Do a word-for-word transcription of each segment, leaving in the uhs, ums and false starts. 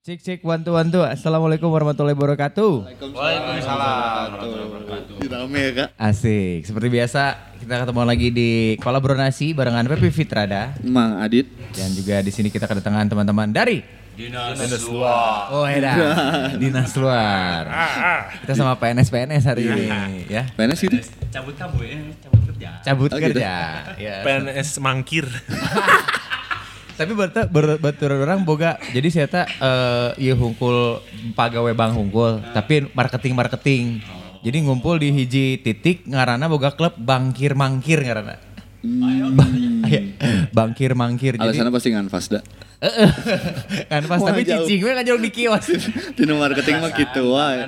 Cik cik one two one two. Assalamualaikum warahmatullahi wabarakatuh. Waalaikumsalam warahmatullahi wabarakatuh. Rame ya, Kak. Asik. Seperti biasa kita ketemu lagi di kolaborasi barengan Pepi Fitrada, Mang Adit, dan juga di sini kita kedatangan teman-teman dari Dinas, Dinas Luar. Oh, ya. Dinas Luar. Kita sama P N S P N S hari ini, ya. P N S itu cabut kabur ya, cabut kerja. Cabut oh, kerja. Gitu. Ya. P N S mangkir. Tapi baturan orang boga, jadi saya tak uh, ya hungkul pagawe bang hungkul, tapi marketing-marketing. Jadi ngumpul di hiji titik ngarana boga klub bangkir-mangkir ngarana. Hmm. Bangkir-mangkir. Alasannya jadi, pasti ngan fasda. Ngan fasda tapi cicing we ngajol di kios. Tinu marketing mah kitu wae.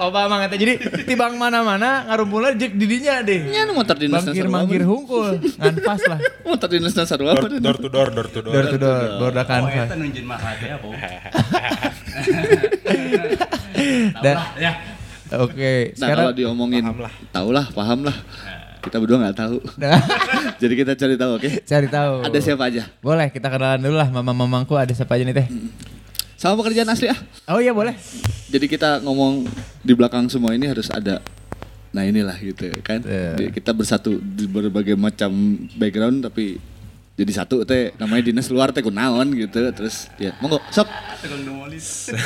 Oba mah eta jadi tibang mana-mana ngarumpulna jeung didinya deh. Nya nu motor dinas bangkir-bangkir hungkul ngan pas lah. Motor dinas sarua apa? Door to door, door to door. Door to door, bordak kan. Oh eta nunjin mah hade apa. Dan ya. Oke, nah, sekarang kalau diomongin tahulah, pahamlah. Kita berdua enggak tahu. Jadi kita cari tahu, oke? Okay? Cari tahu. Ada siapa aja? Boleh, kita kenalan dulu lah mamang-mamangku ada siapa aja nih, Teh? Sama pekerjaan asli ah. Oh iya, boleh. Jadi kita ngomong di belakang semua ini harus ada nah inilah gitu kan. Yeah. Kita bersatu di berbagai macam background tapi jadi satu teh namanya Dinas Luar teh kunaon gitu terus ya monggo sok tekan nulis. Eh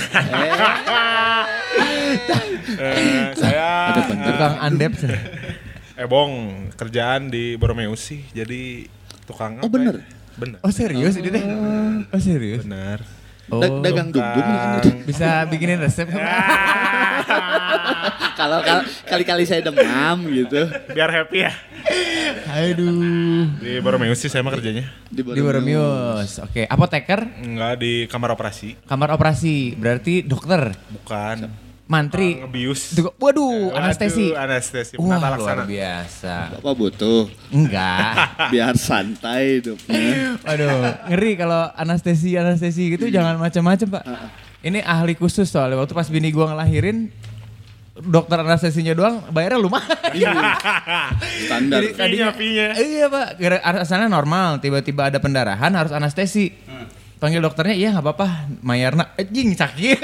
saya tukang andep. Eh bong kerjaan di Boromeusi jadi tukang apa? Oh bener. Bener. Oh serius ini teh. Oh serius. Bener. Oh, dagang dugdug bisa bikinin resep. Kalau kali-kali saya demam gitu biar happy ya. Aduh. Di Boromeusi saya mah kerjanya. Di Boromeusi. Oke, okay. Apoteker? Enggak, di kamar operasi. Kamar operasi. Berarti dokter? Bukan. Mantri. Uh, ngebius. Waduh, Waduh, anestesi. Anestesi. Wah, penata laksana. Luar biasa. Bapak butuh? Enggak. Biar santai hidupnya. Waduh, ngeri kalau anestesi-anestesi gitu jangan macam-macam, Pak. Uh-uh. Ini ahli khusus soalnya waktu pas bini gua ngelahirin dokter anestesinya doang bayarnya lumayan. Standar. Jadi tadinya iya Pak, asalnya normal, tiba-tiba ada pendarahan harus anestesi. Hmm. Panggil dokternya, iya enggak apa-apa, mayarna anjing sakit.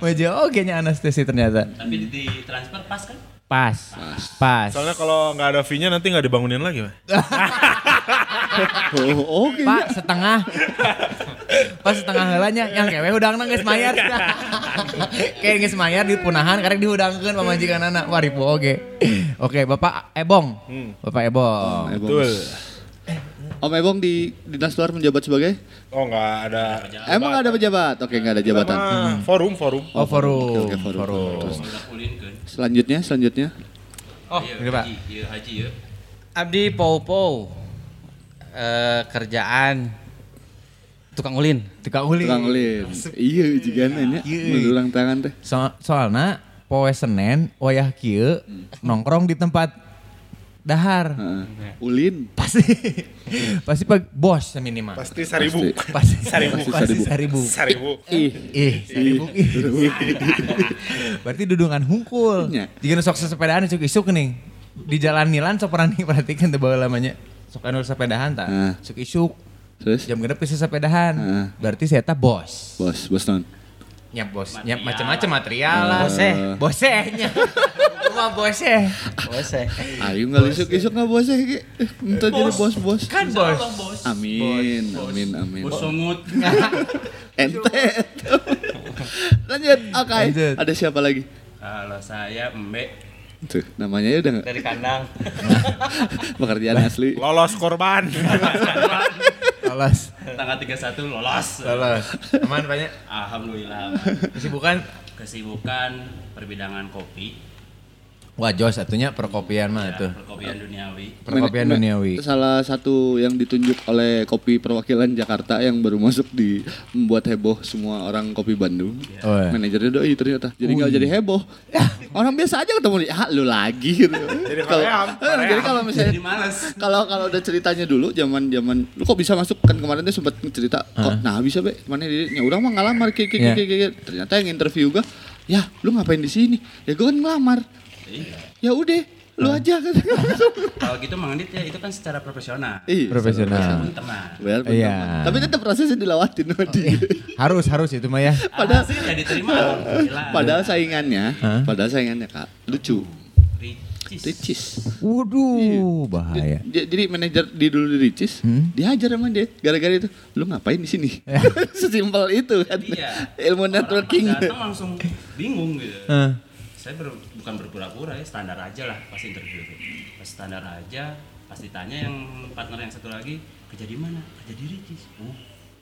Wajah oge nya anestesi ternyata. Tapi di transfer pas kan? Pas. Pas. Pas. Soalnya kalau enggak ada fee-nya nanti enggak dibangunin lagi, Pak. Oh, oke. Okay. Pak setengah. Pas setengah heulanya yang kewe hudangna geus mayar. Kayak geus mayar di punahan karek dihudangkeun pamajikanana. Wah, ribu oge. Oke, Bapak Ebong. Bapak Ebong. Betul. Om Ebong di Dinas Luar menjabat sebagai? Oh enggak ada. Emang enggak ada pejabat? Oke enggak ada jabatan. Hmm. Forum, forum. Oh forum. Oke, forum. forum. Terus, selanjutnya, selanjutnya. Oh ini Pak. Iya Haji ya. Abdi Popo. Uh, kerjaan tukang ulin. Tukang ulin. Tukang ulin. Iya jigan nya. Mendulang tangan teh. So, soalnya poe Senen wayah kieu hmm. nongkrong di tempat dahar, uh, ulin, pasti, pasti pak bos minimal, pasti seribu, pasti seribu, pasti seribu, seribu, ih, ih, seribu, ih, berarti dudungan hungkul, jika nusok sepedaan isuk isuk nih, di jalan Nilan soperan nih perhatikan tebal lamanya, sok anul sepedahan tak, uh. isuk isuk, terus jam genap bisa sepedahan, uh. berarti saya tak bos, bos, bos non. Nyap bos, material. Nyap macam-macam material lah. Boseh, bosehnya. Cuma boseh. Boseh. Ayo enggak isuk-isuk enggak boseh ki. Entar jadi bos-bos. Kan bos. Amin, amin, amin. Bos sungut. Ente. Lanjut, oke. Okay. Ada siapa lagi? Kalau saya Mbak. Tuh, namanya ya udah enggak. Dari kandang. Pekerjaan asli. Lolos korban. Lolos. Tanggal tiga puluh satu lolos. Lolos. Aman banyak. Alhamdulillah. Kesibukan kesibukan perbidangan kopi. Wah, jos satunya perkopian mah ya, tuh. Perkopian duniawi. Perkopian Men- duniawi. Salah satu yang ditunjuk oleh Kopi Perwakilan Jakarta yang baru masuk di membuat heboh semua orang kopi Bandung. Ya. Oh, ya. Manajernya doi ternyata. Jadi enggak jadi heboh. Ya, orang biasa aja ketemu ah, lu lagi gitu. Jadi kalau jadi kalau misalnya kalau kalau udah ceritanya dulu zaman-zaman lu kok bisa masuk kan kemarin tuh sempat cerita kok nah bisa be. Mana dia urang mah ngalamar kiki kiki ternyata yang interview gua, ya lu ngapain di sini? Ya gua kan ngelamar. Ya udah, lu aja kan. Kalau gitu Mang Adit ya itu kan secara profesional. Iya, profesional. Well, iya. Tapi tetap rasanya dilawatin sama dia. Harus, harus itu mah ya. Padahal sih enggak diterima. Padahal saingannya, padahal saingannya Kak, lucu. Ricis. Waduh, bahaya. Dia, dia, jadi manajer di dulu di Ricis, hmm? dihajar sama dia. Gara-gara itu, lu ngapain di sini? Sesimpel itu kan. Iya. Ilmu networking. Orang datang langsung bingung gitu. Uh. Saya ber, bukan berpura-pura ya, standar aja lah pas interview itu. Pas standar aja, pas ditanya yang partner yang satu lagi, kerja di mana? Kerja di Ricis. Oh.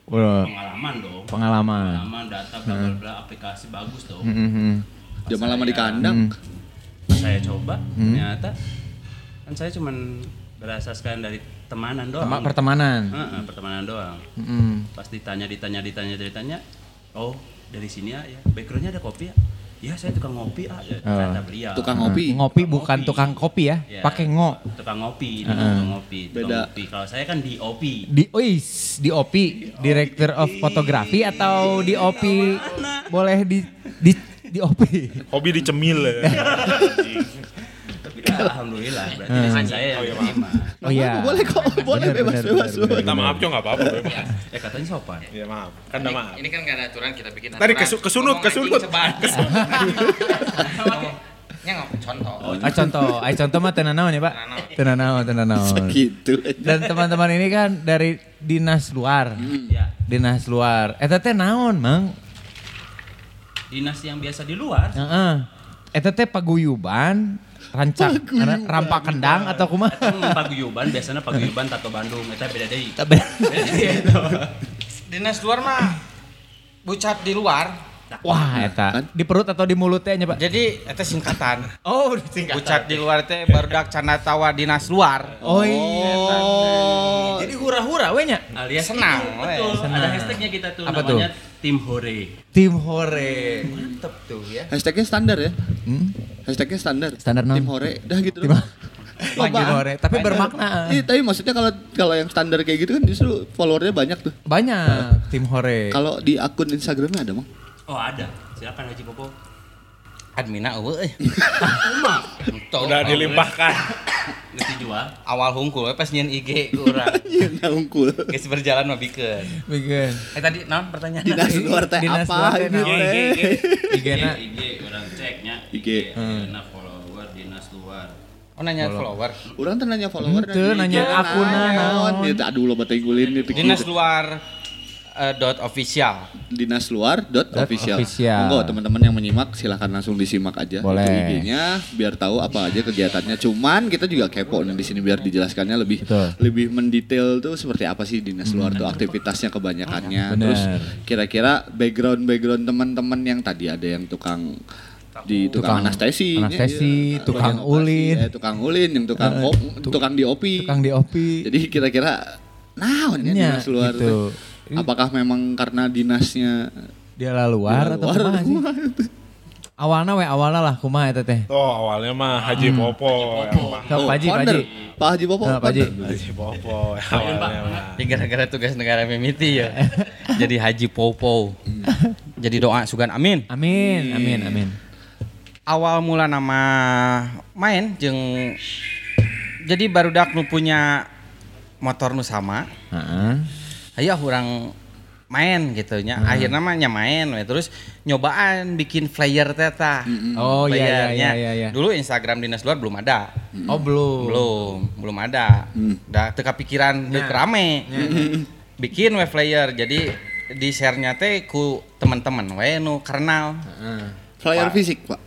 Well, pengalaman dong. Pengalaman. Pengalaman, data, bla bla, aplikasi bagus dong. Heeh. Jangan lama di kandang. Hmm. Saya coba, hmm. ternyata kan saya cuma berasaskan dari temanan doang. Tema, pertemanan. Uh-uh, pertemanan doang. Hmm. Pas ditanya, ditanya, ditanya, ditanya, oh dari sini ya, ya. Backgroundnya ada kopi ya? Ya saya tukang ngopi ah, ya, kata beliau. Tukang ngopi? Ngopi bukan tukang kopi ya, ya. Pakai ngo. Tukang ngopi, uh-huh. tukang ngopi. Beda. Kalau saya kan D O P. Di, ois, D O P, Director of Photography atau D O P boleh di... di di hobi hobi dicemil ya. Tapi alhamdulillah berarti desain saya yang terima. Oh iya. Boleh kok, boleh bebas-bebas. Minta maaf Cong, enggak apa-apa bebas. Ya katanya sopan. Iya maaf. Kan enggak maaf. Ini kan enggak ada aturan kita bikin aturan. Tadi kesunut, kesunut. Nya ngomong contoh. Ah contoh, ah contoh mah teu naon ya, Pak? Teu naon, teu naon. Segitu. Dan teman-teman ini kan dari Dinas Luar. Iya. Dinas Luar. Eta teh naon, Mang? Dinas yang biasa di luar. Heeh. Uh-uh. Eta teh paguyuban, rancak, paguyuban. Rampa kendang atau kumaha? Paguyuban biasanya paguyuban Tato Bandung, eta beda deui. Beda deui. Dinas luar mah bucat di luar. Wah, eta di perut atau di mulut teh nya, Pak? Jadi eta singkatan. Oh, singkatan. Bucat di luar teh Berdak Canda Tawa Dinas Luar. Oh, eta. Oh. Jadi hura-hura we nya. Alias senang we. Ada hashtagnya kita tuh apa namanya tuh? Tim Hore. Tim Hore. Mantap tuh ya. Hashtagnya standar ya. Hmm? Hashtagnya standar. Standar Tim Hore. Dah gitu loh. Panggil Hore, tapi bermakna. Iya, tapi maksudnya kalau kalau yang standar kayak gitu kan justru followernya banyak tuh. Banyak Tim Hore. Kalau di akun Instagramnya ada, Mang? Oh ada, silakan Haji Popo. Admina eueuh. Udah dilimpahkan. Geus dijual. Awal hungkul we pas nyen I G ku urang. Nyeunna hungkul. Geus berjalan mah bikeun. Bikeun. Eh tadi naon pertanyaan? Dinas luar teh apa? Dinas luar teh naon? I G-na. I G urang cek nya. I G. Nanya follower Dinas Luar. Oh nanya follower. Urang teh nanya follower dan teu nanya akunna naon. Aduh loba teh gulin ieu. Dinas Luar Uh, dot official dinas luar dot official. Monggo teman-teman yang menyimak silahkan langsung disimak aja I G-nya biar tahu apa aja kegiatannya. Cuman kita juga kepo nih di sini biar dijelaskannya lebih Betul. lebih mendetail tuh seperti apa sih dinas luar hmm. tuh aktivitasnya kebanyakannya. Bener. Terus kira-kira background background teman-teman yang tadi ada yang tukang di tukang, tukang anestesi, anestesi ya, tukang, tukang ulin, ya, tukang ulin yang tukang uh, tuk- tukang diopi, tukang diopi. Jadi kira-kira naon ya dinas luar gitu. Tuh. Apakah memang karena dinasnya dia luar atau apa sih? Awalnya we awalnya lah kumaha eta teh. Oh, awalnya mah Haji Popo. Pak Haji, Pak Haji. Pak Haji Popo. Pak Haji. Haji Popo. Ya gara-gara tugas negara mimiti ya. Jadi Haji Popo. Jadi doa sugan amin. Amin, amin, amin. Awal mula nama main jeung jadi barudak nu punya motor nu sama. Heeh. Ayo orang main gitu nya. Hmm. Akhirnya namanya main we. Terus nyobaan bikin flyer teta. Mm-hmm. Oh iya iya iya. Dulu Instagram Dinas Luar belum ada. Mm-hmm. Oh belum. Belum, belum ada. Mm. Dah teu kapikiran deuk rame. Bikin we flyer. Jadi di share-nya teh ku teman-teman we nu kenal. Heeh. Flyer Pak. Fisik, Pak.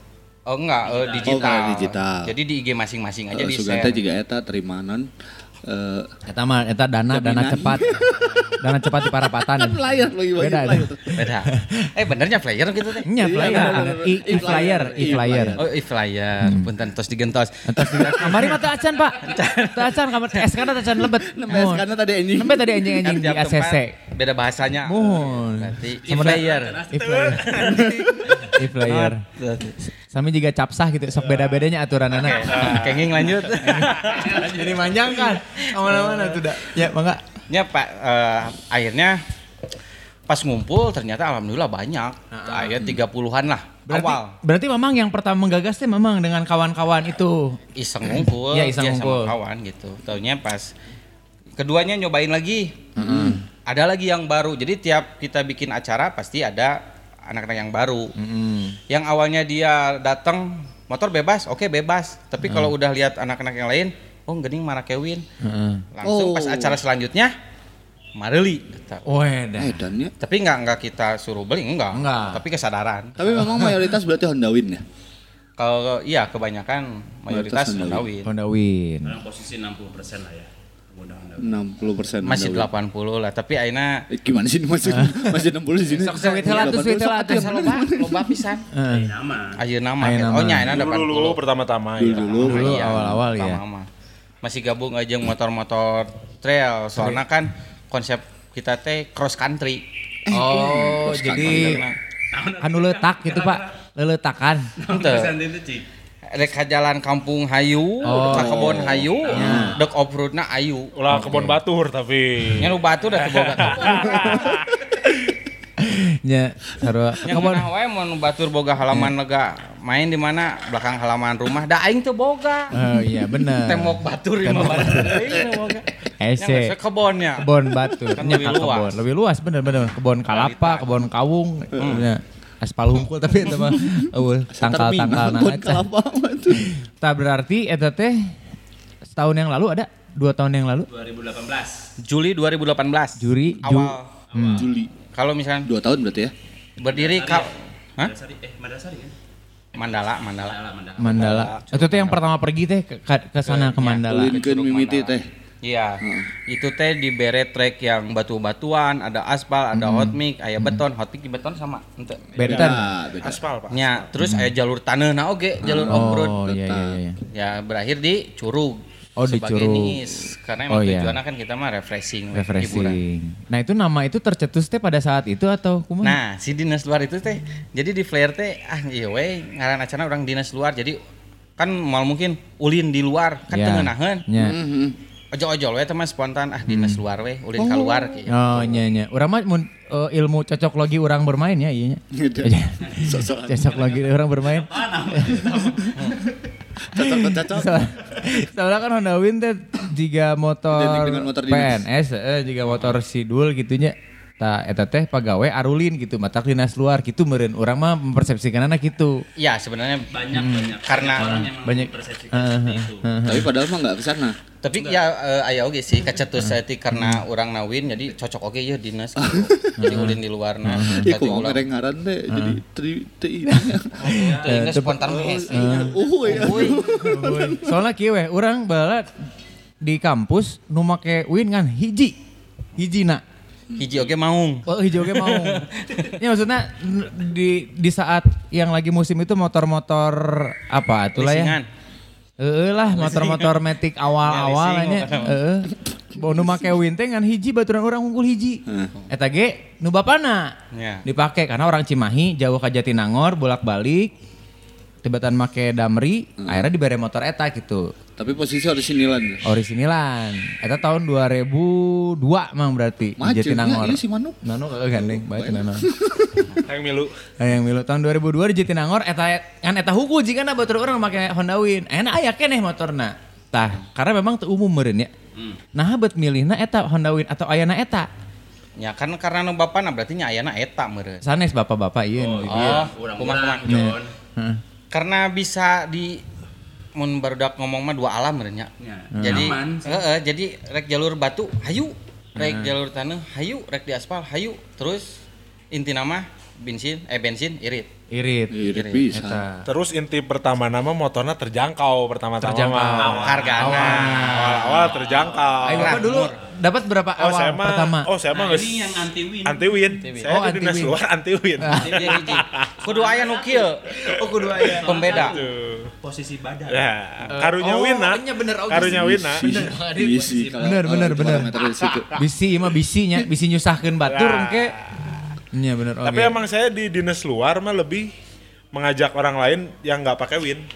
Oh enggak, digital. Oh, digital. Oh, digital. Jadi di I G masing-masing aja uh, di share. Sugante juga eta terimanan. Uh, eta mah eta dana jaminan. Dana cepat. Dana cepat di parapatan. Flyer lu ieu. Beda. Beda. Eh benernya flyer gitu teh. Nya flyer. I flyer, i flyer. Oh i flyer. Punten tos digentos. Tos digentos. Kamari mah teu acan, Pak. Teu acan kamar es kana teu acan lebet. Es kana tadi anjing. Lembet tadi anjing-anjing di A C C. Beda bahasanya. Mohon. Berarti i flyer. I flyer. I flyer. Sami juga capsah gitu, sok beda-bedanya aturan anak. Kenging lanjut. Jadi manjang kan, mana-mana tuh dah. Ya, mangga. Ya Pak, uh, akhirnya pas ngumpul ternyata alhamdulillah banyak. Akhirnya tiga puluhan lah. Berarti, awal. Berarti memang yang pertama menggagasnya memang dengan kawan-kawan itu. Iseng ngumpul, ya, iseng ngumpul kawan gitu. Taunya pas keduanya nyobain lagi. Mm-hmm. Ada lagi yang baru. Jadi tiap kita bikin acara pasti ada anak-anak yang baru. Mm-hmm. Yang awalnya dia datang motor bebas, oke okay, bebas. Tapi mm-hmm. kalau udah lihat anak-anak yang lain, oh gening mana kewin. Mm-hmm. Langsung oh. pas acara selanjutnya Mareli, oh edan. Tapi nggak nggak kita suruh beli, enggak. Enggak. Tapi kesadaran. Tapi memang mayoritas berarti Honda Win ya. Kalau iya kebanyakan mayoritas, mayoritas Honda Win. Honda Win. Nah, posisi enam puluh persen lah ya. enam puluh persen masih delapan puluh lah, tapi aina eh, gimana sih masih masih enam puluh di sini. Sok-sok telat tuh telat loba loba pisan. Aina mah. Ayeuna mah. Oh nya aina delapan puluh. Dulu pertama-tama ya. Dulu awal-awal ya. Masih gabung aja motor-motor trail soalnya kan konsep kita teh cross country. Eh, oh, cross jadi anu letak gitu Pak, leletakan. Henteu. Rek ka jalan kampung hayu, oh. ka kebon hayu, yeah. dek off-roadna ayu. Ulah okay. kebon batur tapi. Nya nu batur da boga. Nya sarua. Nya kumaha wae mun batur boga halaman lega. Main di mana? Belakang halaman rumah. Da aing teu boga. Oh iya bener. Temok batur di mah batur aing boga. Ese. Yang kebonnya. Kebon batu. Kan lebih luas. Kebon. Lebih luas bener-bener. Kebon kalapa, kebon kawung. Hmm. Aspal hungkul tapi itu mah. Eueuh, tangkal-tangkal naon eta. Tah berarti eta teh setahun yang lalu ada? Dua tahun yang lalu? dua ribu delapan belas. Juli dua ribu delapan belas. Juli awal. Ju- awal. Juli. Kalau misalnya dua tahun berarti ya. Berdiri kal. Hah? Eh, Mandasari kan? Mandala, Mandala. Mandala. Mandala. Itu teh yang pertama pergi teh ke ke sana ke Mandala. Ke mimiti teh. Iya, hmm. itu teh di bere trek yang batu-batuan, ada aspal, ada hmm. hot mic, ada hmm. beton, hot mic di beton sama ente. Beton, ya, aspal Pak. Ya, terus hmm. ada jalur tanah, nah oke, jalur oh, off-road. Oh iya iya. Ya berakhir di Curug. Oh di Curug. Niis, karena emang oh, tujuannya iya. kan kita mah refreshing, refreshing. Hiburan. Nah itu nama itu tercetus teh pada saat itu atau kumaha? Nah si Dinas Luar itu teh, jadi di flyer teh ah iya weh ngaran acara orang Dinas Luar, jadi kan mal mungkin ulin di luar kan yeah. tengenahan. Yeah. Mm-hmm. Ojol-ojol we teman spontan ah dinas hmm. luar we ulin oh. keluar kayak oh nya nya urang mah mun uh, ilmu cocok logi urang bermain ya ieu nya cocok logi urang bermain cocok-cocok soalnya kan Honda Win teh jiga motor P N S heeh jiga motor sidul kitu nya tah eta teh pagawe arulin gitu matak dinas luar kitu meureun urang mah mempersepsikanana kitu ya sebenarnya banyak hmm. banyak karena banyak persepsikan uh, seperti itu uh, uh, tapi padahal mah enggak kesana tapi enggak. Ya uh, aya oge sih kacetus saya teh karena urang nawin jadi cocok oge ieu dinas gitu. Jadi ulin di luarna ieu kumaha ngaran teh jadi tri teh ini spontan hees uhuy soalna kieu we urang balat di kampus nu make Win kan hiji hijina hiji oge maung oh hiji oge maung ya maksudnya di di saat yang lagi musim itu motor-motor apa itulah ya Heeh lah motor-motor metik awal-awal nya heeh. Bono make Win teh ngan hiji baturan urang unggul hiji. Eta ge nu bapana dipake karena orang Cimahi jauh ka Jatinangor bolak-balik tibatan make Damri hmm. akhirnya dibere motor eta gitu. Tapi posisi orisinilan. Orisinilan. Eta tahun dua ribu dua mang berarti di Jatinangor. Iya si Manuk. Manuk kagak gandeng bae tenang. Hayang milu. Hayang milu tahun dua ribu dua di Jatinangor eta kan eta huku jigana batur urang make Honda Win. Enak aya keneh motorna. Tah, karena memang teu umum meureun ya. Hmm. Nah bet milihna eta Honda Win atau ayana eta? Ya kan karena nu bapana berarti nya ayana eta meureun. Sanes bapak-bapak ieu. Oh, kumaha kumaha. Heeh. Karena bisa di mun barudak ngomong mah dua alam renya. Ya. Jadi heeh jadi rek jalur batu hayu, rek hmm. jalur tanah hayu, rek di aspal hayu, terus intina mah bensin eh bensin irit. Irit. Irit, irit. Bisa. Terus inti pertama nama motornya terjangkau pertama-tama. Terjangkau hargana. Awal-awal terjangkau. Ayo bapak dulu dapat berapa oh, awal sama, pertama? Oh saya mah nah, ini yang anti win. Anti win. Saya oh, anti win. Luar anti win. Anti win hiji. Kudu aya nu kieu. Oh kudu aya pembeda. Posisi badan. Ya, karunya oh, Wina. Karunya Wina. Bisi. Bener bener bener. Bisi mah bisinya, bisi nyusahkeun batur engke. Ya, bener, tapi okay. Emang saya di dinas luar mah lebih mengajak orang lain yang nggak pakai Win.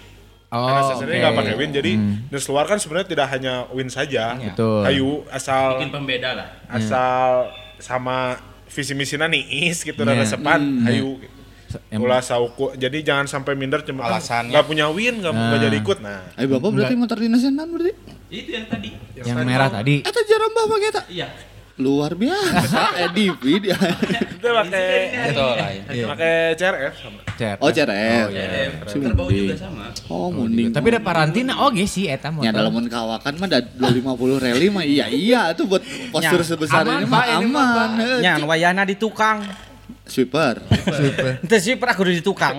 Oh, karena saya sendiri nggak okay. pakai Win, jadi hmm. dinas luar kan sebenarnya tidak hanya Win saja. Betul. Kayu asal bikin pembeda lah. Asal hmm. sama visi misi naniis gitu, yeah. rada sepan, kayu. Hmm. Ulah sauku. Jadi jangan sampai minder cuma alasan enggak punya win, enggak nah. jadi ikut. Nah. Ayo Bapak berarti motor dinasnya nan berarti. Itu yang tadi. Yang, yang merah tadi. Eta jarambah pakai eta. Iya. Luar biasa E D V dia. Dia pakai itu lain. Pakai C R F sama. C R F. Oh, C R F. Oh, iya. Terbau juga sama. Oh, mending. Tapi ada parantina oge sih eta motor. Ya lamun kawakan mah da dua ratus lima puluh rally mah iya iya tuh buat postur sebesar ini mah aman. Nyan wayahna di tukang. Sweeper. Sweeper. Itu sweeper aku udah di tukang.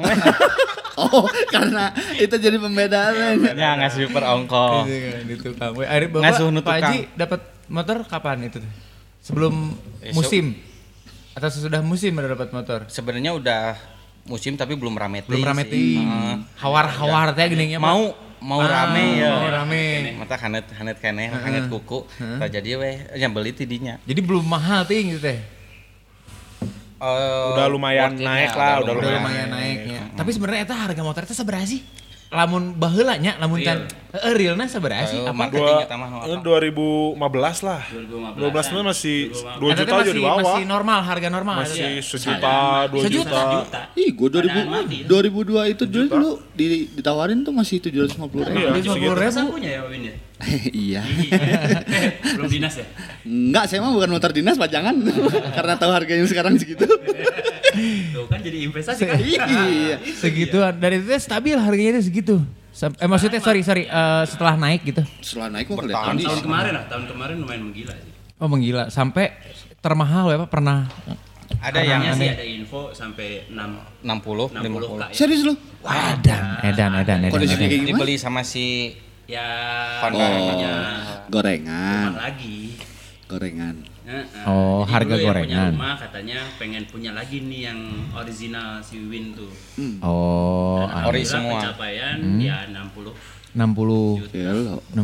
Oh, karena itu jadi pembedaannya. Ya enggak sweeper ongkol. Di tukang. Ari Bapak Pak Haji dapat motor kapan itu? Sebelum musim atau sesudah musim udah dapat motor? Sebenarnya udah musim tapi belum rame. Belum rame. Uh, Hawar-hawar teh geuning ya. Mau mau rame ya. Mau rame. Mata hanet hanet keneh, hanet kuku. Jadi weh yang beli tidinya. Jadi belum mahal ting gitu teh. Uh, udah lumayan naik ya, lah, udah lumayan, lumayan naik. Ya. Hmm. Tapi sebenarnya itu harga motor itu seberapa sih? Lamun baheula nya, lamun kan heeh realna seberapa sih? Apa ketinggian tamah? dua ribu lima belas lah. dua ribu lima belas masih dua juta aja di bawah. Masih normal, harga normal. Masih sejuta, dua juta. Ih, gua dua ribu dua itu dulu ditawarin tuh masih tujuh ratus lima puluh ribu. tujuh ratus lima puluh ribu punya ya Win ya? Iya. Belum dinas ya? Enggak, saya mah bukan motor dinas, Pak, jangan. Karena tahu harganya sekarang segitu. Tuh kan jadi investasi kan? Iya. Segituan. Dari itu stabil harganya segitu. Eh maksudnya sorry sorry uh, setelah naik gitu. Setelah naik kok kelihatan tahun sama. Kemarin lah, tahun kemarin lumayan menggila sih. Oh, menggila. Sampai termahal ya Pak pernah. Ada yang sih ada info sampai enam puluh, lima puluh. Serius lu? Edan, edan, edan, edan. Kondisinya dibeli sama si ya kondangannya oh, gorengan lagi gorengan uh-uh. oh jadi harga gorengan rumah katanya pengen punya lagi nih yang original si Win tuh hmm. oh ori semua pencapaian hmm. ya enam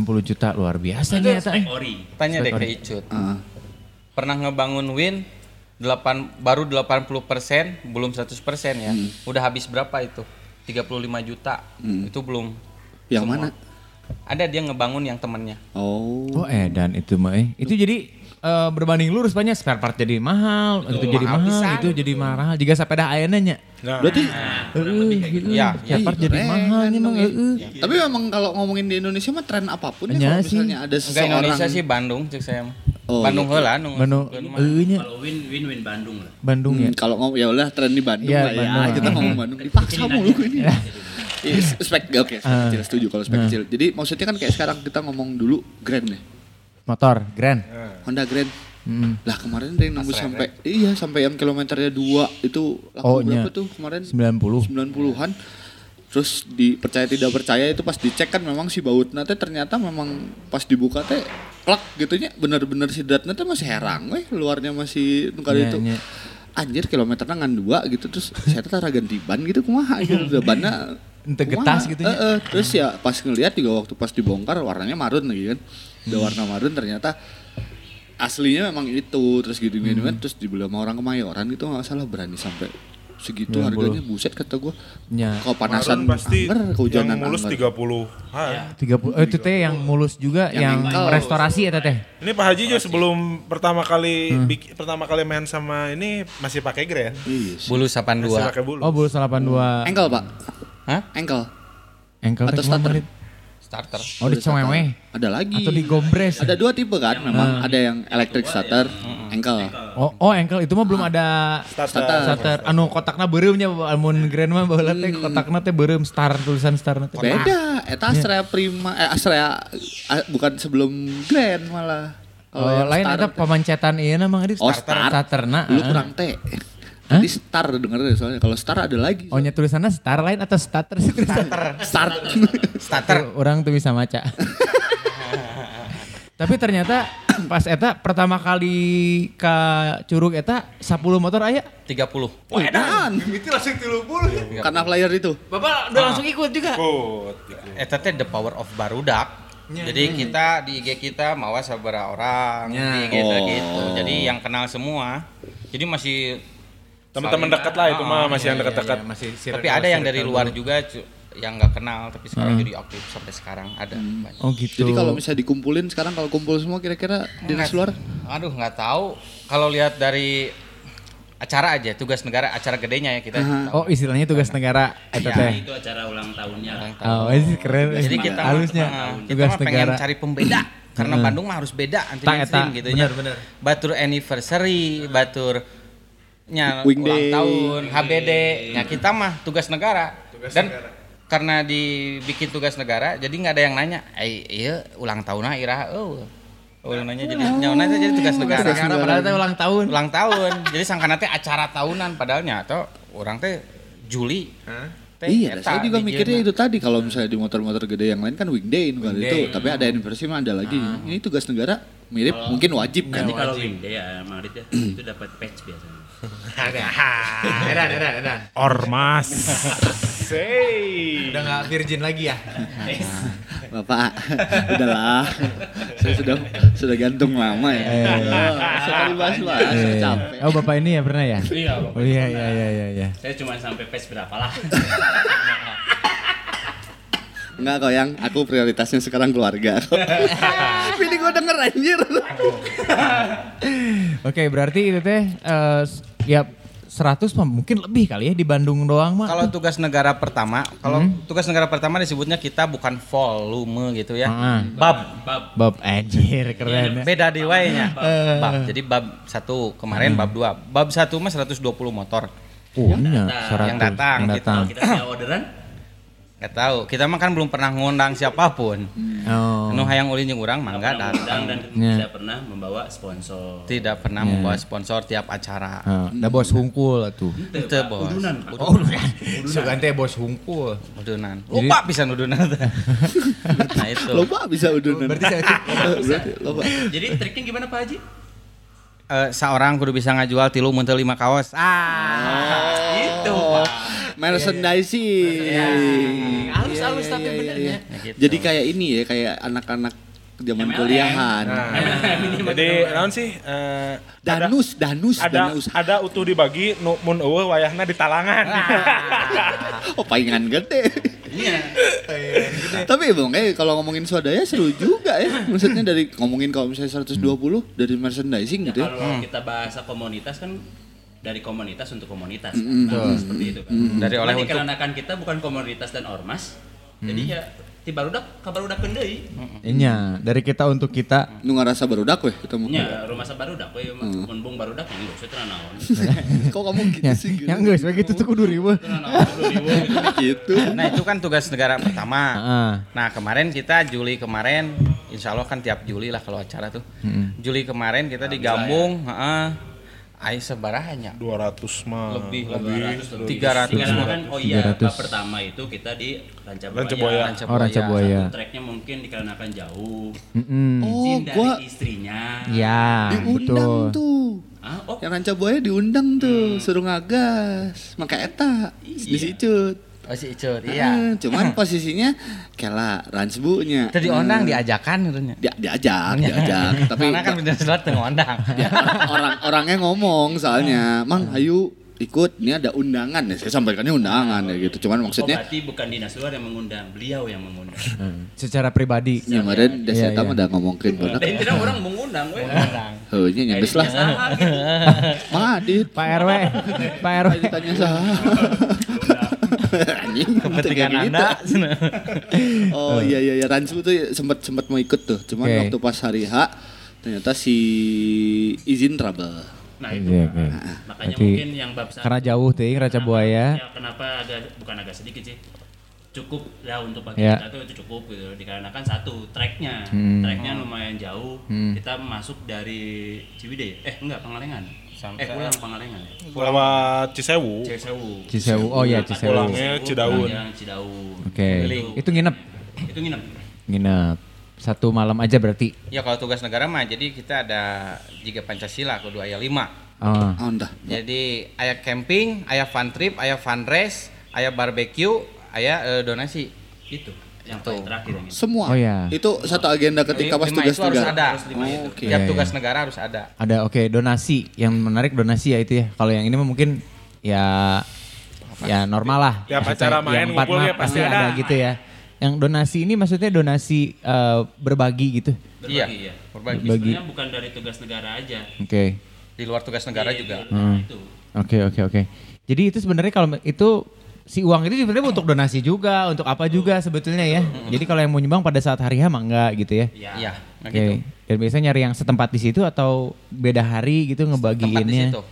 puluh juta luar biasa nih ya ori tanya deh ke Icut uh. pernah ngebangun Win delapan baru delapan puluh persen belum seratus persen ya hmm. udah habis berapa itu tiga puluh lima juta hmm. itu belum yang semua. Mana ada dia ngebangun yang temennya. Oh. Oh eh dan itu mah eh. Itu jadi uh, berbanding lurus banyak spare part jadi mahal, itu jadi mahal, mahal itu jadi mahal. Jika sepeda ayana nya. Nah. Berarti nah, uh, gitu. Ya, spare part jadi mahal nih Mang. Heeh. Tapi memang kalau ngomongin di Indonesia mah tren apapun ya, ya kalau misalnya ada seseorang Indonesia sih Bandung cek saya mah. Oh, Bandung heula nu eunya. Kalau win win win Bandung lah. Bandung hmm, ya. Kalau ngomong ya udah tren di Bandung ya, lah Bandung. Ya. Kita ngomong Bandung dipaksa mulu ini. Spek oke, okay, uh, kecil setuju kalau spek uh. kecil. Jadi maksudnya kan kayak sekarang kita ngomong dulu Grand nih. Motor Grand. Uh. Honda Grand. Hmm. Lah kemarin ada yang nembus sampai iya sampai yang kilometernya dua itu laku oh, berapa tuh kemarin? sembilan puluh sembilan puluhan. Terus dipercaya tidak percaya itu pas dicek kan memang si bautna teh ternyata memang pas dibuka teh klak gitunya bener-bener si datna teh masih herang weh luarnya masih nukar yeah, itu. Yeah. Anjir kilometernya ngan dua gitu terus saya teh tara ganti ban gitu kumaha gitu udah banna ente getas gitu ya. Terus ya pas ngelihat juga waktu pas dibongkar warnanya marun lagi kan. Udah warna marun ternyata aslinya memang itu. Terus gitu-gitu hmm. terus dibeli sama orang Kemayoran gitu enggak salah berani sampai segitu ya, harganya bulu. Buset kata gua. Ya. Kalau panasan pasti anggar, kehujanan mulus anggar. tiga puluh. Ha. Ya. tiga puluh. Oh, itu teh yang mulus juga yang, yang restorasi eta teh. Ini Pak Haji juga sebelum pertama kali hmm. bik, pertama kali main sama ini masih pakai Grand. Yes. Bulu delapan dua. Masih pakai bulu. Oh, bulu delapan dua. Engkel, Pak. Hah? Engkel. Engkel atau starter? Marit. Starter. Oh, di cewek. Ada lagi. Atau di gombres. Ada dua tipe kan yang memang. Uh. Ada yang electric starter, uh. engkel. Oh, oh engkel itu mah belum uh. ada starter. starter. starter. Anu kotakna bereumnya amun Grand mah baheula teh kotakna teh berem star tulisan starna teh. Beda. Eta Astrea Prima eh Astrea a, bukan sebelum Grand malah. Kalau oh, lain ada pemancetan ieu na Mang Adit starter. Oh, starter. starterna. Lu kurang teh. Huh? Tadi star denger deh soalnya, kalau star ada lagi. Oh nya tulisannya star lain atau starter sih? Starter. Starter. Starter. Orang tuh bisa maca. Tapi ternyata pas eta pertama kali ke Curug eta sepuluh motor aya? tiga puluh. Wah edan. Mimiti langsung tiga puluh. Karena flyer itu. Bapak udah langsung ikut juga? Ikut. Eta teh the power of barudak. Ya, jadi ya, ya. Kita di I G kita mawa sabara orang ya. Di I G oh. gitu. Jadi yang kenal semua. Jadi masih teman-teman dekat lah itu oh, mah masih iya, yang dekat-dekat. Iya, iya. Sir- tapi ada yang dari luar dulu. Juga yang nggak kenal tapi sekarang hmm. jadi aktif sampai sekarang ada hmm. banyak. Oh gitu. Jadi kalau misalnya dikumpulin sekarang kalau kumpul semua kira-kira dinas luar? Aduh nggak tahu. Kalau lihat dari acara aja, tugas negara, acara gedenya ya kita. Uh-huh. Oh, istilahnya tugas negara. Iya, itu acara ulang tahunnya. Ulang tahun. Oh, ini keren. Jadi kita halusnya tugas kita negara. Pengen cari pembeda karena uh-huh. Bandung mah harus beda anti mainstream gitu ya. Batur anniversary, uh-huh. Baturnya Wing ulang day. Tahun, H B D. Ya kita mah tugas negara. Tugas Dan negara. Karena dibikin tugas negara, jadi enggak ada yang nanya. Eh, iya ulang tahunnya Ira. Oh. Ulangannya jadi nyawana jadi tugas negara. Karena padahal teh ulang tahun. Ulang tahun. Jadi sangkana teh acara tahunan padahalnya atau orang teh Juli. Teh iya, saya juga mikirnya itu tadi kalau misalnya di motor-motor gede yang lain kan weekday nu kali itu, tapi ada anniversary mah ada lagi. Ini tugas negara mirip mungkin wajib kan. Jadi kalau weekday ya Marit ya itu dapat patch biasanya. Ada ada ada. Ormas. Say. Udah enggak virgin lagi ya. Bapak, udahlah. Saya sudah sudah gantung lama ya. Eh, oh, sekali bahas lah, eh, saya capek. Oh, Bapak ini ya pernah ya? Iya, Bapak. Oh, iya, iya, iya, iya. Saya cuma sampai pes berapa lah. Enggak kok yang, aku prioritasnya sekarang keluarga. Ini gue denger anjir. Oke, berarti itu teh uh, ya seratus mungkin lebih kali ya di Bandung doang mah. Kalau tugas negara pertama, kalau hmm. tugas negara pertama disebutnya kita bukan volume gitu ya. Ah. Bab. Bab. Bab anjir keren. Beda di W-nya. Bab. bab. Jadi bab satu kemarin hmm. bab dua. Bab satu mah seratus dua puluh motor. Oh, yang, iya, datang. yang datang. Yang datang. Kita punya orderan? Gak tahu. Kita mah kan belum pernah ngundang siapapun. Oh. Anu hayang ulin jeung urang mah enggak datang dan yeah. tidak pernah membawa sponsor. Tidak pernah yeah. membawa sponsor tiap acara. Heeh. Da bos hungkul atuh. Teu bos. Udunan. Oh, udunan. Sugan teh bos hungkul. Udunan. Loba pisan udunan. Nah itu. Loba bisa udunan. Berarti saya berarti loba. Jadi triknya gimana Pak Haji? Uh, seorang kudu bisa ngajual tilu mun teu lima kaos. Ah. Gitu, Pak. Merchandising, yeah, yeah. halus-halus yeah, yeah, tapi yeah, bener yeah. ya. Gitu. Jadi kayak ini ya, kayak anak-anak zaman M L M. Kuliahan. Nah, nah. Jadi, naon sih? Uh, danus, danus, ada, danus. Ada utuh dibagi, nu mun eueuh wayahna di talangan. Ah. Oh, paingan gede. Iya. Tapi Bang, eh kalau ngomongin swadaya seru juga ya. Maksudnya dari ngomongin kalau misalnya seratus dua puluh dari merchandising ya, gitu ya. Kalau hmm. kita bahasa komunitas kan dari komunitas untuk komunitas, mm-hmm. kan? Nah, seperti itu kan. Mm-hmm. Dari oleh untuk dikarenakan kita bukan komunitas dan ormas, mm-hmm. jadi ya ti barudak ka barudakeun deui. Nya, dari kita untuk kita. Nu ngarasa barudak weh kita mah. Nya, rumah sabarudak weh mun bung barudak ieu seutna naon. Kok ngomong gitu sih? Ya geus begitu tuh kudu riweuh. Gitu. Nah, itu kan tugas negara pertama. Nah, kemarin kita Juli kemarin, insyaallah kan tiap Juli lah kalau acara tuh. Juli kemarin kita di Gambung, heeh. Ayo sebarahnya dua ratus mah lebih, lebih tiga ratus karena kan oh iya bab pertama itu kita di Ranca Buaya. Ranca Buaya. Oh, Ranca Buaya. Satu tracknya mungkin dikarenakan jauh. Mm-hmm. Izin oh, dari gua... istrinya. Ya, diundang betul. Tuh. Ah, oh. Yang Ranca Buaya diundang tuh, hmm. suruh ngagas. Maka eta di sicut. Oh si Icut, iya. Ah, cuman posisinya kela ransbunya. Tadi ondang diajakan katanya. Dia diajak, diajak. Tapi karena kan bener selat teu ngondang. Orang-orangnya ngomong soalnya, "Mang, ayo ikut, ini ada undangan." Ya saya sampaikannya undangan oh, ya gitu. Cuman maksudnya oh, berarti bukan Dinas Luar yang mengundang, beliau yang mengundang. Secara pribadi. Ya kemarin da saya tahu udah ngomongkeun bener. Dan tidak orang mengundang we. Heeh, nya nyebes lah. Mang Adit, Pak R W. Pak R W ditanya saha. Kepentingan Anda. Oh iya iya ya Ransu tuh sempat sempat mau ikut tuh. Cuman okay. waktu pas hari H ternyata si izin trouble. Nah itu. Yeah, nah. Yeah. Makanya Hati. Mungkin yang bab satu. Karena jauh teuing Ranca Buaya. Ya kenapa agak bukan agak sedikit sih. Cukup lah untuk bagi yeah. kita tuh itu cukup gitu dikarenakan satu tracknya hmm. tracknya lumayan jauh. Hmm. Kita masuk dari Ciwidey. Eh enggak Pangalengan. Sampai eh pulang Pangalengan ya? Pulang Cisewu. Cisewu. Cisewu. Oh iya Cisewu. Pulangnya Cidaun. Cidaun. Oke. Okay. Itu nginep. Itu nginep. Nginep. Satu malam aja berarti. Ya kalau tugas negara mah jadi kita ada Jiga Pancasila kudu aya lima. Heeh. Oh. Oh, jadi aya camping, aya fun trip, aya fun race, aya barbecue, aya uh, donasi. Gitu. Yang paling terakhir ini. Semua. Oh, ya. Itu satu agenda ketika pas tugas negara. Ada. Oh, okay. Tiap tugas negara harus ada. Ada. Oke, okay. Donasi. Yang menarik donasi ya itu ya. Kalau yang ini mungkin ya apa? Ya normal lah. Tiap ya, acara main ngumpul ya pasti ada. ada gitu ya. Yang donasi ini maksudnya donasi uh, berbagi gitu. Berbagi ya. ya. Berbagi. berbagi. Sebenarnya bukan dari tugas negara aja. Oke. Okay. Di luar tugas negara ya, juga. Nah, hmm. itu. Oke, oke, oke. Jadi itu sebenarnya kalau itu si uang itu sebenarnya untuk donasi juga, untuk apa juga sebetulnya ya. Jadi kalau yang mau nyumbang pada saat hari H mah enggak gitu ya. Iya. Oke. Okay. Gitu. Dan biasanya nyari yang setempat di situ atau beda hari gitu ngebagiinnya. Oke,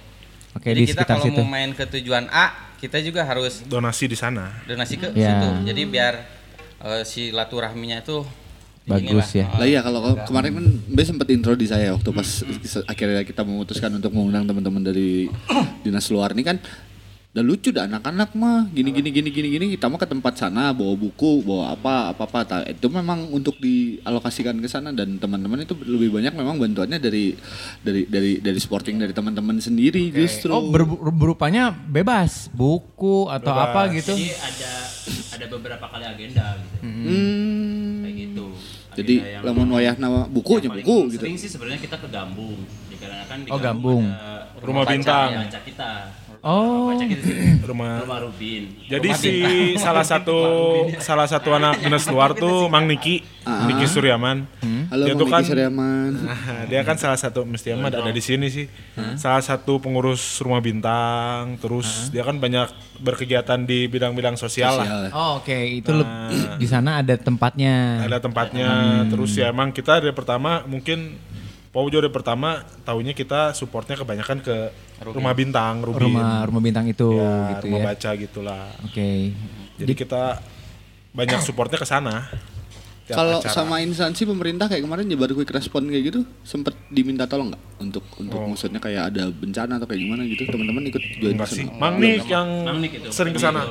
okay, di situ. Jadi kita kalau situ mau main ke tujuan A, kita juga harus donasi di sana. Donasi ke yeah. situ. Jadi biar uh, silaturahminya tuh bagus ya. Lah iya kalau kemarin kan Mbak sempat intro di saya waktu pas akhirnya kita memutuskan untuk mengundang teman-teman dari Dinas Luar ini kan. Dan lucu dah anak-anak mah gini gini gini gini gini kita mah ke tempat sana bawa buku, bawa apa apa apa. Itu memang untuk dialokasikan ke sana dan teman-teman itu lebih banyak memang bantuannya dari dari dari dari sporting dari teman-teman sendiri okay. justru. Oh, ber- berupanya bebas, buku atau bebas. Apa gitu. Jadi ada ada beberapa kali agenda gitu. Hmm. Jadi lamun wayahna buku aja buku gitu. Sering sih sebenarnya kita ke Gambung. Dikarenakan di oh, Gambung ada Rumah Bintang. Baca kita. Oh, baca kita rumah rumah Rubin. Jadi rumah si Bintang. salah satu salah satu anak Dinas Luar tuh Mang Niki, uh-huh. Niki Suryaman. Hmm? Halo dia Mang Niki kan, Suryaman. Dia kan salah satu mesti amat ada di sini sih. Huh? Salah satu pengurus Rumah Bintang, terus huh? dia kan banyak berkegiatan di bidang-bidang sosial, sosial lah. Oh, oke, okay. Itu nah, di sana ada tempatnya. Ada tempatnya. Hmm. Terus ya emang kita dari pertama mungkin Paujo dari pertama tahunya kita supportnya kebanyakan ke Rubin. Rumah Bintang, Rubin. Rumah Rumah Bintang itu ya, gitu rumah ya. Rumah baca gitulah. Oke. Okay. Jadi, Jadi kita banyak supportnya ke sana. Kalau sama instansi pemerintah kayak kemarin Jabar Quick Response kayak gitu, sempet diminta tolong enggak untuk untuk oh. maksudnya kayak ada bencana atau kayak gimana gitu, teman-teman ikut join sih. Mang Nik oh, yang Mang Nik itu, sering ke sana.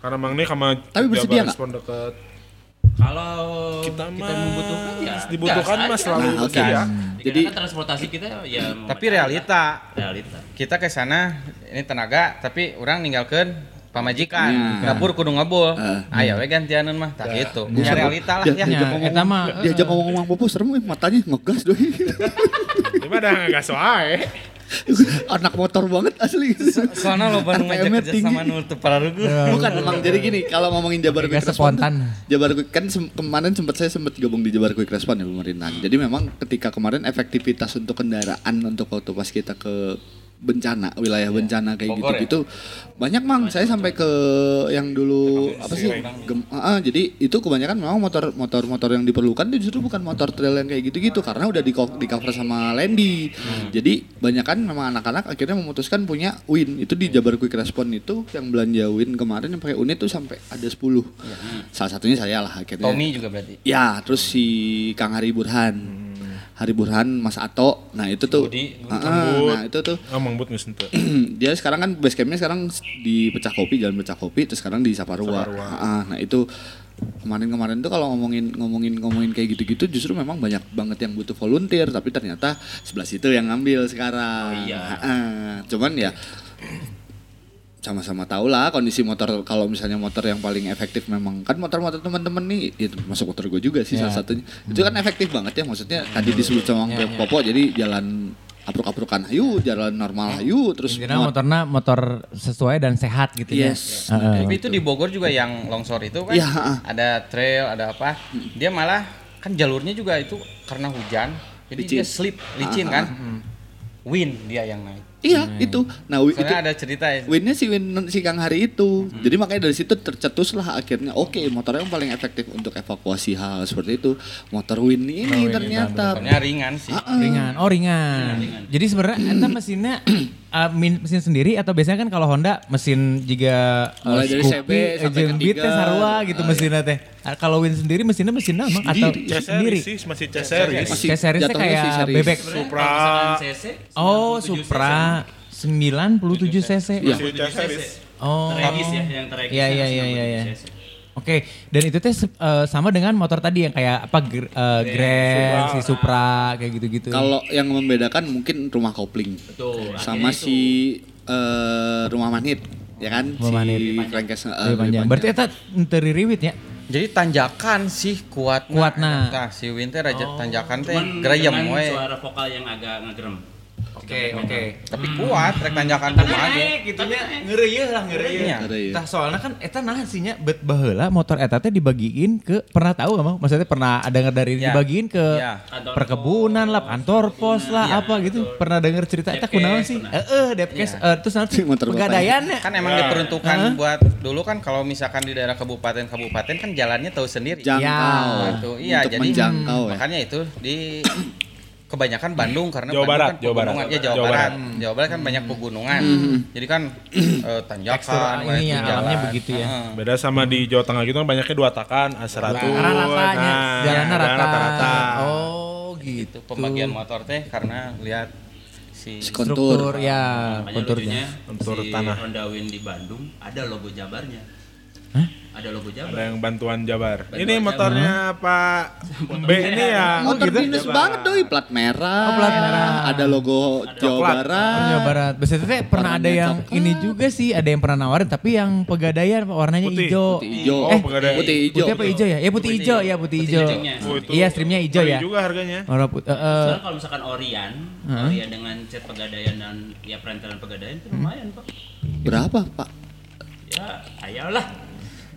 Karena Mang Nik sama Tapi bersedia enggak? Kalau kita, kita membutuhkan ya dibutuhkan mas selalu nah, okay. ya. Jadi kan transportasi kita ya tapi realita. Realita. Kita ke sana ini tenaga tapi orang ninggalkeun pamajikan. Dapur kudu ngebul. Aya we gantianeun mah tah kitu. Ya realita lah ya. Eta mah diajak ngomong-ngomong Popo serem matanya ngegas doi. Gimana ngegas wae. Anak motor banget asli. Soalnya lo baru ngajak kerja sama Nurtu Pararugu. Bukan emang jadi gini kalau ngomongin Jabar Quick Response. Jabar Quick kan sem- kemarin sempat saya sempat gabung di Jabar Quick Response ya pemerintahan. Jadi memang ketika kemarin efektivitas untuk kendaraan untuk waktu pas kita ke bencana wilayah ya. Bencana kayak Bogor gitu ya? Gitu banyak mang saya sampai ke yang dulu apa sih gem- ah, jadi itu kebanyakan memang motor motor motor yang diperlukan itu justru bukan motor trail yang kayak gitu gitu karena udah di di cover sama Lendi hmm. Jadi banyak kan memang anak-anak akhirnya memutuskan punya Win itu di Jabar Quick Response itu yang belanja Win kemarin yang pakai unit tuh sampai ada sepuluh ya. Salah satunya saya lah akhirnya Tommy juga berarti ya terus si Kang Hari Burhan hmm. Hari Burhan, Mas Ato, nah itu tuh, Budi, uh, nah itu tuh, oh, dia sekarang kan basecampnya sekarang di Pecah Kopi, jalan Pecah Kopi, terus sekarang di Saparua, uh, nah itu kemarin-kemarin tuh kalau ngomongin ngomongin ngomongin kayak gitu-gitu justru memang banyak banget yang butuh volunteer, tapi ternyata sebelah situ yang ngambil sekarang, oh, iya. uh, cuman ya sama-sama tahu lah kondisi motor kalau misalnya motor yang paling efektif memang kan motor-motor teman-teman nih ya masuk motor gue juga sih yeah. Salah satunya itu kan efektif banget ya maksudnya mm. tadi disebut sama yeah, yeah. Popo jadi jalan apruk-aprukan ayu jalan normal ayu terus karena mot- motornya motor sesuai dan sehat gitu yes. Ya yes. Uh, tapi itu di Bogor juga yang longsor itu kan yeah. Ada trail ada apa dia malah kan jalurnya juga itu karena hujan jadi licin. Dia slip licin uh-huh. Kan Win dia yang naik. Iya, hmm. itu. Nah, w- itu ada cerita ya. Winnya si Win si Kang Hari itu. Hmm. Jadi makanya dari situ tercetuslah akhirnya oke, okay, motornya yang paling efektif untuk evakuasi hal seperti itu. Motor Win ini oh, ternyata motornya ringan sih. Ah, ringan. Oh, ringan. Ringan, ringan. Jadi sebenarnya eta mesinnya uh, mesin sendiri atau biasanya kan kalau Honda mesin juga uh, mulai dari C B sampai ke Beat teh sarua gitu ah, mesinnya teh. Kalau Win sendiri mesinnya mesinnya mah atau sendiri masih C series. C series kayak bebek Supra. Oh, Supra. sembilan puluh tujuh cc. Ya. Oh. Teregis ya yang teregis. Iya iya iya iya. Oke, dan itu teh uh, sama dengan motor tadi yang kayak apa uh, Grand, si Supra kayak gitu-gitu. Kalau yang membedakan mungkin rumah kopling. Betul. Sama si uh, rumah manit, ya kan? Rumah si crankcase uh, panjang. Berarti eta teu ririwit ya. Jadi tanjakan sih kuat kuatna. Nah, si Winter aja oh. Tanjakan teh gerayem we. Cuman suara vokal yang agak ngegerem. Oke, oke. Tapi kuat rek tanjakan kumaha gitunya ngeureuh lah ngeureuh. Tah soalnya kan eta nahan sih nya bet baheula motor eta teh dibagiin ke pernah tahu enggak Mang? Maksudnya pernah ada ngedariin dibagiin ke perkebunan lah, kantor pos lah apa gitu. Pernah denger cerita eta kunaon sih? Heeh, depkes terus nanti pegadaiannya kan emang diperuntukkan buat dulu kan kalau misalkan di daerah kabupaten-kabupaten kan jalannya tahu sendiri. Jangkau. Iya, jadi makanya itu di kebanyakan Bandung karena Jawa Bandung Barat, kan Jawa Barat. Ya, Jawa, Jawa Barat. Barat. Jawa Barat kan hmm. banyak pegunungan. Hmm. Jadi kan eh, tanjakan, ini ya, alamnya begitu ya. Uh. Beda sama di Jawa Tengah gitu kan banyaknya dua takan, A seratus. Rata-ratanya, jalannya rata-rata. Oh, gitu. Pembagian motor teh karena lihat si struktur ya, konturnya. Kontur tanah. Honda Win di Bandung ada logo Jabarnya. Hah? Ada logo Jabar. Ada yang bantuan Jabar. Bantuan ini motornya Jabar. Pak B ini ya. Motor gitu. Minus Jabar. Banget doi, plat merah. Oh, plat merah. Ada logo ada Jawa plat. Barat. Jawa Barat. Biasanya pernah ada yang coklat. Ini juga sih, ada yang pernah nawarin tapi yang pegadaian warnanya hijau. Putih hijau. Eh, oh, putih hijau. Putih apa hijau ya? Ya putih hijau ya, putih hijau. Iya, streamnya hijau ya. Juga harganya. Warna putih. Soalnya kalau misalkan Orion, Orion dengan cat pegadaian dan ya perantaran pegadaian itu lumayan, Pak. Berapa, Pak? Ya, ayolah.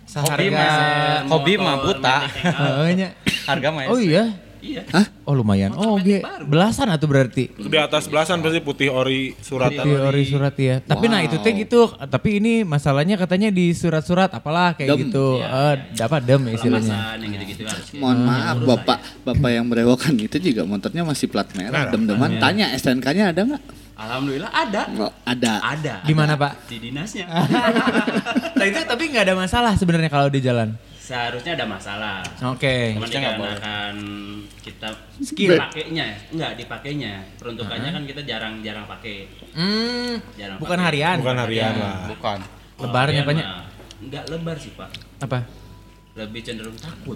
Seharga hobi mah buta. Heeh harga mah. Oh iya. Iya. Hah? Oh lumayan. Oh oke. Belasan atuh berarti. Di atas belasan pasti putih ori suratan. Putih ori surat ya. Tapi wow. Nah itu teh gitu. Tapi ini masalahnya katanya di surat-surat apalah kayak dem. Gitu. Eh ya, ya. Apa dem istilahnya. Gitu-gitu mohon maaf Bapak, Bapak yang berewokan itu juga motornya masih plat merah. Nah, dem-deman ya. Tanya S T N K-nya ada enggak? Alhamdulillah ada. Oh, ada. Ada. Di mana, Pak? Di dinasnya. Nah, itu tapi enggak ada masalah sebenarnya kalau di jalan. Seharusnya ada masalah. Oke. Okay. Maksudnya enggak akan kita skill pakainya. Enggak dipakainya. Peruntukannya uh-huh. kan kita jarang-jarang pakai. Hmm. Jarang bukan pakai. Harian. Bukan harian lah. Bukan. Oh, lebarnya banyak. Enggak lebar sih, Pak. Apa? Lebih cenderung takut.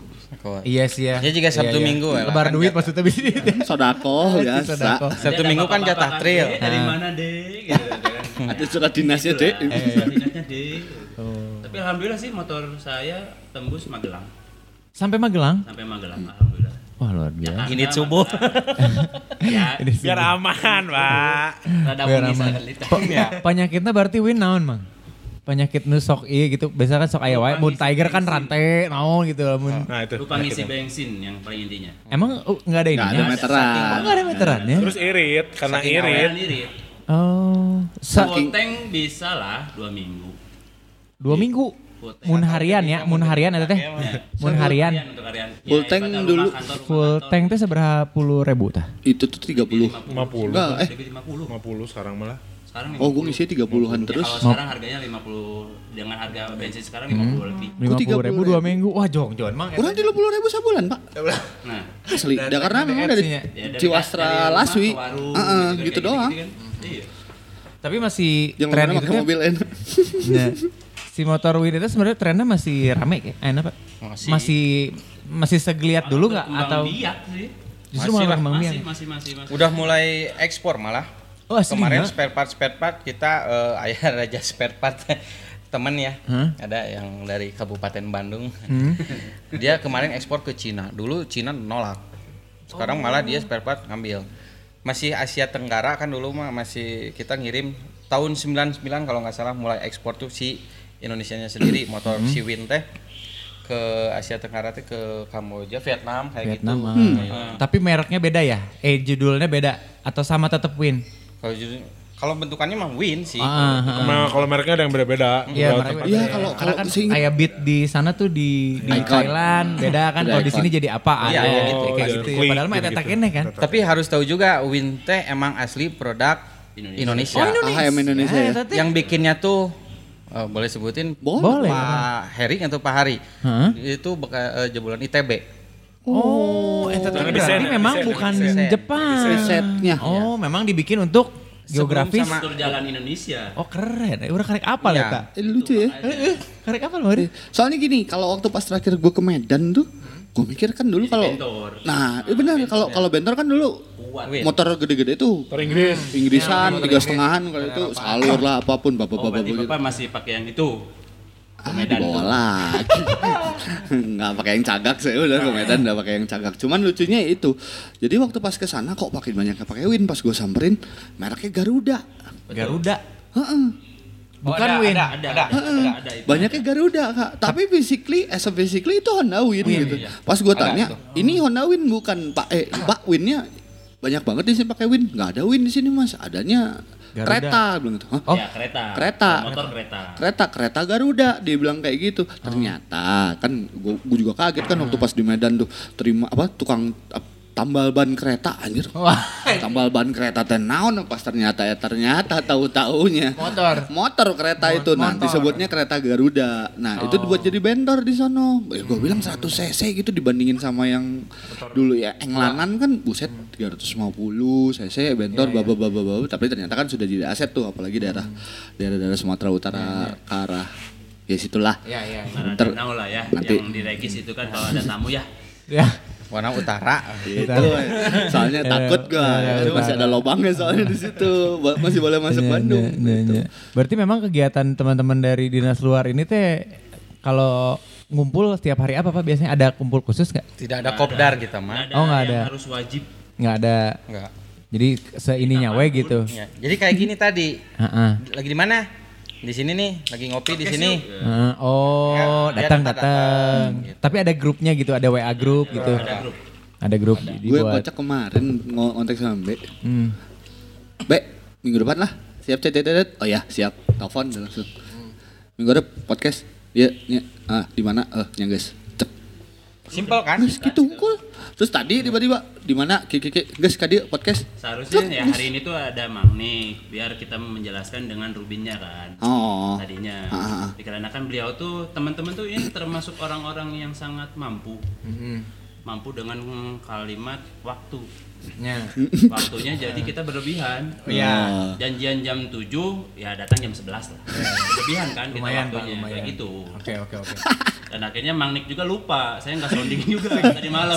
Iya sih ya. Dia juga Sabtu iya, iya. Minggu ya. Lebar kan duit jatah. Maksudnya bisa. Sodako biasa. Sodako. Sabtu Minggu kan jatah trail. Dari mana deh? Gitu, kan. Ada surat dinasnya deh. Surat dinasnya deh. Tapi alhamdulillah sih motor saya tembus Magelang. Sampai Magelang? Sampai Magelang alhamdulillah. Wah luar biasa. Ini subuh. Ya, biar aman Pak. Rada bunyi satelit. Penyakitnya berarti Win naon Mang? Penyakit nu sok iya gitu, biasanya kan sok aya wae, mun Tiger kan rantai naon gitu mun. Nah, itu. Lupa ngisi bensin yang paling intinya. Emang uh, enggak ada ini. Enggak ada meteran. Oh, enggak ada meteran ya. Terus irit, karena saking irit. irit. Oh, saking tank bisa lah dua minggu. dua minggu. Mun harian ya, mun harian eta teh. Mun harian. Full tank dulu. Full tank teh seberapa puluh ribu tah? Itu tuh tiga puluh. lima puluh. Enggak, eh. lima puluh. lima puluh sekarang malah. Oh gue isinya tiga puluhan terus. Kalau sekarang harganya lima puluh, dengan harga bensin sekarang lima puluh lebih. Gue tiga puluh ribu dua minggu, wah jong-jong Mang. Kurang tiga puluh ribu sebulan Pak. Nah, asli, udah karena memang dari Ciwastra Laswi, gitu doang. Tapi masih tren itu kan. Si motor Win itu sebenarnya trennya masih rame kayak enak Pak. Masih masih segeliat dulu gak? Atau justru malah berkembang biak. Udah mulai ekspor malah. Oh, kemarin spare part spare part kita uh, ayah raja spare part temen ya huh? Ada yang dari Kabupaten Bandung hmm? Dia kemarin ekspor ke Cina, dulu Cina nolak, sekarang oh. Malah dia spare part ngambil, masih Asia Tenggara kan dulu mah masih kita ngirim tahun sembilan puluh sembilan kalau nggak salah mulai ekspor tuh si Indonesianya sendiri motor hmm? Si Win teh ke Asia Tenggara teh ke Kamboja, Vietnam kayak Vietnam, gitu ah. Hmm. Hmm. Tapi mereknya beda ya, eh judulnya beda atau sama tetap Win? Kalau judul, kalau bentukannya mah Win sih. Ah, nah, kalau mereknya ada yang beda-beda. Iya, ya, kalau kalau kan kayak Beat di sana tuh di, di Thailand beda kan. Kalau di sini jadi apa? Iya, oh, ya, gitu, kayak gitu. Klik, padahal mah gitu, eta gitu. Kan. Tapi harus tahu juga Win teh emang asli produk Indonesia. Indonesia. Oh, Indonesia. Ah, Indonesia ya. Ya. Yang bikinnya tuh oh, boleh sebutin boleh. Pak Heri atau Pak Hari. Huh? Itu beka, uh, jebolan I T B. Oh, eta teh berarti memang desain, bukan desain, Jepang. Risetnya. Oh, memang dibikin untuk sebelum geografis sama tur jalan Indonesia. Oh, keren. Urang karek apal ya, Kak? Eh, lucu ya. Heeh. Karek apal, Mari. Soalnya gini, kalau waktu pas terakhir gue ke Medan tuh, gue mikir kan dulu kalau nah, iya benar kalau kalau bentor kan dulu motor gede-gede tuh. Motor Inggris, Inggrisan tiga koma lima an kalau itu salur lah apapun bapak-bapak. Oh, bapak masih pakai yang itu. dibawa lagi. Nggak pakai yang cagak, saya udah ke Medan nggak pakai yang cagak. Cuman lucunya itu, jadi waktu pas ke sana kok pakai banyak yang pakai Win. Pas gue samperin, mereknya Garuda. Garuda. Heeh. Bukan oh, ada, Win. Ada, ada, ada, ada, ada itu, banyaknya ada. Garuda, Kak. Tapi basically, as a basically itu Honda Win hmm, gitu. Iya. Pas gue tanya, oh, ini Honda Win bukan Pak eh Pak Winnya banyak banget di sini pakai Win. Nggak ada Win di sini, Mas. Adanya Garuda. Kereta, bilang gitu. Hah? Oh, ya, kereta. Kereta. Motor kereta. Kereta, kereta Garuda, dia bilang kayak gitu. Oh. Ternyata kan gue juga kaget kan waktu pas di Medan tuh terima apa tukang tambal ban kereta anjir. Wah. Tambal ban kereta teh naon pas ternyata ya ternyata tahu-taunya motor. Motor kereta Mot- itu nah motor. Disebutnya kereta Garuda. Nah, oh. itu buat jadi bentor di sono. Ya gua bilang seratus cc gitu dibandingin sama yang motor. Dulu ya englanan kan buset tiga ratus lima puluh cc bentor bababababab tapi ternyata kan sudah jadi aset tuh apalagi daerah hmm. daerah-daerah Sumatera Utara ya, ya. ke arah ya situlah. Ya ya. Ter- lah ya. Nanti. Yang diregis itu kan kalau ada tamu ya. Ya. Warna utara gitu. Soalnya takut gua. Ya, itu masih ada lubangnya soalnya di situ. Masih boleh masuk ya, Bandung ya, gitu. Ya. Berarti memang kegiatan teman-teman dari Dinas Luar ini teh kalau ngumpul setiap hari apa Pak biasanya ada kumpul khusus enggak? Tidak ada kopdar kita mah. Oh, enggak ada. Harus wajib. Enggak ada. Enggak. Jadi seininya we gitu. Ya. Jadi kayak gini tadi. Uh-uh. Lagi di mana? Di sini nih, lagi ngopi di sini. Uh, oh, datang-datang. Ya, gitu. Tapi ada grupnya gitu, ada W A group ya, gitu. Ada grup. Ada grup dibuat. Gue kocak kemarin ngontek sama Be. Hmm. Be, minggu depan lah. Siap cetet-cetet. Oh ya, siap. Telepon langsung. Hmm. Minggu depan podcast. Iya, ya. Ah, di mana? Eh, nyangges. Cep. Simpel kan? Guys, gitu cool. Terus tadi tiba-tiba di mana? Kiki-kiki, guys, kadi podcast. Seharusnya Lep, ya hari ini tuh ada Mang Nih, biar kita menjelaskan dengan Rubinnya kan. Oh. Tadinya. Ah. Dikarenakan beliau tuh teman-teman tuh ini termasuk orang-orang yang sangat mampu. Mm-hmm. Mampu dengan kalimat waktu. Ya. Waktunya jadi kita berlebihan. Oh, ya. Janjian jam tujuh, ya datang jam sebelas lah. Berlebihan kan kita lumayan, waktunya bang, kayak gitu. Oke oke oke. Dan akhirnya Mang Nik juga lupa, saya nggak sounding juga tadi malam.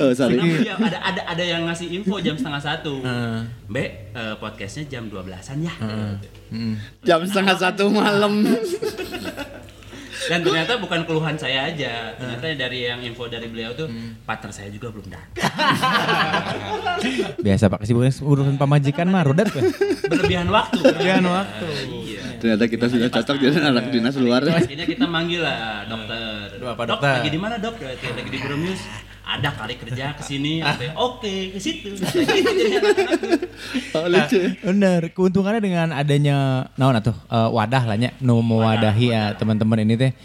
Oh, sorry. Ada ada ada yang ngasih info jam setengah satu. Uh. Be uh, podcastnya jam dua belasan ya. Uh. Hmm. Jam setengah satu malam. Dan ternyata bukan keluhan saya aja, ternyata dari yang info dari beliau tuh hmm. partner saya juga belum datang. Biasa Pak, kesibukan urusan pamajikan mah rodat kan. Berlebihan waktu. Berlebihan waktu. Iya. Ternyata kita ya, sudah cocok jadi anak dinas luar. Akhirnya kita manggil lah dokter. Dok, dokter. Lagi di mana dok? Lagi di Bromus. Ada kali kerja kesini, sampai oke ke situ. Oh lucu. Bener. Keuntungannya dengan adanya, naon atuh uh, wadah lah nya, nu mewadahi ya teman-teman ini teh.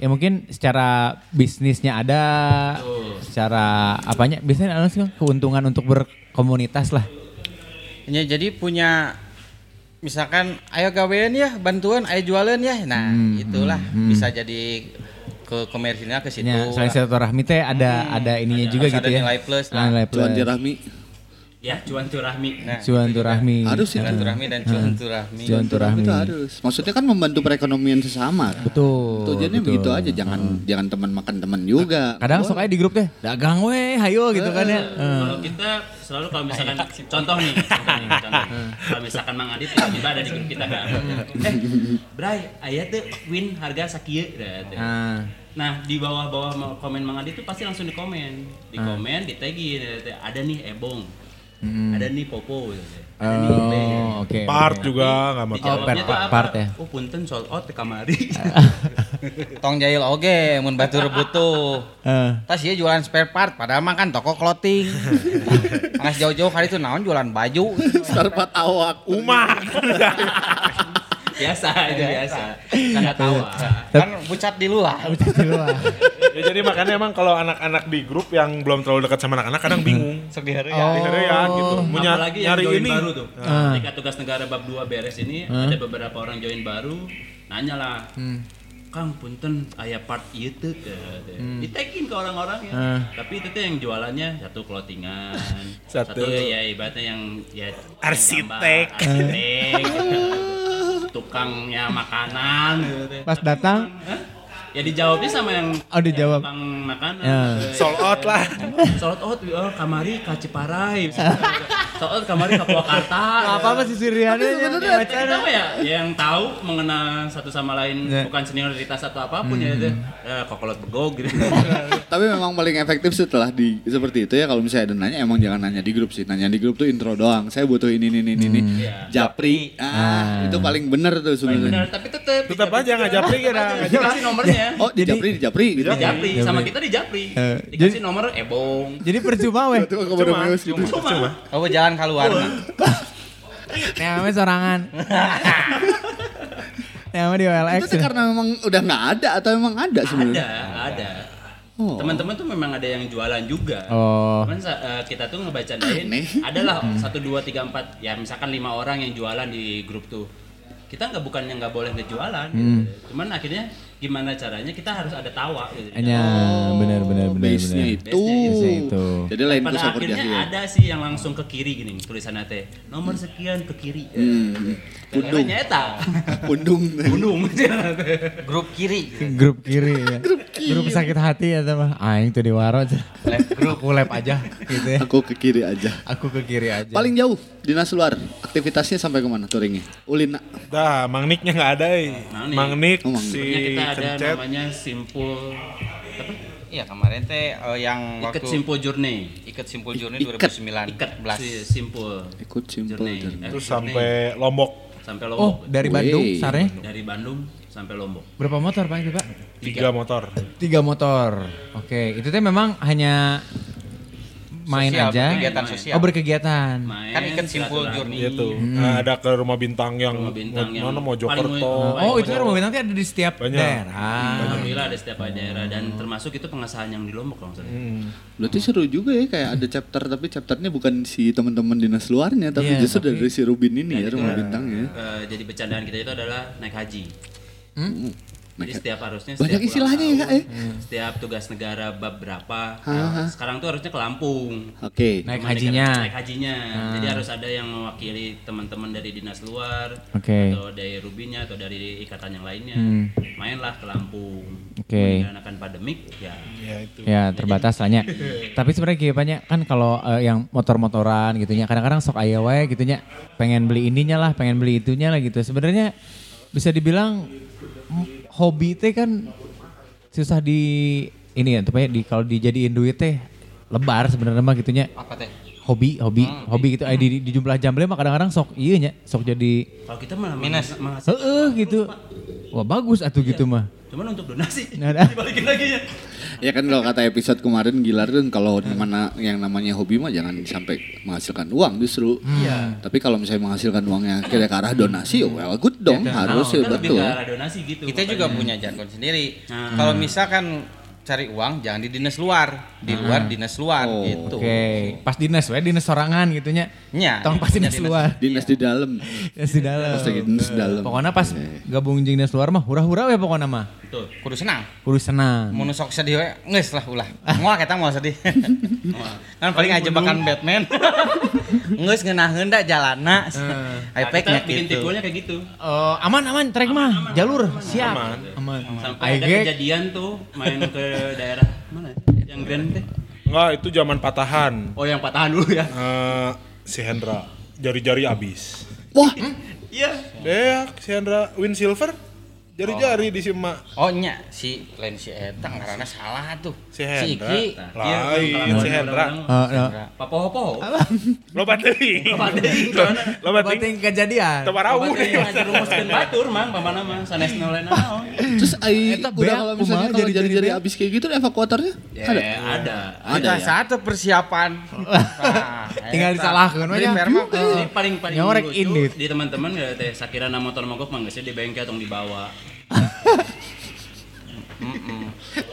Ya mungkin secara bisnisnya ada, oh. secara apanya, biasanya ada sih keuntungan untuk berkomunitas lah. Ya, jadi punya, misalkan ayo gawean ya, bantuan, ayo jualan ya, nah hmm, itulah hmm, bisa jadi ke komersilnya ke situ. Ya, selain silaturahmi teh ada hmm, ada ininya ada, juga gitu ya. Ada nilai plus lah. Nilai plus. Cuan dirahmi. Ya, cuan turahmi. Nah, cuan turahmi. Harus ya. Cuan turahmi dan cuan turahmi. Cuan turahmi itu harus. Maksudnya kan membantu perekonomian sesama. Betul. Tujuannya begitu aja, jangan hmm. jangan teman makan teman juga. Kadang sok aja di grup teh, dagang weh, hayo gitu kan ya. Kalau kita selalu kalau misalkan contoh nih, contoh nih, contoh. Kalau misalkan Mang Adit tiba-tiba ada di grup kita kan. Eh, Bray, aya teh Win harga sakieu. Nah, di bawah-bawah komen Mang Adit tuh pasti langsung di komen. Di komen, di tagin, ada nih Ebong. Hmm. Ada nih Popo, ada oh, nih Ube, okay, part okay. juga nggak mau. Oh, part, part, part ya. Oh punten sold out kamari. Tong jahil oge, mun batur butuh. Tas dia jualan spare part, padahal mah kan toko clothing. Ngas jauh-jauh kali itu naon jualan baju. Spare part awak, umak. Biasa aja biasa, nggak tahu kan bucat di luar. Bucat di luar. Ya jadi makanya emang kalau anak-anak di grup yang belum terlalu dekat sama anak-anak kadang bingung. Sedih hari ya, hari ya gitu. Apalagi yang join ini. Baru tuh. Ah. Ketika tugas negara bab dua beres ini ah. ada beberapa orang join baru, nanyalah. Hmm. Kang punten aya part ieu teh. Hmm. Ditekin ke orang-orangnya. Uh. Tapi itu tuh yang jualannya satu clothingan, satu, satu ya ibaratnya yang ya arsitek. Arsitek. Tukangnya makanan gitu. Pas datang Ya dijawabnya sama yang oh, dijawab. Yang makanan. Yeah. Sold out lah. Sold out, oh, kamari ka Ciparai. Sold out kamari ka Purwakarta. Nah, apa apa sih Siriannya itu ya, apa ya? Yang tahu mengenal satu sama lain yeah. bukan senioritas atau apapun hmm. ya itu. Ya kokolot begog gitu. Tapi memang paling efektif setelah di seperti itu ya kalau misalnya ada nanya emang jangan nanya di grup sih. Nanya di grup tuh intro doang. Saya butuh ini ini ini hmm. ini. Yeah. Japri. Ah, hmm. itu paling benar tuh sebenarnya. Tapi tetap tetap aja enggak japri kira. Dikasih nomornya. Oh, di Japri, di Japri, di Japri, Japri. Sama kita di Japri. Uh, Dikasih jadi, nomor ebong. Jadi percuma weh. Cuma, cuma. Kamu jangan keluar. Namanya sorangan. Namanya di O L X. Itu karena memang udah nggak ada atau memang ada sebenarnya? Ada, ada. Oh. Teman-teman tuh memang ada yang jualan juga. Oh. Cuman uh, kita tuh ngebacain, adalah satu dua tiga empat, ya misalkan lima orang yang jualan di grup tuh. Kita nggak bukannya nggak boleh ngejualan, hmm. gitu. Cuman akhirnya gimana caranya kita harus ada tawa gitu. Iya, oh, benar-benar benar. Base-nya itu. Base-nya itu. Jadi lain itu seperti itu. Ada sih yang langsung ke kiri gini tulisannya teh. Nomor sekian ke kiri. Hmm. Pundung. Pundung. Pundung. Grup kiri. Grup kiri ya. Grup kiri. Grup sakit hati ya mah. Aing tuh di warot. Lab grup lab aja gitu ya. Aku ke kiri aja. Aku ke kiri aja. Paling jauh Dinas Luar. Aktivitasnya sampai kemana touringnya? Ulina. Dah, Mang Niknya enggak ada. Mang Nik si kita ada Kencet. Namanya simpul apa? Iya kemarin teh uh, yang waktu ikut simpul journey, ikut simpul journey dua ribu sembilan belas. Ikat simpul. Ikut simpul journey. journey. Terus sampai Lombok. Sampai Lombok. Oh, dari Bandung sare? Dari Bandung sampai Lombok. Berapa motor Pak itu, Pak? Tiga motor. Tiga motor. Oke, okay. Itu teh memang hanya main sosial, aja kegiatan sosial. Oh berkegiatan. Main, kan ikan simpul journey itu. Hmm. Nah, ada ke Rumah Bintang yang mana Mojokerto. Oh, itu Rumah Bintang itu ada di setiap banyak. Daerah. Alhamdulillah ada setiap daerah dan termasuk itu pengesahan yang di Lombok kalau misalnya. Hmm. Berarti seru juga ya kayak ada chapter tapi chapternya bukan si teman-teman Dinas Luarnya tapi yeah, justru tapi dari si Rubin ini ya Rumah Bintang ya. Uh, jadi bercandaan kita itu adalah naik haji. Hmm. Jadi setiap harusnya setiap banyak istilahnya tahun, ya eh. Setiap tugas negara bab berapa nah, sekarang tuh harusnya ke Lampung. Oke. Okay. Naik hajinya. Naik hajinya. Ah. Jadi harus ada yang mewakili teman-teman dari Dinas Luar okay. atau dari Rubinya atau dari ikatan yang lainnya. Hmm. Mainlah ke Lampung. Oke. Okay. Dikarenakan pandemik ya. Ya itu. Ya terbatas hanya. Tapi sebenarnya gimana kan kalau uh, yang motor-motoran gitu ya kadang-kadang sok aya wae gitu ya. Pengen beli ininya lah, pengen beli itunya lah gitu. Sebenarnya bisa dibilang hobi teh kan susah di ini ya, tapi di kalau dijadiin duit teh lebar sebenarnya mah gitunya. Apa teh? Hobi, hobi, hmm. hobi gitu. Di, di, di jumlah jam beli mah kadang-kadang sok iya nya, sok jadi. Kalau kita mah minus, heeh gitu. Wah bagus atuh iya. Gitu mah. Cuman untuk donasi, dibalikin lagi ya. Ya kan kalau kata episode kemarin Gilar kan kalau mana yang namanya hobi mah jangan sampai menghasilkan uang justru. Iya. Tapi kalau misalnya menghasilkan uangnya kira-kira ke arah donasi, well good dong ya, harus ya, betul. Donasi gitu, kita makanya. Juga punya jargon sendiri. Hmm. Kalau misalkan cari uang jangan di dinas luar, di luar hmm. dinas luar oh, gitu. Oke. Okay. Pas dinas we dinas sorangan gitu nya. Ya, tong pas dinas, dinas luar. Dinas di dalam. Dinas di dalam. Pas dinas di dalam. Pokoknya pas gabung jeung dinas luar mah hura-hura we pokona mah. Betul. Kudu senang. Kudu senang. Mun sok sedih we geus lah ulah. Moal eta moal sedih. Kan paling aja makan Batman. Geus ngeunaheun da jalanna. Heeh. Kita bikin tikulnya kayak gitu. Oh, aman aman trek mah. Jalur siap. Aman. Sampai ada kejadian tuh main ke daerah mana yang Grand teh? Enggak, itu zaman patahan. Oh, yang patahan dulu ya. Uh, si Hendra jari-jari habis. Wah, iya. Hmm? Deh, si Hendra Win Silver jari-jari oh. di simak. Oh, nya si lain si eta karena salah tuh. Si Hendra. Si Iki, lain si Hendra. Heeh. Papoho-poho. Loba teuing. Loba teuing. Loba teuing kejadian. Tebarau teh rumuskeun batur Mang, pamana mah sanesna lenaon. Terus ai udah kalau misalnya kalau jari-jari habis kayak gitu evakuatornya? Yeah, ada. Ada. Ada ya. Saat persiapan. Nah, tinggal disalahkeun we. Jadi paling-paling lucu di teman-teman teh sakirana motor mogok mah geus di bengkel tong dibawa.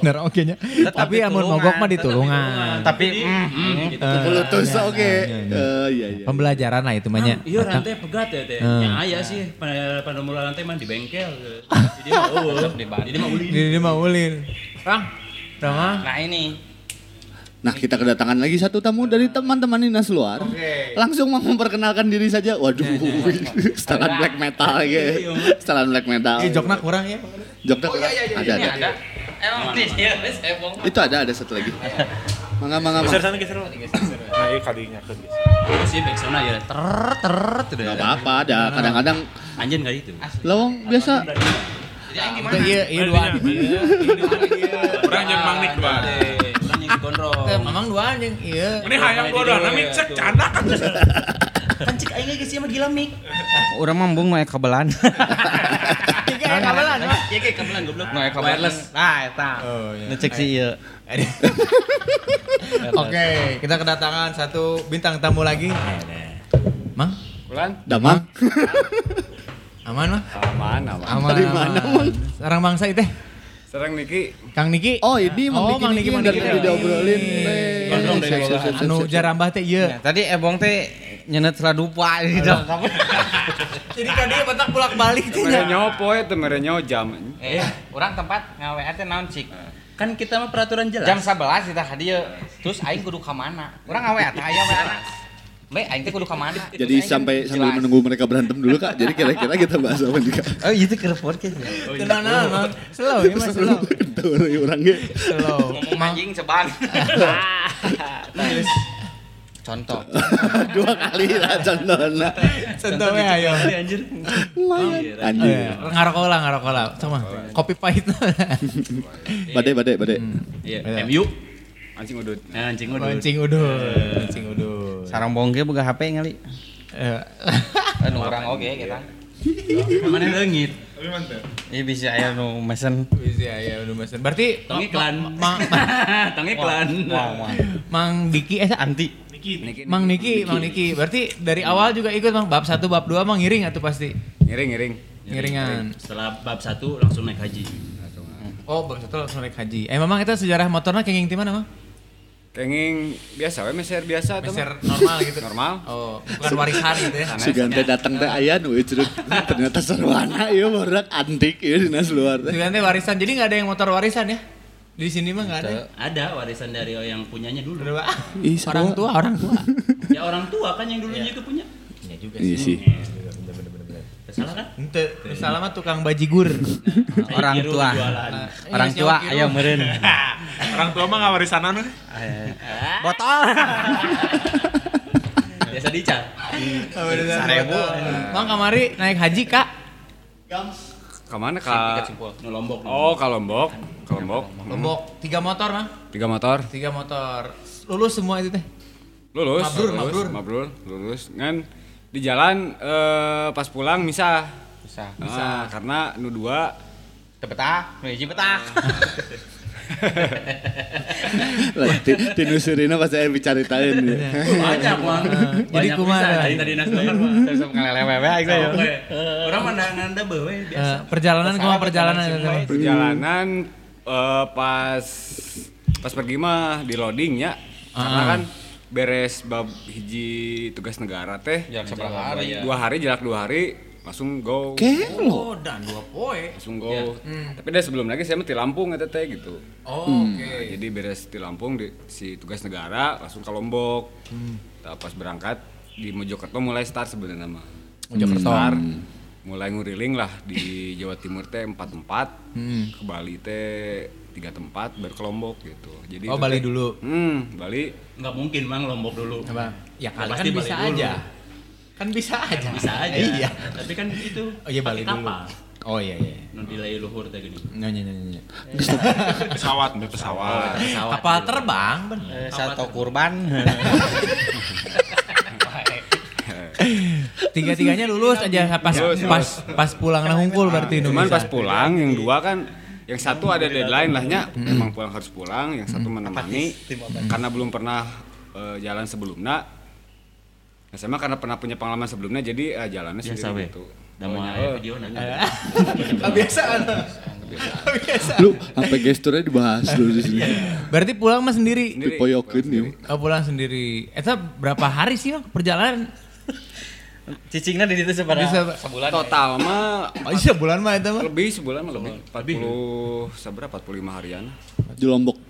Bener oke nya. Tapi amun mogok mah ditulungan. Tapi letus oke. Pembelajaran lah itu mah nya. Iya rantai pegat ya teh. Nya aya sih panomulan rantai mah di bengkel. Jadi mah eueuh di dia mah ulin. Di dia mah ulin. Rang. Rang. Nah ini. Nah kita kedatangan lagi satu tamu dari teman-teman Dinas Luar. Okay. Langsung mau memperkenalkan diri saja. Waduh, setelan black metal gitu. Setelan black metal. Eh jokna kurang ya. Jogja oh, iya, iya, iya, ada, iya, ada. Ada. Emang di dia saya bong. Itu ada, ada satu lagi. Mangga-mangga. Geser sana, geser. Nah, iya kalinya kan geser. Sih back sana ya. Ter ter tidak apa-apa, ada. Kadang-kadang anjing kayak itu. Lawang biasa. Jadi yang gimana? Iya, iya dua. Orang yang mangnik dua. Orang yang gondrong. Memang dua anjing, iya. Ini hayang bodoh, namik cek canda kan. Kan cek aing geus sama gila mik. Urang mambung mah kabelan. Iya kabelan mah. Iya kabelan goblok. Nah, wireless. Nah, eta. Nu cek si ieu. Oke, kita kedatangan satu bintang tamu lagi. Mang? Kulan? Da Mang. Aman mah? Aman, aman. Aman dari mana, Mang? Sarang bangsa ieu teh. Sarang Niki. Kang Niki? Oh, ini Mang Niki yang tadi diobrolin. Gondrong dari anu jarambah teh ieu. Tadi ebong teh nyenet seladupa di dalam kamu. Jadi kadang bentak pulak balik teh nya. Nyopoe teh mere nyo jam. Eh, urang tempat ngawe teh naon cik. Kan kita mah peraturan jelas. Jam sebelas kita ka dieu. Terus aing kudu ka mana? Urang ngawe teh aya we anak. We aing teh kudu ka mana? Jadi sampai sambil menunggu mereka berantem dulu Kak. Jadi kira-kira kita bahas apa nih Kak? Oh, itu ke podcast ya. Tenang-tenang. Slow ya Mas, slow. Tuh urang ge. Slow. Ngomong anjing ceban. Contoh. Dua kali lah contohnya. Contohnya ayo. Anjir. Anjir. Anjir. Ngarokola, ngarokola. Sama. Kopi pahit. Bade, bade, bade. Iya. M U. Anjing udut. Anjing udut. Anjing udut. Anjing udut. Sarang bongke buka H P ngali. Anu orang oke kita. Mana leungit. Tapi mantep. Iya bisa aya nu mesen. Bisa aya nu mesen. Berarti tong iklan. Tong iklan. Mang Diki eh anti. Niki, Mang Niki, Niki, Mang Niki. Berarti dari awal juga ikut Mang bab satu, bab dua Mang ngiring atau pasti? Ngiring, ngiring. Ngiringan. Setelah bab satu langsung naik haji. Oh, bab satu langsung naik haji. Eh, Mamang itu sejarah motorna kenging di mana, Mang? Kenging biasa we, meser biasa atau meser normal gitu. Normal. Oh, bukan warisan gitu ya. Sugante datang teh aya nu cerut. Ternyata sarwana ieu barudak antik ieu Dinas Luar teh. Sugante warisan. Jadi enggak ada yang motor warisan ya? Di sini mah nggak ada. Ada warisan dari yang punyanya dulu. Ih, orang tua, orang tua. Ya orang tua kan yang dulunya juga punya. Ya juga sih. Iya sih. Bener-bener. Salah kan? Ente. Salah mah tukang bajigur. Orang tua. Orang tua ayo meureun. Orang tua mah nggak warisanan. Botol. Biasa dical. seribu. Mang kamari naik haji, Kak. Gams. Ke mana Kak? Ke Lombok. Oh, ke Lombok. Ke Lombok. Lombok. Tiga motor mah? Tiga motor. Tiga motor. Lulus semua itu teh. Lulus. Mabrur, mabrur. Mabrur, lulus. Kan di jalan eh, pas pulang misah. Misah. Misah. Nah, karena nu dua tepetah, nu hiji petah. Lah tinu surina pas saya bicaratain. Banyak Bang. Jadi kumaha tadi tadi Dinas Luar mah terus ngalelewe aing saya. Urang mandangna beuwe biasa. Perjalanan kumaha perjalanan? Perjalanan pas pas pergi mah di loading ya. Karena kan beres bab hiji tugas negara teh sabar hari. Dua hari jelak dua hari. Langsung go. Kelo. Oh, dan dua poe. Langsung go. Yeah. Mm. Tapi dah sebelum lagi saya mah di Lampung eta teh gitu. Oh, mm. Oke. Okay. Nah, jadi beres di Lampung di si tugas negara langsung ke Lombok. Mm. Nah, pas berangkat di Mojokerto mulai start sebenarnya mah. Mojokerto. Mm. Mulai nguriling lah di Jawa Timur teh empat tempat. Mm. Ke Bali teh tiga tempat baru ke Lombok gitu. Jadi oh, Bali te, dulu. Hmm, Bali. Enggak mungkin Mang Lombok dulu. Apa? Ya kali kan bisa Bali aja. Dulu. Kan bisa aja. Bisa aja. Iya. Tapi kan itu. Oh iya balik dulu. Oh iya iya. Non delay luhur teh gini. Nya nya nya. Pesawat, pesawat. Kapal terbang bener. Satu kurban. Tiga-tiganya lulus aja pas pas pas pulang nahungkul berarti. Cuman pas pulang yang dua kan yang satu ada deadline lahnya memang pulang harus pulang, yang satu menemani karena belum pernah jalan sebelumnya. Nah, sama karena pernah punya pengalaman sebelumnya jadi uh, jalannya biasa sendiri we. Gitu. Namanya oh, video nanya. Kebiasaan. Kebiasaan. Lu sampai gesturnya dibahas dulu di sini. Berarti pulang mah sendiri. Dipoyokin ya. Oh, pulang sendiri. Eta berapa hari sih mah perjalanan? Cicingnya di ditu seberapa? Sebulan. Total mah oh, sebulan mah eta mah. Lebih sebulan mah lebih. empat puluh seberapa empat puluh lima harian. Di Lombok.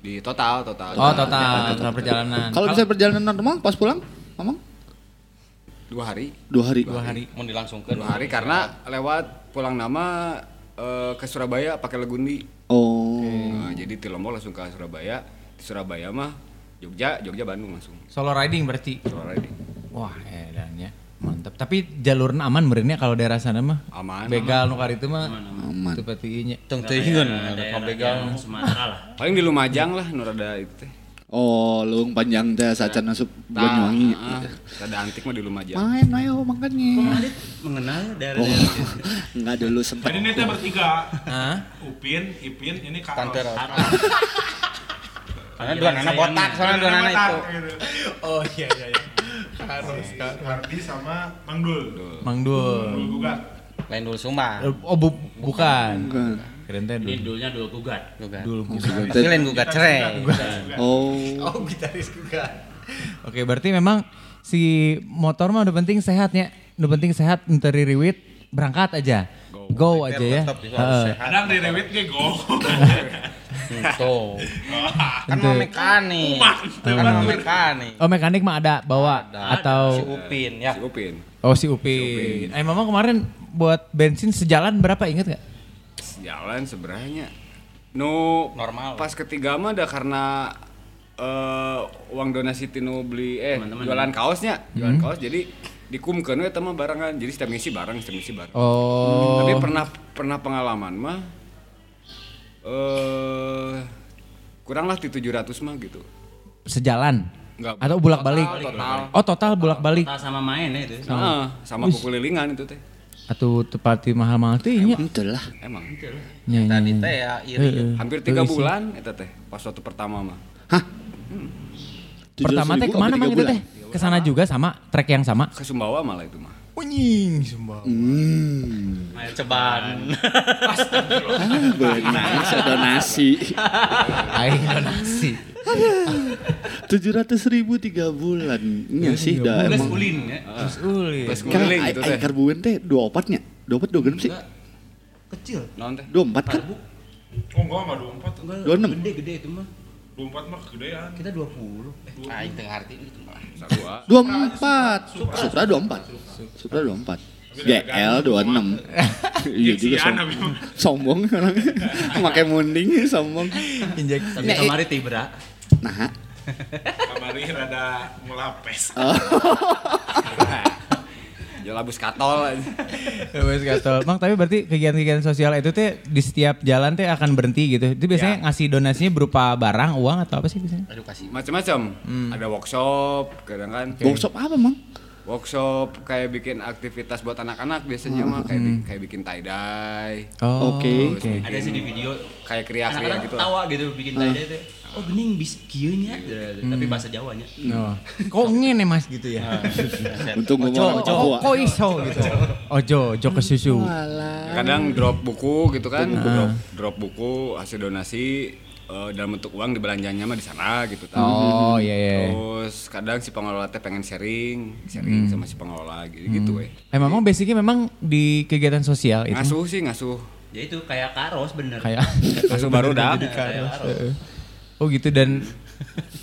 Di total total. Oh, total perjalanan. Kalau bisa perjalanan normal pas pulang, Mamang? Dua hari, dua hari, dua hari, mau dilangsungkan. Dua hari karena lewat pulang nama uh, ke Surabaya pakai Legundi. Oh. Nah, jadi di Lombok langsung ke Surabaya, di Surabaya mah Jogja, Jogja Bandung langsung. Solo riding berarti? Solo riding. Wah, edannya mantap. Tapi jalurnya aman meureunnya kalau daerah sana mah. Aman. Begal nu karitu mah aman. Tepatinya tong teuingeun ka begal Sumatera lah. Paling di Lumajang lah nu rada itu teh. Oh, lung panjang teh sacana sup Banyuwangi. Heeh. Rada antik mah di Lumajang. Main ayo makannya. Mang Adit mengenal daerah. Oh, enggak dulu sempat. Jadi kita bertiga. Heeh. Upin, Ipin, ini Kak. Karena dua anak botak, soalnya dua anak itu. Oh iya iya iya. Harus Kak Hardi sama Mang Dul. Mang Dul. Dul Gugat. Lain Dul Sumba. Oh bu- bukan. Bukan. Keren teh Dul. Ini Dulnya Dul Gugat. Gugat. Dul Gugat. Tapi lain Gugat Cerai. Oh. Oh gitaris Gugat. Oke, berarti memang si motor mah udah penting sehatnya. Udah penting sehat untuk ririwit berangkat aja. Go, go aja ya. Kadang ririwit ge go. Tuh. Kan mau mekanik. Kan mau mekanik. Oh mekanik mah ada bawa ada, atau ada. Si Upin ya. Si Upin. Oh si Upin. Si Upin. Eh mama kemarin buat bensin sejalan berapa inget gak? Sejalan seberanya. No normal. Pas ketiga mah ada karena uh, uang donasi Tino beli eh teman-teman jualan ya. Kaosnya, jualan hmm. kaos jadi dikumkeun we eta mah barengan. Jadi setiap ngisi bareng, setiap ngisi bareng. Oh. Hmm. Tapi pernah pernah pengalaman mah Uh, kuranglah di tujuh ratus mah gitu. Sejalan? Enggak. Atau bolak-balik? Total, total. Oh total bolak-balik. Total sama main ya itu. Sama, sama kukelilingan itu teh. Atau tepati mahal-mahal teh nya. Emang betul lah. Emang. Tadi teh ya iri. E-e. Hampir tiga Tuh, bulan itu teh pas waktu pertama mah. Hah? Hmm. Pertama teh kemana mah itu teh? Kesana juga sama, trek yang sama? Ke Sumbawa malah itu mah. Unying Sumbawa. Hmm. Air ceban. Astagfirullah. Benar, donasi. Air donasi. tujuh ratus ribu tiga bulan. Iya sih dah emang. Plus ulin ya. Plus ulin. Plus ulin gitu teh. Air karbuen teh dua opatnya. Dua opat dua genep sih. Kecil. Naon teh? Dua empat kan? Oh enggak, enggak dua empat. Dua enam. Gede-gede itu mah. dua puluh empat mah kegedean. Kita dua puluh. Eh, aing teu ngarti itu mah. dua puluh empat. Supra, Supra dua puluh empat. Supra dua puluh empat. G L dua puluh enam. Iya juga sombong orang. Pakai munding sombong. Injek tapi kamari tibra. Nah. Kamari rada mulapes. Ya labus katol. Labus katol. Mang tapi berarti kegiatan-kegiatan sosial itu teh di setiap jalan teh akan berhenti gitu. Itu biasanya ya. Ngasih donasinya berupa barang, uang atau apa sih biasanya? Edukasi. Macam-macam. Hmm. Ada workshop, kadang kan. Okay. Workshop apa, Mang? Workshop kayak bikin aktivitas buat anak-anak biasanya hmm. mah kayak bi- kayak bikin tie-dye. Oh, oke. Okay. Okay. Ada sih di video kayak kriya-kriya gitu. Tawa gitu bikin uh. tie-dye teh. Oh bening bis kieunya hmm. tapi bahasa Jawanya. No. Kok ngene Mas gitu ya. Untung ngomong Jawa. Kok iso gitu. Ojo, ojo ke susu. Kadang drop buku gitu kan, drop, drop buku hasil donasi uh, dalam bentuk uang dibelanjanya mah di sana gitu kan. Oh iya iya. Terus kadang si pengelola teh pengen sharing, sharing hmm. sama si pengelola gitu hmm. gitu weh. Eh memang basicnya memang di kegiatan sosial itu. Ngasuh sih ngasuh. Ya itu kayak karos bener. Kayak ngasuh baru dah. Oh gitu dan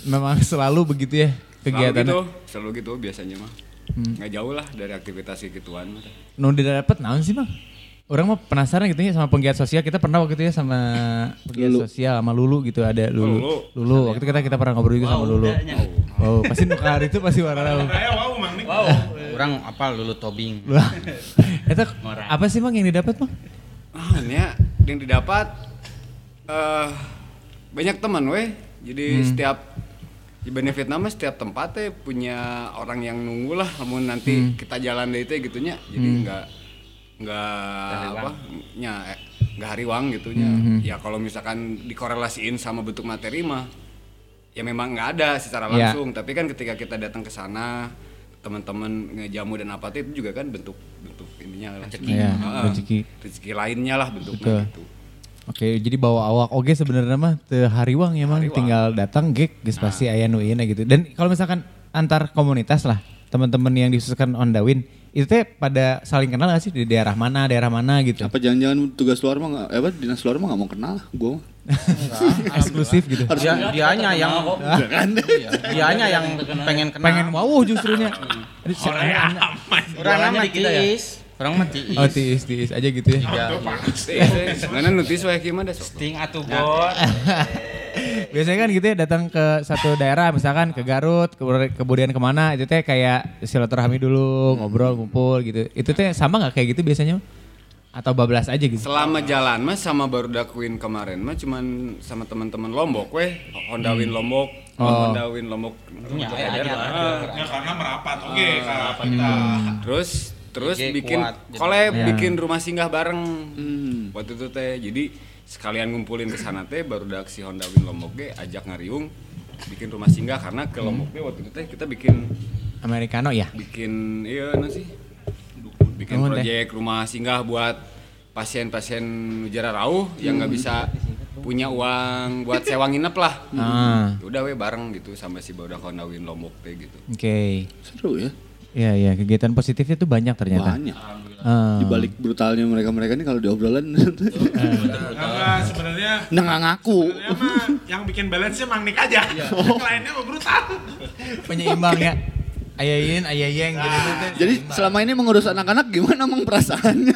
memang selalu begitu ya kegiatan. Selalu gitu, selalu gitu biasanya mah. Hmm. Nggak jauh lah dari aktivitas kegituan. Nuh didapet naon sih bang? Orang mah penasaran gitu ya sama penggiat sosial. Kita pernah waktu itu ya sama penggiat Lulu. Sosial sama Lulu gitu ada Lulu. Lulu, Lulu. waktu itu kita kita pernah ngobrol juga wow, sama Lulu. Wow, oh, pasti nuk hari itu pasti warna. Wow, Mang Nik. Wow, orang apal Lulu Tobing. Itu apa sih Mang yang didapat Mang? Ah, ya, yang didapat eh uh, banyak teman weh, jadi hmm. setiap di benefit nama setiap tempat teh punya orang yang nunggu lah, namun nanti hmm. kita jalan dari teh gitunya, jadi hmm. nggak nggak apa, nya nggak hariwang gitunya. Hmm. Ya kalau misalkan dikorelasiin sama bentuk materi mah, ya memang nggak ada secara langsung, yeah. Tapi kan ketika kita datang ke sana teman-teman ngejamu dan apa itu juga kan bentuk bentuk ininya rezeki, yeah, uh, rezeki rezeki lainnya lah bentuknya gitu. Oke, jadi bawa awak oge sebenarnya mah teu hariwang ya Mang, tinggal datang gig geus pasti aya nu ieu gitu. Dan kalau misalkan antar komunitas lah, teman-teman yang dikhususkan Honda Win, itu teh pada saling kenal enggak sih di daerah mana, daerah mana gitu. Apa jangan-jangan tugas luar mah eh apa dinas luar mah enggak mau kenal gua mah. Eksklusif gitu. Dia dianya yang dianya yang pengen kenal. Pengen wawuh justrunya. Orang amat. Orang amat kita ya. Orang mah tiis. Oh tiis, tiis aja gitu ya. Aduh panas sih. Karena lu tiis wae gimana sok. Sting atuh bon. Biasanya kan gitu ya datang ke satu daerah misalkan ke Garut, kemudian kemana itu teh kayak silaturahmi dulu, ngobrol, ngumpul gitu. Itu teh sama gak kayak gitu biasanya? Atau bablas aja gitu. Selama jalan mah sama Barudak Win kemarin mah cuman sama teman-teman Lombok weh, Honda Win Lombok, oh. Honda Win Lombok. Ya, ya, ya, ya, ya karena merapat. Oke, okay, uh, karena kita. Hmm. Terus terus G-G bikin collab ya. Bikin rumah singgah bareng. Hmm. Waktu itu teh jadi sekalian ngumpulin ke sana teh Barudak si Honda Win Lombok ge ajak ngariung bikin rumah singgah karena ke Lombok hmm. waktu itu teh kita bikin americano ya. Bikin iya nah sih. Bikin oh, proyek deh. Rumah singgah buat pasien-pasien mujara rauh hmm. yang nggak bisa punya uang buat sewa nginep lah. Ah. Udah we bareng gitu sama si Bauda Kondawin Lombok teh gitu. Oke. Okay. Seru ya. Iya iya kegiatan positifnya tuh banyak ternyata. Banyak. Uh. Di balik brutalnya mereka-mereka ini kalau diobrolan. Enggak sebenarnya. Nggak ngaku. Mah yang bikin balance-nya Mang Nik aja. Oh. Kliennya mau brutal. Penyeimbang ya. Okay. Ayayin, ayayeng, nah, gitu. Jadi gimana? Selama ini mengurus anak-anak gimana emang perasaannya?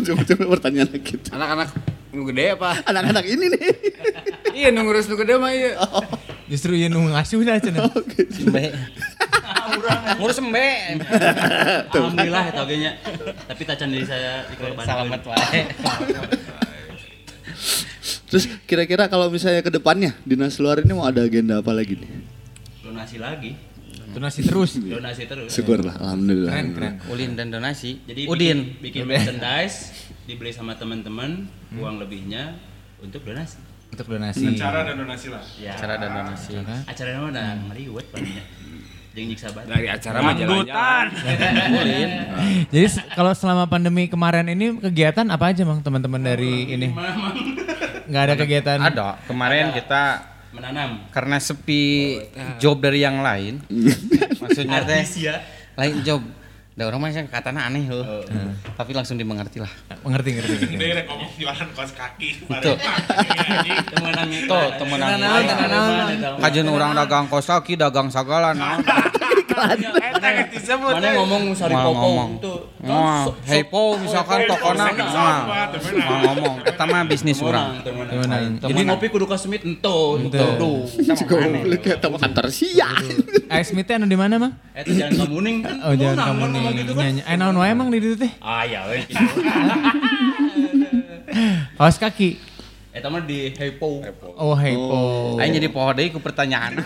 Ujung-ujungnya pertanyaan gitu. Anak-anak nunggu gede apa? Anak-anak ini nih. Iya ngurus nunggu gede mah iya. Oh. Justru iya nunggu ngasuh dah cina. Oh, gitu. Mbe. Ngurus mbe. Alhamdulillah itu agaknya. Tapi tacan diri saya dikorban. Selamat wae. Terus kira-kira kalau misalnya ke depannya Dinas Luar ini mau ada agenda apa lagi nih? Donasi lagi. Donasi terus. Donasi terus. Syukurlah, alhamdulillah. Keren, keren. Ulin dan donasi. Jadi Udin bikin, bikin merchandise, dibeli sama teman-teman, hmm. uang lebihnya untuk donasi. Untuk donasi. Acara dan donasi lah. Ya. Acara dan donasi. Acaranya mana? Meriwet banyak. Jeung nyiksa banget. Dari acara mah jalan-jalan. Ulin. Jadi kalau selama pandemi kemarin ini kegiatan apa aja, Mang, teman-teman dari ini? Enggak ada kegiatan. Ada. Kemarin kita menanam karena sepi oh, job dari yang lain maksudnya teh ya. Lain job ada orang macam katanya aneh loh oh. hmm. tapi langsung dimengerti lah mengerti ngerti dia ngomong jualan kaos kaki betul temenan itu temenan kajian orang dagang kaos kaki dagang segala mana ngomong Haji Popo tuh Haji Popo misalkan tokona ngomong pertama bisnis orang jadi ngopi kudu ka Smith entuh entuh kita mau kantor sia Smith anu di mana mah eta jalan Kamuning oh jalan Kamuning eh naon wae emang di ditu teh ah ya we kaos kaki eta mah di Haji Popo oh Haji Popo aing jadi poho deui ku pertanyaan.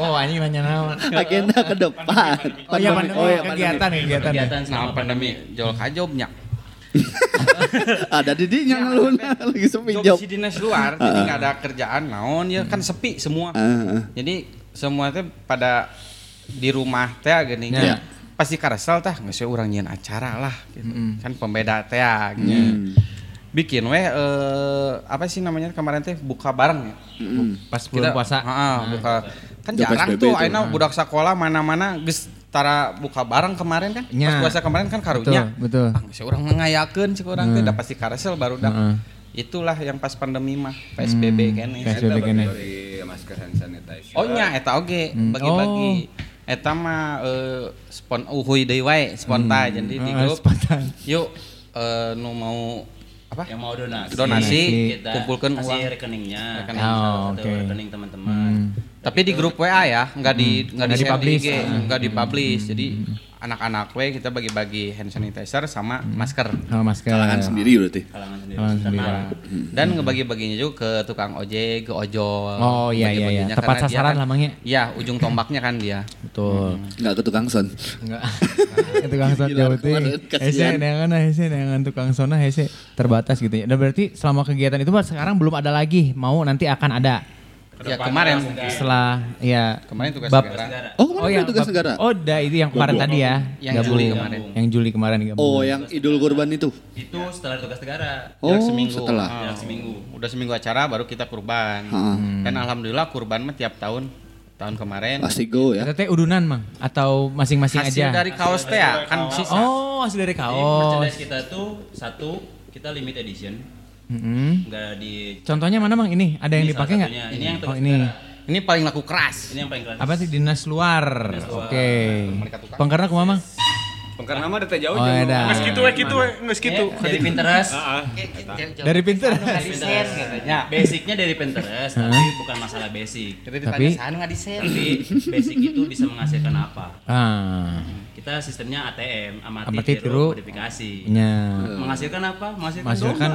Oh anjing banyak naon. Agenda ke depan. Oh iya pandemi. Oh, pandemi. Kegiatan kegiatan. Kegiatan selama pandemi. Jol kajobnya. Ada didinya ngeluh lagi sepi job. Job si Dinas Luar jadi enggak ada kerjaan naon ya kan sepi semua. Jadi semua teh pada di rumah teh geuning. Pasti karesel tah geus urang nyian acara lah gitu. Kan pembeda teh nya. Bikin weh uh, apa sih namanya kemarin teh buka bareng ya mm. pas bulan puasa uh, nah, buka kan jarang tuh aina budak sekolah mana-mana geus tara buka bareng kemarin kan ya. Pas puasa kemarin kan karunya betul, betul. Ah geus urang ngayakeun cik urang teh da pasti karesel barudak uh-uh. Itulah yang pas pandemi mah P S B B keneh P S B B keneh masker hand sanitizer oh nya eta oge bagi-bagi eta mah spon uhuy deui wae spontan jadi di grup yuk nu mau apa? Yang mau donasi, donasi kita kumpulkan uang rekeningnya, rekening oh, okay. rekening teman-teman. Hmm. Tapi di grup W A ya, nggak di hmm. nggak dipublish, nggak dipublish. Hmm. Jadi anak-anak W kita bagi-bagi hand sanitizer sama masker. Sama oh, masker. Kalangan ya. Sendiri berarti. Kalangan sendiri. Kalangan sendiri. Dan ngebagi-baginya juga ke tukang ojek, ke ojol. Oh iya iya iya. Tepat sasaran lah Mangnya. Iya, ujung tombaknya kan dia. Betul. Enggak hmm. ke tukang son. Enggak. Tukang son jauh tuh. Hese dengan hese dengan tukang sona hese terbatas gitu ya. Dan berarti selama kegiatan itu Pak sekarang belum ada lagi, mau nanti akan ada. Ya kemarin setelah ya kemarin tugas bab, negara. Oh, kemarin oh, yang tugas bab, negara. Oh, dah itu yang kemarin Lombok. Tadi ya. Yang Gabung. Juli kemarin. Yang Juli kemarin Gabung. Oh, yang Idul Kurban itu. Itu setelah tugas negara. Oh, seminggu. Setelah. Oh. Seminggu. Udah seminggu acara baru kita kurban. Hmm. Dan alhamdulillah kurban mah tiap tahun. Tahun kemarin pasti go ya. Teteh udunan Mang atau masing-masing hasil aja. Dari kaos teh ya kan sisa. Oh, hasil dari kaos. Jadi merchandise kita tuh satu kita limit edition. Mm-hmm. Enggak di contohnya mana Mang ini? Ada yang dipakai enggak? Ini yang oh, ini. Ini paling laku keras. Ini yang paling keras. Apa sih Dinas Luar? Luar. Oke. Okay. Pengkarna kumaha Mang? Bengkar nama ada jauh-jauh. Oh, nggak segitu we, gitu we, nggak segitu. Dari Pinterest. Dari Pinterest. Ya, basicnya dari Pinterest, tapi bukan masalah basic. Tapi pesan nggak di-share. Basic itu bisa menghasilkan apa? Kita sistemnya A T M, amati tiru, modifikasi. Menghasilkan apa? Menghasilkan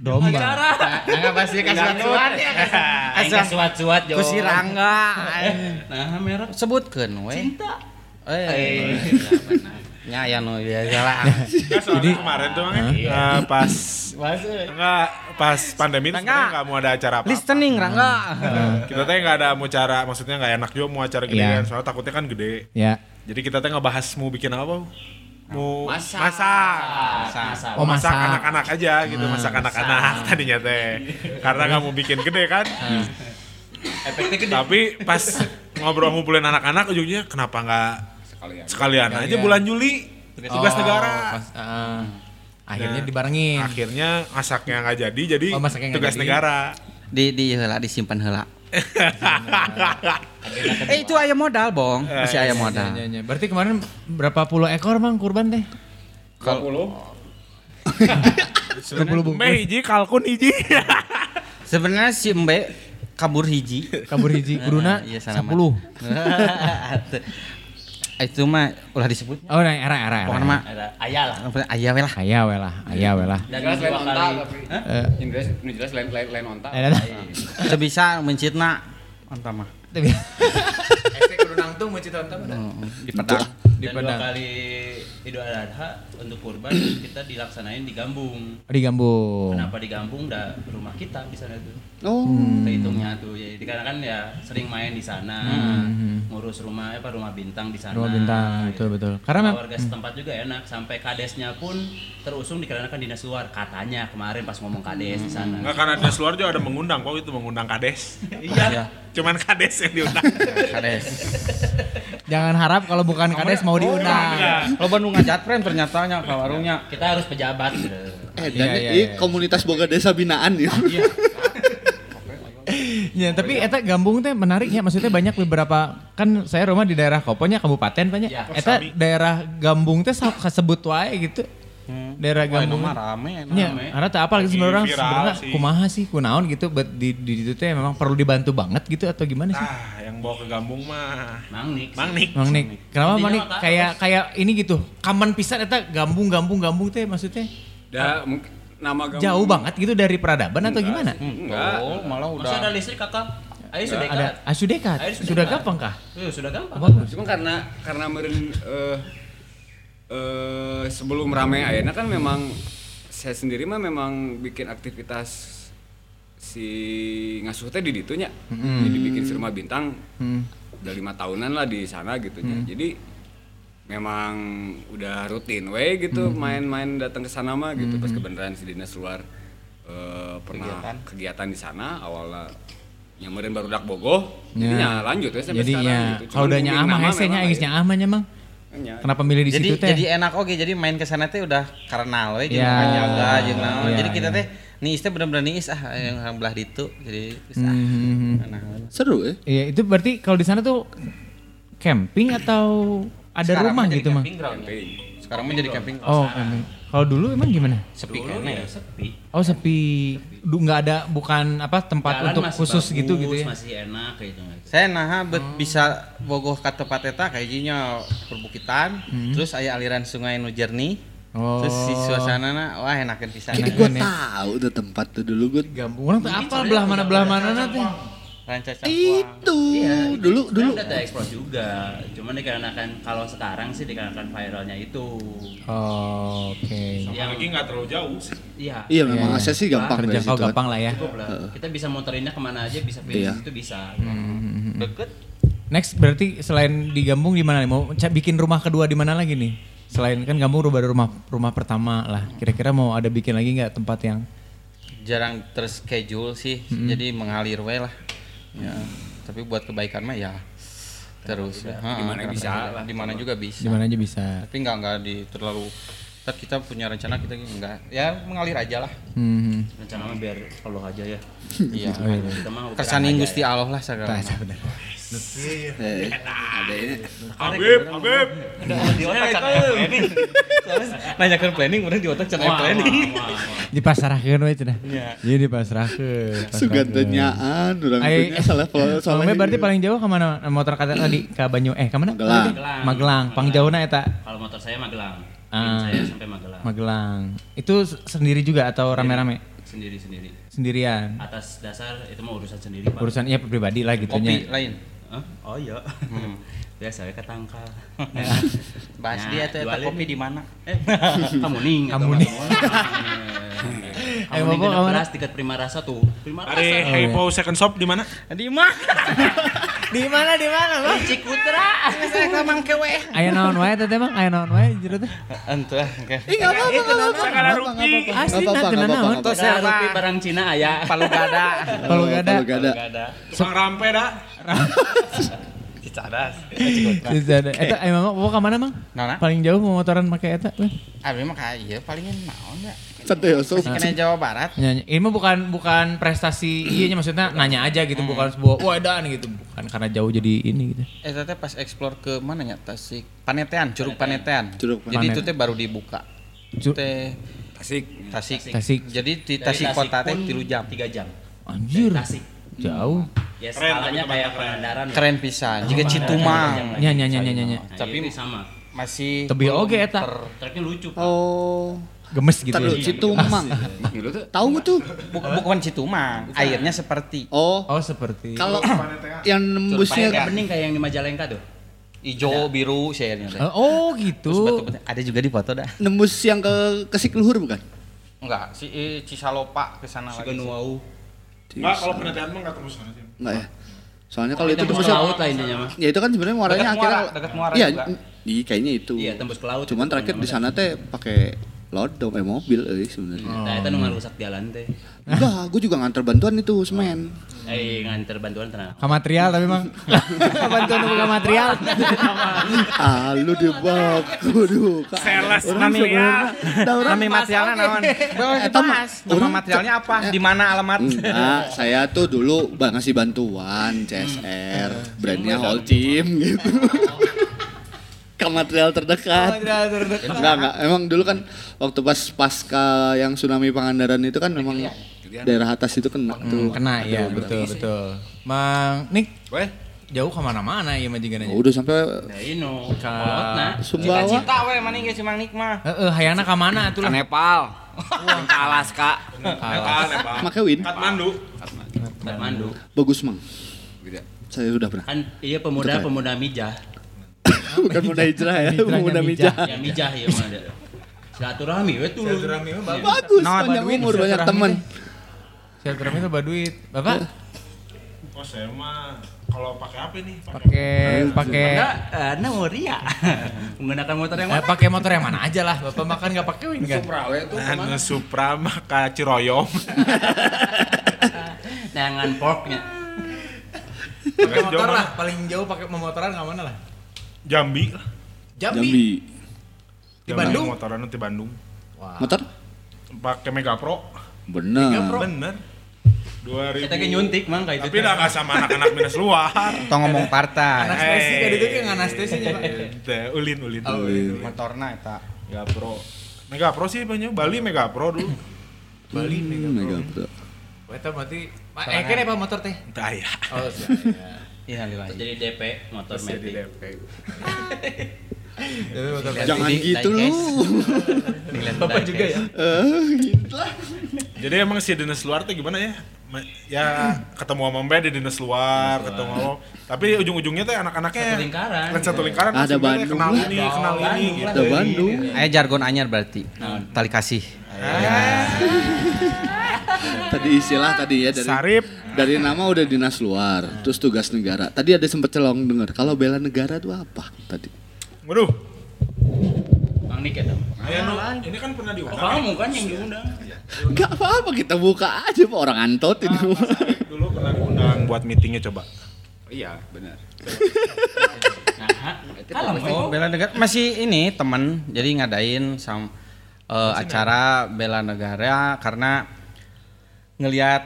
domba. Bicara. Enggak pasti kasuat-suat ya. Kasuat-suat jauh. Ku si Rangga. Nah, merek sebutkeun we. Cinta. Eh. Ya ya no biasalah. Jadi kemarin tuh enggak pas enggak pas pandemi sebenarnya enggak mau ada acara apa. Listening Rangga. Kita teh enggak ada mau acara, maksudnya enggak enak juga mau acara gedean soalnya takutnya kan gede. Iya. Jadi kita teh ngebahas mau bikin apa, mau masak, masak, masak, masak. Oh, masak anak-anak aja gitu, hmm, masak anak-anak tadinya teh, karena nggak mau bikin gede kan. Hmm. Efeknya gede. Tapi pas ngobrol-ngobrolin anak-anak ujungnya kenapa nggak sekalian, sekalian aja bulan Juli tugas oh, negara. Pas, uh, akhirnya dibarengin. Akhirnya masaknya nggak jadi, jadi oh, tugas jadi. Negara. Di di heula disimpan heula. Eh itu ayam modal, Bong. Masih ayam modal. Berarti kemarin berapa puluh ekor, Mang, kurban teh? dua puluh. dua puluh bungkus. Meh hiji, kalkun hiji. Sebenarnya si Mbe kabur hiji, kabur hiji guruna sepuluh. Itu mah ulah disebut. Oh, nah, era era. Pokoknya mah aya lah. Aya we lah. Aya we lah. Aya we lah. Jelas lain onta tapi. Heh? Jelas nu jelas lain lain lain onta. Teu bisa mencitna onta mah. Teu bisa. Ese kudu nangtung mencitna onta mah. Di Padang. Di Padang. Dua kali Idul Adha untuk kurban kita dilaksanain di Gambung. Di Gambung. Kenapa di Gambung? Da rumah kita di sana tuh. Oh. Terhitungnya tuh. Jadi dikarenakan ya sering main di sana. Ngurus rumah apa rumah bintang di sana. Rumah bintang, betul betul. Karena warga setempat juga enak, sampai kadesnya pun terusung dikarenakan Dinas Luar katanya kemarin pas ngomong kades di sana. Enggak, karena Dinas Luar juga ada mengundang kok, itu mengundang kades. Iya. Cuman kades yang diundang. Kades. Jangan harap kalau bukan kades mau diundang. Kalau Bandung ngajat frame ternyatanya ke warungnya. Kita harus pejabat. Eh, jadi komunitas boga desa binaan ya. Iya. Ya, tapi eta Gambung teh menarik ya, maksudnya banyak beberapa, kan saya rumah di daerah Koponya kabupaten banyak. Ya, eta sami. Daerah Gambung teh sebut wae gitu. Hmm. Daerah Gambung mah rame, rame. Ya, karena tak apa lagi sebenarnya sebenarnya kumaha sih, kunaon gitu buat di di situ teh memang perlu dibantu banget gitu atau gimana sih? Ah, yang bawa ke Gambung mah Mang Nik. Mang Nik. Mang Nik. Kenapa Mang Nik kayak kayak ini gitu? Kaman pisan eta Gambung Gambung Gambung teh maksudnya. Da mungkin nama Gambung jauh banget gitu dari peradaban enggak, atau gimana? Enggak, oh, malah udah. Masih ada listrik kakak? Ayo sudah dekat. Ayo sudah dekat. Sudah gampang kah? Iya, sudah gampang. Cuma karena karena meren uh, uh, sebelum rame ayeuna kan memang saya sendiri mah memang bikin aktivitas si ngasuh teh di ditu nya. Hmm. Jadi bikin si rumah bintang. Hmm. Udah lima tahunan lah di sana gitu nya. Hmm. Jadi memang udah rutin we gitu, hmm. main-main datang ke sana mah gitu. Hmm. Pas kebenaran si Dinas Luar uh, pernah kegiatan, kegiatan di sana awalnya nyamperin barudak bogoh. Jadinya lanjut ya sampai jadinya, sekarang gitu. Kalau udah nyamah hesenya ingisnya amanya Mang. Ya. Kenapa milih di jadi, situ teh? Jadi enak oke, jadi main ke sana teh udah karena we jeung panjaga jeung naon. Jadi kita teh niis teh benar-benar niis ah yang belah ditu. Jadi usah. Hmm. Seru ya? Iya, itu berarti kalau di sana tuh camping atau ada sekarang rumah gitu mah. Sekarang menjadi camping. Oh, camping. Kalau dulu emang gimana? Sepi kan ya? Sepi. Oh, sepi. Du enggak ada bukan apa tempat jalan untuk khusus bagus, gitu gitu ya. Masih enak kayak gitu. Saya naha bet hmm. bisa bogoh ka tempat eta kayaknya perbukitan, hmm. terus aya aliran sungai nu jernih. Oh. Terus si suasanana wah enakeun pisan. Jadi gua tahu tuh tempat tuh dulu gua Gambung. Urang teh apal belah mana-belah mana teh. Ranca itu iya, dulu dulu udah terekspos juga, cuman dikarenakan kalau sekarang sih dikarenakan viralnya itu. Oh, oke. Okay. Yang lagi nggak terlalu jauh sih. Iya. Iya memang akses sih gampang dari situ. Gampang lah ya. Lah. Kita bisa moterinnya kemana aja, bisa pilih iya. Situ bisa. Mm-hmm. Deket. Next berarti selain di Gambung di mana nih? Mau bikin rumah kedua di mana lagi nih? Selain kan Gambung baru rumah rumah pertama lah. Kira-kira mau ada bikin lagi nggak tempat yang jarang terschedule sih, mm-hmm. jadi mengalir we lah. Ya, tapi buat kebaikan mah ya terus. Heeh. Di mana bisa lah, di mana juga bisa. Di mana aja bisa. Tapi enggak enggak di terlalu Ntar kita punya rencana kita enggak, ya mengalir aja lah. Hmm. Rencana biar Allah aja ya. Iya. Kita mah kesaning Gusti Allah lah segala. Tah, benar. Nusih. Ada ini. Habib, Habib. Ada di otak kan ini. Nanyakeun planning, mending di otak cenah planning. Dipasrahkeun we cenah. Iya, dipasrahkeun. Sugan tanyaan urang teh salah-salah. Sampai berarti paling jauh ke mana motor kata tadi? Ke Banyu eh ke mana? Magelang. Pang jauhna eta. Kalau motor saya Magelang. Uh, saya sampai Magelang. Magelang. Itu sendiri juga atau rame-rame? Sendiri-sendiri. Sendirian. Atas dasar itu mah urusan sendiri, Pak. Urusan iya pribadi lah gitunya. Kopi lain. Huh? Oh iya. Hmm. Biasa we katangkal. Bahas dia tuh eta kopi di mana? Eh, Kamuning atau Kamuning. Eh, Bapak kamu beras tiket Prima Rasa tuh. Prima Rasa. Ari Haipo Second Shop di mana? Di mana? Di mana di mana lo? Cikutra. Saya kamang keweh. Aya naon wae teh Mang? Aya naon wae jero teh? Henteu. Ih enggak apa-apa. Sakala rupi. Asli teh naon? Tos rupi barang Cina aya. Palugada. Palugada. Palugada. Sang rampe da. Cicadas. Cicadas. Eta aya Mang, bawa ka mana Mang? Paling jauh motoran make eta. Ah memang ka ieu palingan naon da. Kena Jawa Barat. Ini mah bukan bukan prestasi iya maksudnya nanya aja gitu hmm. bukan sebuah wah dan gitu bukan karena jauh jadi ini gitu. Eh tete pas explore ke mana nya Tasik? Panetean, Curug Panetean. Curug Panetean. Jadi itu teh baru dibuka. Teh Tasik. Tasik. Tasik. Jadi di Tasik kota teh tiga jam. tiga jam. Anjir. Tasik. Jauh. Ya skalanya kayak Pangandaran. Keren pisan. Jiga Citumang. Nya nya nya nya nya. Tapi sama. Masih tebih oge eta. Treknya lucu. Oh. Gemes gitu. Tahu ya. Citumang. Tahu enggak tuh? Bukan Citumang, airnya seperti. Oh. Oh, seperti. Kalau yang nembusnya bening kayak yang di Majalengka tuh. Ijo, biru, airnya. Oh, gitu. Ada juga di foto dah. Nembus yang ke Kesik Luhur bukan? Enggak, si Cisalopa ke sana lagi. Sigenuau. Enggak, kalau Penatean mah enggak tembus sana sih. Enggak ya. Soalnya kalau itu tembus laut lah intinya mah. Ya itu kan sebenarnya muaranya akhirnya dekat muara juga. Iya, kayaknya itu. Iya, tembus ke laut. Cuman terakhir di sana teh pakai lodok eh mobil euy sebenarnya. Nah, eta nu ngarusak jalan teh. Enggak, gua juga nganter bantuan itu semen. Eh, nganter bantuan tenang. Ka material tapi Mang. Bantuan buka material. Ah, lu dibak. Waduh. Sales familia. Kami materialnya naon? Eta mah materialnya apa? Di mana alamat? Nah, saya tuh dulu ngasih bantuan C S R, brandnya Whole Team gitu. Ke material terdekat. Material terdekat. Enggak, enggak. Emang dulu kan waktu pas pasca yang tsunami Pangandaran itu kan memang daerah atas itu kena. Hmm, tuh. Kena ya, betul betul. betul. Mang Nik, weh, jauh ke mana-mana ya majikannya. Oh, udah sampai nah, ino, ka Sumbawa. Cita-cita we maning ge si Mang Nik mah. Heeh, hayana ka mana atuh? Ka Nepal. Ka Alaska. Nepal, Nepal. Make Win. Katmandu. Katmandu. Bagus, Mang. Saya sudah pernah. Kan iya pemuda-pemuda mijah. Bukan muda hijrah ya, muda mijah. Ya mijah ya mah ada. Silaturahmi we tuh. Silaturahmi mah bagus. Panjang umur banyak teman. Silaturahmi itu baduit. Bapak? Oh, saya mah kalau pakai apa nih? Pakai pakai Honda Moria. Menggunakan motor yang mana? Pakai motor yang mana aja lah. Bapak makan enggak pakai Win kan? Supra we tuh. Nah, Supra mah ka Ciroyom. Nangan porknya. Motor lah paling jauh pakai memotoran ke mana lah? Jambi lah. Jambi. Jambi. Di Bandung. Motoran di Bandung. Wow. Motor? Pakai Megapro. Bener. Megapro. Bener. dua ribu Kita ke nyuntik mang kayak itu. Tapi udah enggak sama anak-anak Dinas Luar. Tong ngomong partai. Anestesi kayak itu kayak anestesi nya, Pak. Teh ulin-ulin. Motorna eta Megapro. Megapro sih banyak Bali Megapro dulu. Bali Megapro. Wah, eta berarti eh kene apa motor teh? Teu aya. Oh, saya. Iya, jadi D P motor metik. Jangan gitu lu. Bapak juga ya. Jadi emang si Dinas Luar tuh gimana ya? Ya ketemu sama Mbak di Dinas Luar, ketemu. Tapi ujung-ujungnya tuh anak-anaknya satu lingkaran. Satu lingkaran. Ada Bandung, kenal ini, kenal ini gitu. Ada Bandung. Aya jargon anyar berarti. Tali kasih. Tadi istilah tadi ya dari Sarip. Dari nama udah Dinas Luar, terus tugas negara. Tadi ada sempat celong dengar kalau bela negara itu apa tadi? Waduh. Bang Nik ya, ah, ini kan pernah diundang. Kamu kan yang diundang. Enggak apa-apa kita buka aja Pak, orang antot ini. Nah, dulu pernah diundang buat meetingnya coba. Oh, iya, benar. Nah, kalau bela negara masih ini teman, jadi ngadain sama uh, acara bela negara karena ngelihat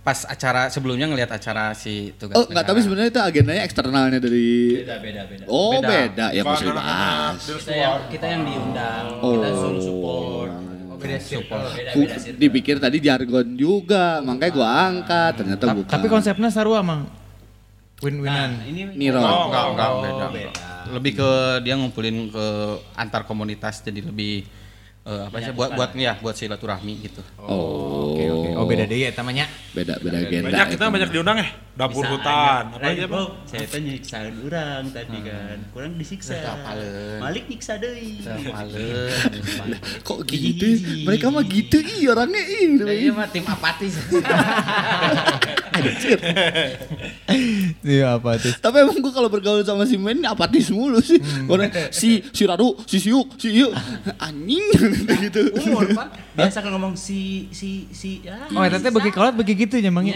pas acara sebelumnya ngelihat acara si tugas. Oh, enggak, tapi sebenarnya itu agendanya eksternalnya dari beda-beda. Oh, beda. beda. Ya mesti dibahas. Kita yang, kita yang diundang, oh. kita suruh support. Oh, beda support. Beda-beda sirkel. Dipikir tadi jargon juga, oh, makanya gua angkat, ah. ternyata bukan. Tapi konsepnya sarua, Mang. Win-winan. Nah, ini Niro. Oh, enggak, enggak, beda. beda. Lebih ke dia ngumpulin ke antar komunitas jadi lebih Uh, apa sih buat buat ya buat silaturahmi gitu. Oh, oke oke. Oh, beda deh ya namanya. Beda-beda agenda. Banyak kita banyak diundang ya. Dapur bisa hutan. Aja. Apa aja, Bro? Saya tanya nyiksaan urang tadi kan. Kurang disiksa. Malik nyiksa deui. Kok gitu? Mereka mah gitu ih orangnya ih. Iya mah tim apatis. Anjir. Iya apatis. Tapi emang gue kalau bergaul sama si Men apatis mulu sih. Orang si si Radu, si Siuk, si Iuk. Anjing. Gitu. Umur, Pak. Biasa kalau ngomong si si si ah, oh, teteh bagi kolot bagi gitu ya, Mang.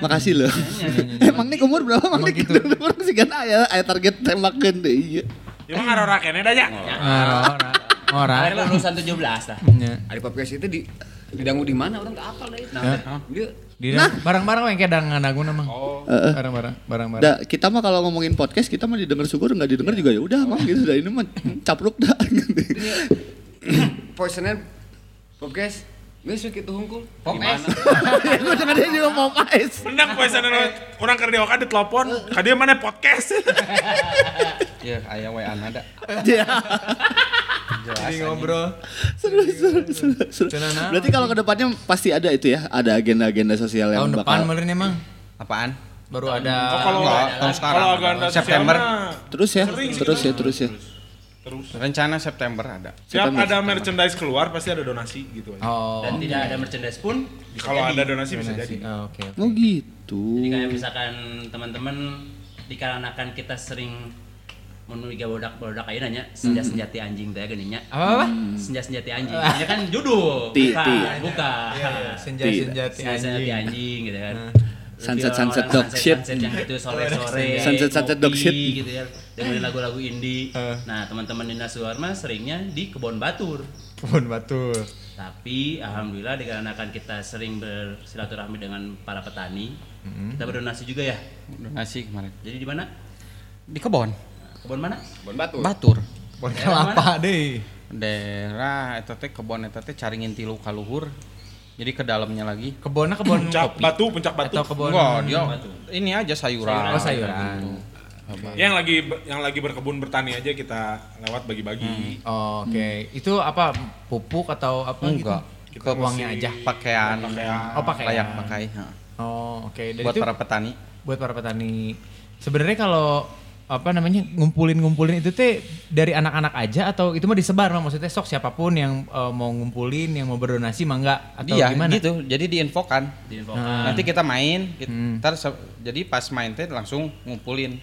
Makasih loh. Emang nih umur berapa, Mang? Gitu. Umur sih kan aya aya target tembakeun deui. Emang arora kene da nya. Arora. Ora. Arora lulusan tujuh belas lah. Ari podcast itu di didanggu di mana orang enggak hafal deui. Nah, dia barang-barang yang kayak dangan-dangan Mang. Barang-barang, barang-barang. Da, kita mah kalau ngomongin podcast kita mah didengar syukur enggak didengar juga ya udah, Mang gitu. Da ini mah capruk dah. Poisoner, podcast, besok kita hungkul. Pop ice. Gue dengar dia juga pop ice. Menang poisoner, orang kerja kan ditelepon, kadang mana podcast. Ya, ayah W A-an ada. Jadi ngobrol. Seru, seru, seru. Berarti kalau kedepannya pasti ada itu ya, ada agenda-agenda sosial yang bakal. Tahun depan meren emang. Apaan? Baru ada. Kalau tahun sekarang, September. Terus ya, terus ya, terus ya. Terus. Rencana September ada. Setiap ada merchandise keluar pasti ada donasi gitu aja. Oh. Dan tidak ada merchandise pun kalau ada donasi, donasi bisa jadi. Oh, okay, okay. Oh gitu. Jadi kayak misalkan teman-teman dikarenakan kita sering menuiga bodak-bodak aja nanya senja-senjati anjing teh geuning nya. Apa-apa? Senja-senjati anjing. Ini kan judul. Bukan. Senja-senjati anjing gitu kan. Sunset-sunset dog shit yang gitu sore-sore sunset-sunset dog shit gitu ya dengerin lagu-lagu indie. Uh. Nah, teman-teman Dinas Luar mah seringnya di Kebon Batur. Kebon Batur. Tapi alhamdulillah dikarenakan kita sering bersilaturahmi dengan para petani, mm-hmm. kita berdonasi juga ya. Donasi kemarin. Jadi di mana? Di kebon. Kebon mana? Kebon Batur. Batur. Kebon kelapa deh. Daerah eta teh kebon eta teh caringin tilu ka luhur. Jadi ke dalamnya lagi. Kebonnya kebon puncak batu, puncak batu. Atau kebon batu. Ini aja sayuran. Oh, sayuran. Yang lagi yang lagi berkebun bertani aja kita lewat bagi-bagi. Hmm. Oh, Oke, okay. hmm. Itu apa pupuk atau apa enggak? Gitu? Ke uangnya aja, pakaian. pakaian. Oh, pakaian. Layak pakai. Oh, oke. Okay. Buat itu, para petani. Buat para petani. Sebenarnya kalau apa namanya ngumpulin-ngumpulin itu teh dari anak-anak aja atau itu mah disebar mah maksudnya sok siapapun yang uh, mau ngumpulin yang mau berdonasi mah enggak atau iya, gimana? Iya gitu jadi diinfokan, diinfokan. Nah. Nanti kita main kita, hmm. ntar jadi pas main teh langsung ngumpulin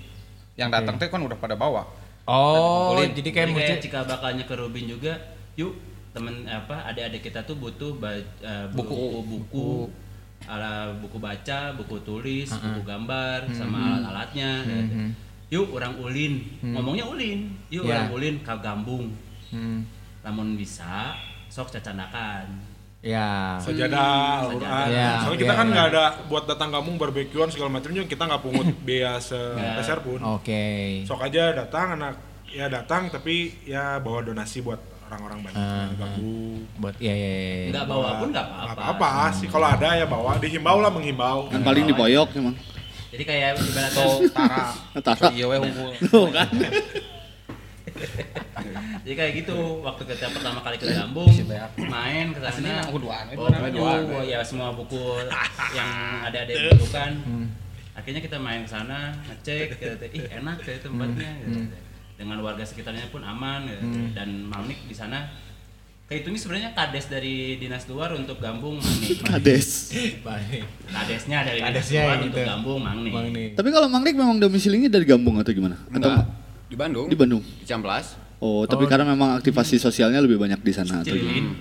yang okay. datang teh kan udah pada bawa. Oh jadi kayak mungkin jika bakalnya ke Rubin juga yuk temen apa adik-adik kita tuh butuh ba- uh, buku-buku ala buku baca buku tulis uh-huh. buku gambar hmm. sama alat-alatnya hmm. Hmm. Yuk orang ulin, hmm. ngomongnya ulin. Yuk yeah. orang ulin ka Gambung. Hmm. Lamun bisa sok cacanakan. Ya. Yeah. Sajadah, hmm. Al-Qur'an. Yeah. Soalnya yeah. kita kan enggak yeah. ada buat datang kampung barbekyuan segala macamnya kita enggak pungut biaya sebesar yeah. pun. Oke. Okay. Sok aja datang anak ya datang tapi ya bawa donasi buat orang-orang banyak uh, ganggu buat iya iya enggak ya. Bawa pun enggak apa-apa. Enggak apa-apa hmm. sih kalau ada ya bawa, dihimbau lah menghimbau. Kan paling diboyok emang. Jadi kayak ibarat atau tara, tara, iya weh hukum, bukan? Jadi kayak gitu waktu kita pertama kali ke Gambung, main ke sana, bawa buku, ya semua buku yang ada-ada butuhkan. Akhirnya kita main ke sana, ngecek, kita ih enak ya tempatnya, dengan warga sekitarnya pun aman, dan Mang Nik di sana. Kehitungnya sebenarnya kades dari Dinas Luar untuk Gambung Mang Nik. Kades. Kadesnya dari Dinas Luar gitu. Untuk Gambung Mang Nik. Mang Nik. Tapi kalau Mang Nik memang domisilinya dari Gambung atau gimana? Enggak. Atau di Bandung. Di Bandung. Di Ciamplas. Oh, tapi oh. karena memang aktivasi sosialnya lebih banyak di sana atau gimana?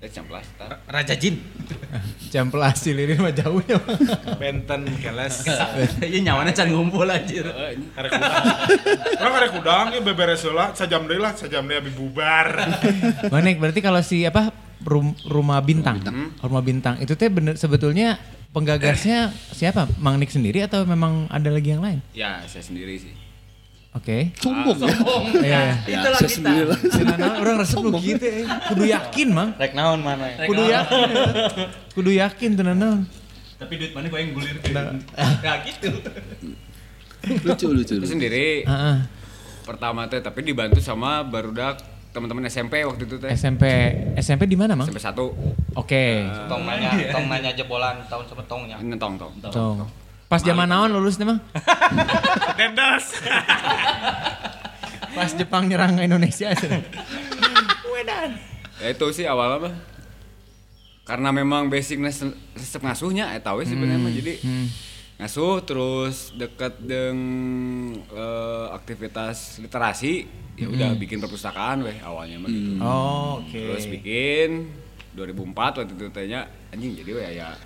Di Ciamplas. Raja Jin. Jam pelasi lirin mah jauh ya. Benten keles. Iya nyawana can ngumpul anjir. Karek kudang. Orang karek kudang ieu beberes heula sajam deui lah, sajam deui abi bubar. Manik berarti kalau si apa rum, rumah bintang. Hmm. Rumah bintang itu teh bener sebetulnya penggagasnya siapa? Mang Nik sendiri atau memang ada lagi yang lain? Ya, saya sendiri sih. Oke. Okay. Sombong. Ah, sombong. Ya. Ya. Itulah kita. Senana orang resep lu gitu eh. Kudu yakin, Mang. Rek naon mana? Kudu yakin. Kudu yakin tenana. Tapi duit mana gua yang gulir ke. Ya gitu. Lucu-lucu. Sendiri. Heeh. Pertama teh tapi dibantu sama barudak teman-teman S M P waktu itu teh. S M P. S M P di mana, Mang? S M P satu. Oke. Tong nanya, tong nanya jebolan tahun semetongnya. Nentong, tong. Tong. Pas zaman naon lulus nih Mang? Dendas. Pas Jepang nyerang Indonesia. Medan. Ya itu sih awalnya mah. Karena memang basicnya resep ngasuhnya eta we sebenarnya mah. Jadi hmm. ngasuh terus dekat dengan uh, aktivitas literasi ya udah hmm. bikin perpustakaan weh awalnya mah gitu. Hmm. Oh, oke. Okay. Terus bikin dua ribu empat waktu itu tanya anjing jadi weh ya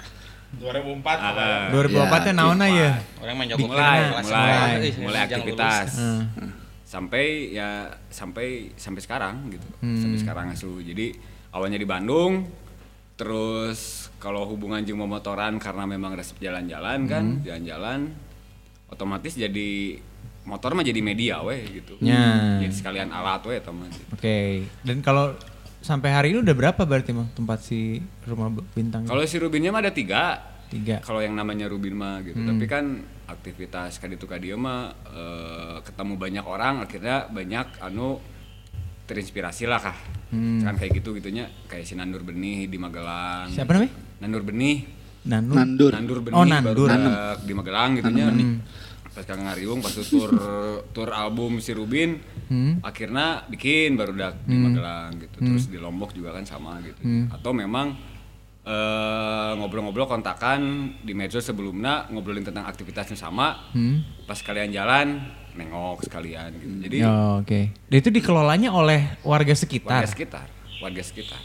dua ribu empat ah, dua ribu empat ya naon ya orang menjogok mulai mulai, mulai aktivitas uh. sampai ya sampai sampai sekarang gitu hmm. sampai sekarang asuh jadi awalnya di Bandung terus kalau hubungan jeung motoran karena memang resep jalan-jalan hmm. kan jalan-jalan otomatis jadi motor mah jadi media we gitu yeah. jadi sekalian alat we teman gitu. Oke okay. Dan kalau sampai hari ini udah berapa berarti Mang tempat si rumah bintang? Kalau si Rubinnya mah ada tiga. Tiga. Kalau yang namanya Rubin mah gitu. Hmm. Tapi kan aktivitas kaditu kadia mah e, ketemu banyak orang akhirnya banyak anu terinspirasi lah kah. Hmm. Kan kayak gitu gitunya kayak si Nandur Benih di Magelang. Siapa namanya? Nandur Benih. Nandur. Nandur, Nandur Benih oh, Nandur. Baru di Magelang gitunya. Pas Kang Ngariung pas tur tur album si Rubin hmm. akhirnya bikin barudak hmm. di Magelang gitu terus hmm. di Lombok juga kan sama gitu hmm. atau memang uh, ngobrol-ngobrol kontakan di medsos sebelumnya ngobrolin tentang aktivitasnya sama hmm. pas kalian jalan nengok sekalian gitu jadi oh, oke okay. Itu dikelolanya oleh warga sekitar warga sekitar warga sekitar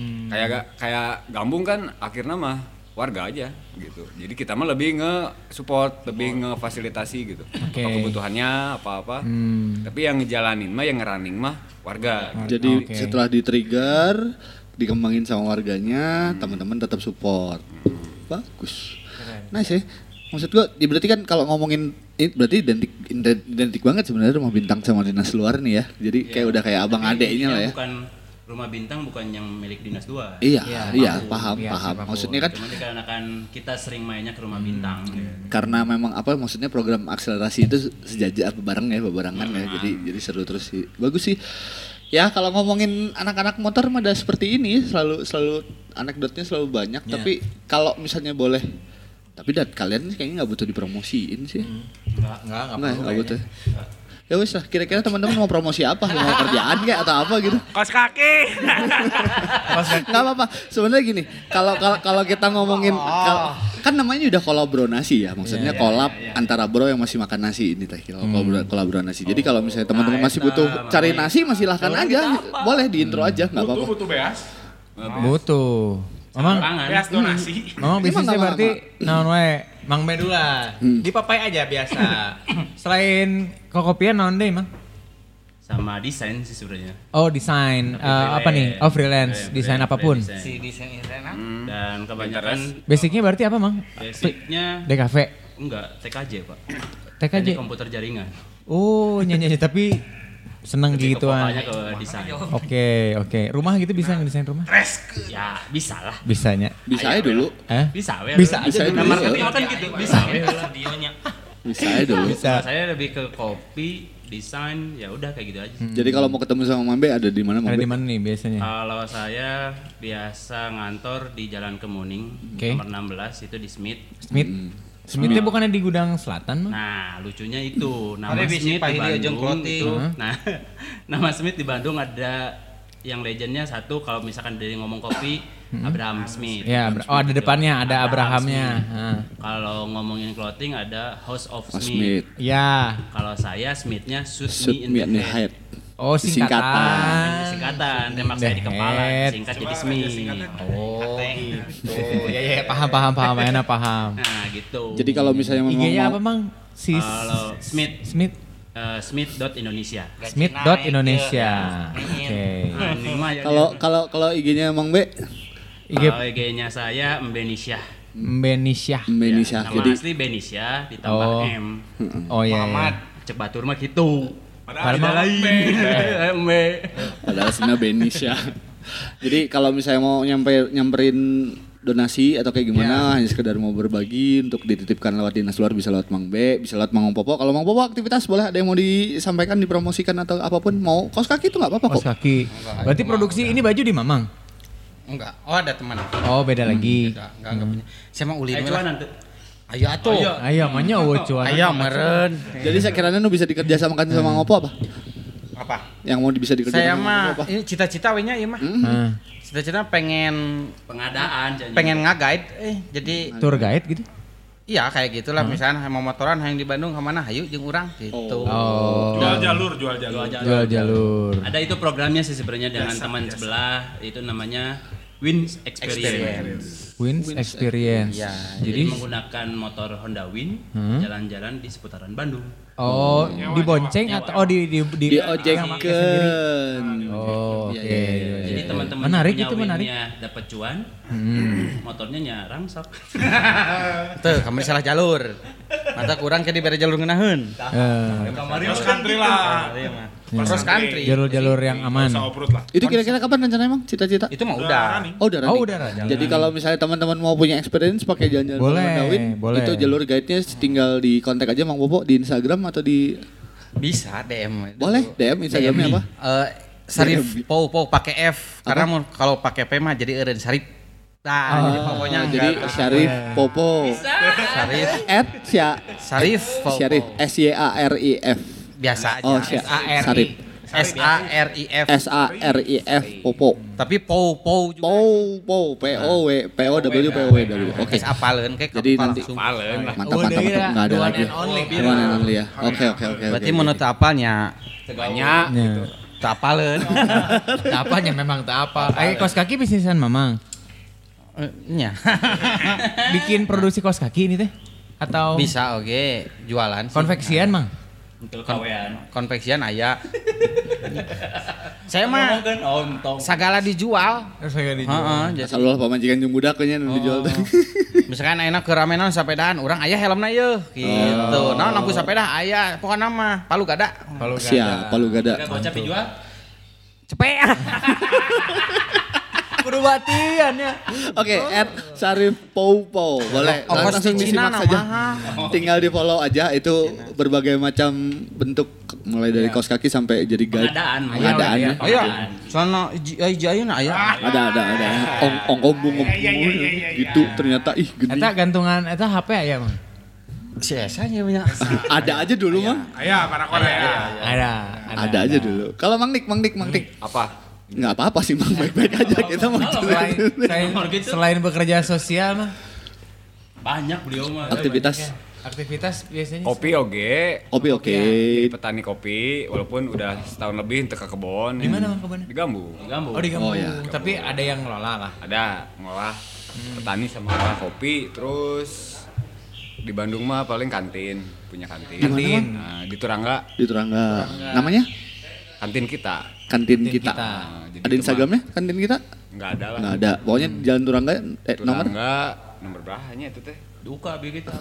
hmm. kayak kayak Gambung kan akhirnya mah warga aja gitu. Jadi kita mah lebih nge-support, lebih ngefasilitasi gitu. Okay. Apa kebutuhannya, apa-apa. Hmm. Tapi yang ngejalanin mah, yang ngerunning mah warga. Gitu. Jadi okay. Setelah di-trigger, dikembangin sama warganya, hmm. teman-teman tetap support. Hmm. Bagus. Nice ya. Maksud gua, berarti kan kalau ngomongin ini berarti identik identik banget sebenarnya Rumah Bintang sama Dinas Luar nih ya. Jadi yeah. kayak udah kayak abang adeknya lah ya. Bukan Rumah Bintang bukan yang milik Dinas Luar. Iya, ya, iya, paham, ya, paham. Siapapun. Maksudnya kan cuma dikarenakan kita sering mainnya ke Rumah hmm. Bintang. Hmm. Karena memang apa maksudnya program akselerasi itu sejajar bareng ya, bebarengan ya. Jadi jadi seru terus sih. Bagus sih. Ya, kalau ngomongin anak-anak motor mah ada seperti ini, selalu selalu anekdotnya selalu banyak, ya. Tapi kalau misalnya boleh tapi dan kalian kayaknya enggak butuh dipromosiin sih. Enggak, enggak, enggak butuh. Ya wis lah, kira-kira teman-teman mau promosi apa? Mau kerjaan kayak atau apa gitu? Kos kaki. Kos kaki. Gak apa-apa. Sebenarnya gini, kalau kalau kita ngomongin oh. kalo, kan namanya udah kolabronasi ya, maksudnya yeah, kolab yeah, yeah. antara bro yang masih makan nasi ini teh. Hmm. Kolabronasi. Oh. Jadi kalau misalnya teman-teman nah, masih butuh nah, cari nah, nasi, masih silahkan aja. Boleh di intro hmm. aja, enggak apa-apa. Butuh beas. Butuh. Memang beas donasi. Memang bisnisnya berarti naon wae. Mang Medula, hmm. di Papai aja biasa. Selain kokopian naon deui Mang? Sama desain sih sebenarnya. Oh desain, uh, apa nih? Oh freelance, yeah, desain apapun. Design. Si desain desain hmm. dan kebanyakan. Basicnya berarti apa Mang? Basicnya. D K V? Enggak, T K J Pak. T K J? Teknik komputer jaringan. Oh nyanyi tapi seneng jadi gituan. Oke oke, rumah gitu bisa nggak desain rumah? Resk. Ya bisa lah. Bisanya. Bisa aja dulu. Eh? Bisa. Weh, bisa aja dulu. Nama marketing kan gitu. Bisa. Studionya. Bisa aja dulu. Bisa. Saya lebih ke kopi, desain, ya udah kayak gitu aja. Hmm. Jadi kalau mau ketemu sama Mambe ada di mana Mambe? Ada di mana nih biasanya? Kalau saya biasa ngantor di Jalan Kemuning, okay. nomor enam belas itu di Smith. Smith. Hmm. Smithnya oh. bukannya di gudang selatan? Bang? Nah, lucunya itu nama Ade Smith di Bandung itu. Uh-huh. Nah, nama Smith di Bandung ada yang legendnya satu kalau misalkan dari ngomong kopi uh-huh. Abraham Smith. Ya, Abra- oh ada depannya ada Abrahamnya. Nah. Kalau ngomongin clothing ada House of Smith. Smith. Ya. Kalau saya Smithnya Suit Me in the Head. Oh, singkatan. Singkatan. Singkatan, tembak saya di kepala, singkat jadi Smith. Oh, gitu. Ya ya, paham paham paham, Ayana paham. Nah, gitu. Jadi kalau misalnya ngomong I G-nya apa, Mang? Si Halo, Smith. Smith. Uh, Smith.Indonesia. Smith.Indonesia. Oke. Kalau kalau kalau I G-nya Mang B? I G-nya saya Mbenisyah. Mbenisyah. Mbenisyah. Jadi asli Benisyah ditambah M. Oh iya. Muhammad Cebatur mah gitu. Padahal ada lain, padahal sebenarnya Benisyah. Jadi kalau misalnya mau nyampe, nyamperin donasi atau kayak gimana, yeah. hanya sekedar mau berbagi untuk dititipkan lewat Dinas Luar, bisa lewat Mang B, bisa lewat Mang Popo. Kalau Mang Popo aktivitas boleh, ada yang mau disampaikan, dipromosikan atau apapun, mau kaos kaki itu nggak apa-apa kok. Kaos kaki. Enggak, berarti produksi enggak. Ini baju di Mamang? Enggak. Oh ada teman. Oh beda hmm. lagi. Enggak, enggak, enggak punya. Saya mau ulin. Ayo atuh. Ayo manya cuan. Ayo meren. Jadi sekiranya nu bisa dikerjasamakan sama hmm. ngopo apa? Apa? Yang mau bisa dikerjasamakan sama ngopo apa? Saya mah cita-cita we nya ieu mah. Heeh. Cita-cita pengen pengadaan jadi. Pengen nge-guide eh jadi tour guide gitu. Iya kayak gitulah, hmm. misalnya mau motoran hayang di Bandung ke mana hayu jeung urang gitu. Oh. Jual jalur, jual jalur. Jual jalur. Ada itu programnya sih sebenarnya dengan biasa, teman biasa. Sebelah itu namanya Win Experience. Win Experience. Ya, jadi, jadi menggunakan motor Honda Win hmm? jalan-jalan di seputaran Bandung. Oh, hmm. dibonceng nyawa, atau nyawa. oh di di di, di ojekkan. Oh, oke. Okay. Ya, jadi ya, teman-teman menarik itu menarik. Dapat cuan. Hmm. Motornya nyarang sok. Tuh, kamu salah jalur. Mata kurang ke dibere jalur ngeunaheun. Heeh. Kamari cross country lah. Cross country. Jalur-jalur yang aman. Itu kira-kira kapan rencananya, Mang? Cita-cita? Itu mah udah. Oh, udah. Oh, udah. Jadi kalau misalnya teman-teman mau punya experience pakai jalan-jalan Honda Win, itu jalur guide-nya tinggal di kontak aja Mang Popo di Instagram atau di bisa D M. Boleh D M Instagramnya apa? Uh, Sarif Pou Pou pakai F apa? Karena kalau pakai P mah jadi Eren Sarif. Nah, oh, jadi pokoknya jadi Sarif Popo. Sarif at Sya Sarif Popo. Sarif S Y A R I F. Biasa aja. Oh, Sya Sarif. S A R I F. S A R I F Popo. Tapi Pou Pou juga. Pou Pou P O W P O W P O W. Oke, apaleun ke kapal langsung. Mantap mantap enggak ada lagi. One and only ya. Oke oke oke. Berarti menurut apalnya banyak gitu. Tak apaleun. Tak apanya memang tak apa. Ayo kos kaki bisnisan Mamang. Nya. Bikin produksi kos kaki ini teh atau bisa oge jualan. Konveksian Mang. Kon- konveksian aya. Saya mah segala dijual. Segala dijual. Heeh, jadi salah pamajikan jeung budak nya nu dijual teh. Misalkan ayeuna keur ramenan sapedaan, urang aya helmna yeuh gitu. Naon lampu sapeda aya, pokona mah palu gada. Palu gada. Sia, palu gada. Gak bocah dijual. Cepet. Kudu batian ya. Oke, okay, at Sarif Popo. Boleh oh, langsung disimak saja. Oh. Tinggal di follow aja, itu berbagai macam bentuk. Mulai dari kaos kaki sampai jadi guide. Pengadaan. Pengadaan ya. Ayo, soalnya ijain ayah. Ada, ada, ada. Ongkong bungung gitu ternyata. Ih, gede. Eta gantungan, eta H P ya Mang? Biasanya punya. Ada aja dulu Mang. Ayah, para Korea. Ada. Ada aja dulu. Kalau Mang Nik, Mang Nik, Mang Nik. Apa? Nggak apa-apa sih Mang, baik-baik aja kita mau selain, selain, selain bekerja sosial mah banyak beliau mah aktivitas ya, aktivitas biasanya kopi oge kopi oke okay. Petani kopi walaupun udah setahun lebih teka kebon di mana ya. Kebon di Gambung di Gambung oh di Gambung oh, ya. Tapi ada yang ngelola lah ada ngelola hmm. petani sama ngelola kopi terus di Bandung mah paling kantin punya kantin kantin nah, di Turangga di Turangga namanya kantin kita kantin kita, kita. Nah, ada Instagramnya kantin kita? Nggak ada lah nggak ada, pokoknya hmm. jalan Turangga, eh Turangga, nomor? Nomor berahanya itu teh duka begitu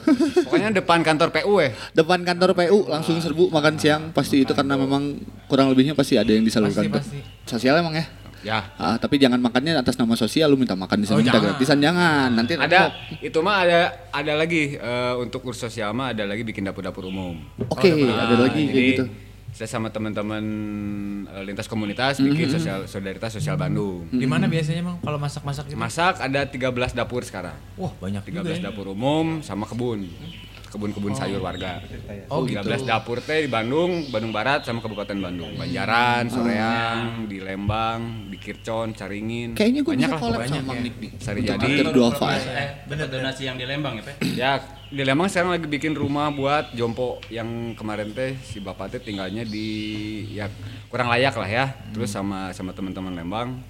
pokoknya depan kantor P U eh depan kantor P U langsung serbu makan siang pasti makan itu karena dong. Memang kurang lebihnya pasti ada yang disalurkan pasti, pasti. Sosial emang ya? Ya ah, tapi jangan makannya atas nama sosial, lu minta makan di sana oh, minta gratisan jangan nanti ada rokok. Itu mah ada ada lagi uh, untuk urus sosial mah ada lagi bikin dapur-dapur umum oke okay, oh, ada lagi nah, kayak gitu saya sama teman-teman lintas komunitas mm-hmm. bikin sosial solidaritas sosial Bandung. Mm-hmm. Di mana biasanya Mang kalau masak-masak gitu? Masak ada tiga belas dapur sekarang. Wah, banyak tiga belas juga ya. dapur umum sama kebun. kebun-kebun sayur warga. Oh, tiga belas gitu. Dapur teh di Bandung, Bandung Barat sama Kabupaten Bandung. Banjaran, Soreang, di Lembang, di Kircon, Caringin. Kayaknya gue banyak bisa collab sama Mang Niki. Jadi bener donasi yang di Lembang ya, Pak? Ya, di Lembang sekarang lagi bikin rumah buat jompo yang kemarin teh si bapak teh tinggalnya di ya kurang layak lah ya. Terus sama sama teman-teman Lembang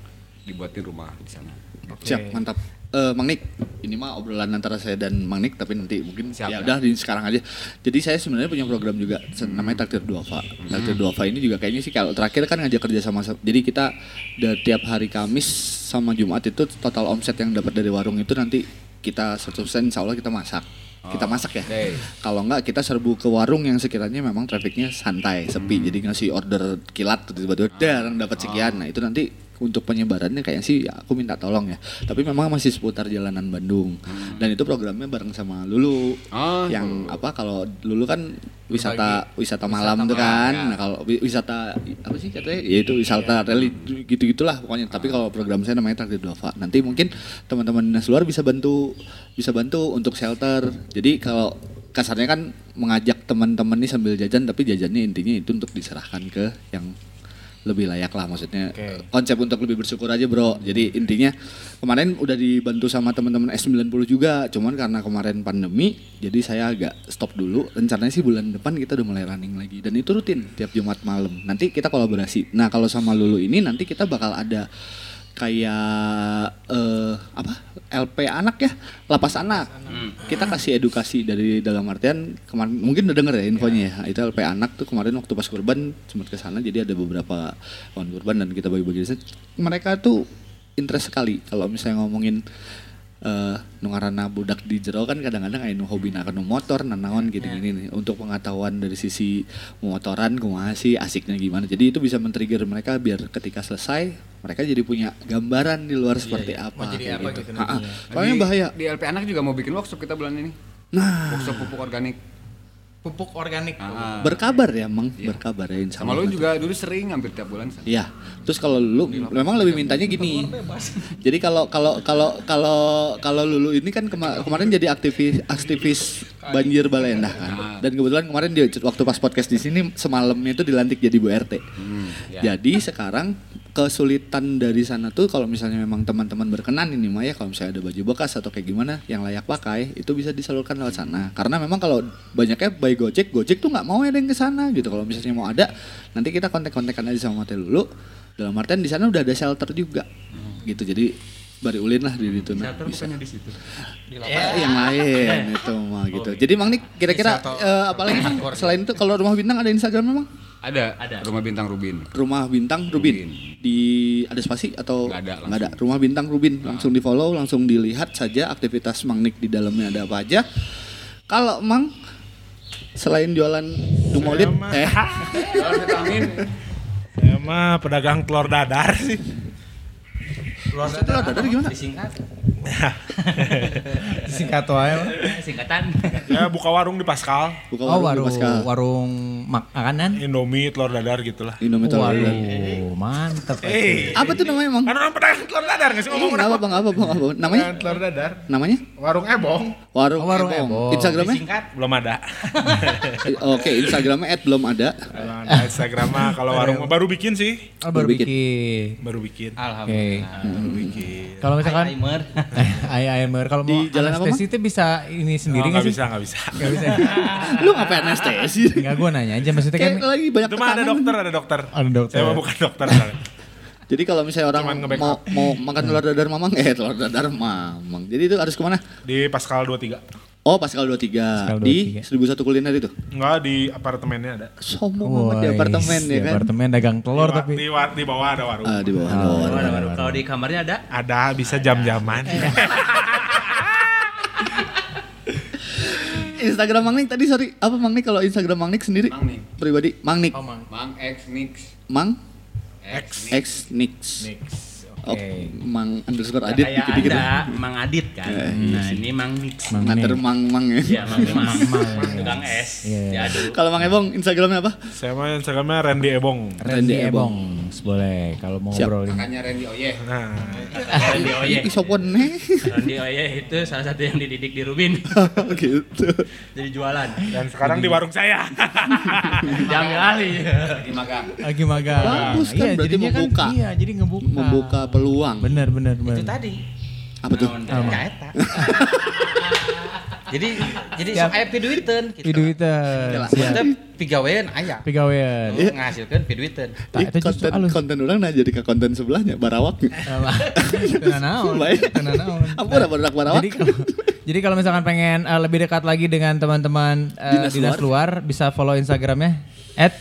dibuatin rumah di sana. Okay. Siap, mantap. Uh, Mang Nik, ini mah obrolan antara saya dan Mang Nik, tapi nanti mungkin siap, ya udah di sekarang aja. Jadi saya sebenarnya punya program juga, namanya Takdir Dua Fa. Takdir Dua Fa ini juga kayaknya sih kalau terakhir kan ngajak kerja sama, jadi kita tiap hari Kamis sama Jumat itu total omset yang dapat dari warung itu nanti kita seratus persen insya Allah kita masak. Kita masak ya. Okay. Kalau enggak kita serbu ke warung yang sekiranya memang trafiknya santai, sepi. Hmm. Jadi ngasih order kilat tiba-tiba orang dapat sekian. Nah, itu nanti untuk penyebarannya kayaknya sih ya, aku minta tolong ya. Tapi memang masih seputar jalanan Bandung. Hmm. Dan itu programnya bareng sama Lulu. Oh. Yang apa kalau Lulu kan wisata wisata malam itu kan. Ya. Nah, kalau wisata apa sih katanya? Ya itu wisata ya. Rally gitu-gitulah pokoknya. Ah. Tapi kalau program saya namanya Takdir Dua Fa. Nanti mungkin teman-teman Dinas Luar bisa bantu bisa bantu untuk shelter. Jadi kalau kasarnya kan mengajak teman-teman nih sambil jajan, tapi jajannya intinya itu untuk diserahkan ke yang lebih layak lah maksudnya. Okay. Konsep untuk lebih bersyukur aja bro. Jadi intinya kemarin udah dibantu sama teman-teman S sembilan puluh juga, cuman karena kemarin pandemi jadi saya agak stop dulu. Rencananya sih bulan depan kita udah mulai running lagi dan itu rutin tiap Jumat malam. Nanti kita kolaborasi. Nah kalau sama Lulu ini nanti kita bakal ada kayak uh, apa L P anak ya, lapas anak. Hmm. Kita kasih edukasi dari dalam artian kemarin mungkin udah denger ya infonya ya. Itu L P anak tuh kemarin waktu pas kurban sempat ke sana jadi ada beberapa kawan kurban dan kita bagi-bagi riset. Mereka tuh interest sekali kalau misalnya ngomongin Uh, nungarana budak di jero kan kadang-kadang anu hobi naon motor nanaon gini-gini nih untuk pengetahuan dari sisi motoran kumaha sih asiknya gimana. Jadi itu bisa men-trigger mereka biar ketika selesai mereka jadi punya gambaran di luar seperti iya, iya. apa kayak apa gitu. Heeh. Soalnya bahaya. Di L P anak juga mau bikin workshop kita bulan ini. Nah, workshop pupuk organik. Pupuk organik. Ah, berkabar ya, Mang. Iya. Berkabar ya insya Allah. Sama lu juga dulu sering hampir tiap bulan kan? Iya. Terus kalau lu memang lebih mintanya gini. Jadi kalau kalau kalau kalau kalau Lulu ini kan kema- kemarin jadi aktivis aktivis banjir Baleendah kan. Dan kebetulan kemarin dia waktu pas podcast di sini semalamnya itu dilantik jadi Bu R T. Hmm, ya. Jadi sekarang kesulitan dari sana tuh kalau misalnya memang teman-teman berkenan ini Maya kalau misalnya ada baju bekas atau kayak gimana yang layak pakai itu bisa disalurkan lewat sana karena memang kalau banyaknya by Gojek, Gojek tuh nggak mau ada yang ke sana gitu. Kalau misalnya mau ada nanti kita kontak-kontakan aja sama hotel dulu dalam artian di sana udah ada shelter juga gitu jadi bari ulin lah di situ nah bisa di situ di yeah. yang lain itu mah gitu. Oh, jadi Mang Nik kira-kira uh, apalagi Mang selain itu kalau Rumah Bintang ada Instagram memang? Ada, ada. Rumah Bintang Rubin. Rumah Bintang Rubin. Rubin. Di ada spasi atau nggak ada, nggak ada. Rumah Bintang Rubin nah. Langsung di follow, langsung dilihat saja aktivitas Mang Nik di dalamnya ada apa aja. Kalau Mang selain jualan dumolit, eh, jualan vitamin, saya mah pedagang telur dadar sih. Telur dadar, dadar gimana? Disingkat. Singkat wae singkatan ya buka warung di Pascal buka warung, oh, warung di Pascal warung makanan Indomie telur dadar gitulah Indomie telur dadar oh mantap eh apa tuh namanya Mang kan pedagang telur dadar enggak sih ngomong eh, apa Bang apa Bang apa namanya telur dadar namanya warung Ebong warung, oh, warung Ebong, Ebong. Instagramnya singkat belum ada. Oke Instagramnya at belum ada nah, Instagramnya kalau warung baru bikin sih oh, baru, baru bikin. bikin baru bikin alhamdulillah okay. baru hmm. bikin kalau misalkan Ayah Aymer kalau mau anestesi itu bisa ini sendiri nggak oh, sih? Nggak bisa nggak bisa. Gak bisa. Lu ngapain anestesi? Nggak gue nanya aja maksudnya kayak kan. Lagi banyak tekanan. Ada dokter ada dokter. Ada dokter. Saya bukan dokter. Jadi kalau misalnya orang mau, mau makan telur dadar mamang eh telur dadar mamang. Jadi itu harus kemana? Di Pascal dua puluh tiga. Oh Pascal dua puluh tiga, di seribu satu kuliner itu? Enggak, di apartemennya ada. Sombong banget di apartemen ya kan? Di apartemen dagang telur di, tapi di, di bawah ada warung. Ah, di bawah ada oh, warung. warung. Kalau di kamarnya ada? Ada, bisa ada. Jam-jaman. Instagram Mang Nik tadi sorry, apa Mang Nik kalau Instagram Mang Nik sendiri? Mang Nik. Pribadi, Mang Nik. Oh, Mang. Mang X Nix. Mang? X X Nix. Nix. Oke, okay. Mang underscore Adit ya, dikit-dikit. Ada ya. Mang Adit kan. Ya, iya. Nah, ini Mang Nix. Nganter Mang-mang ya. Iya, Mang-mang. Tukang es. Kalau Mang Ebong Instagramnya apa? Saya mah Instagramnya Randy Ebong. Randy Ebong. boleh kalau mau ngobrolin. Kakaknya Randy Oyeh. Nah, Randy Oyeh. Randy Oyeh itu salah satu yang dididik di Rubin. Gitu. Jadi jualan. Dan sekarang di warung saya. Jam kali. Lagi magang. Lagi magang. Bagus kan, iya, berarti membuka. Kan, iya, jadi ngebuka. Membuka peluang. Benar, benar, benar. Itu tadi. Apa tuh? Eta. Jadi jadi sok aya piduiteun kitu. Piduiteun. Tetep pigawean aya. Pigawean. Ngahasilkeun piduiteun. Konten urang na jadi ka konten sebelahnya barawak. Teu naon. Teu naon. Ampura barudak barawak. Jadi kalau misalkan pengen uh, lebih dekat lagi dengan teman-teman uh, Dinas, Dinas Luar, bisa follow Instagramnya et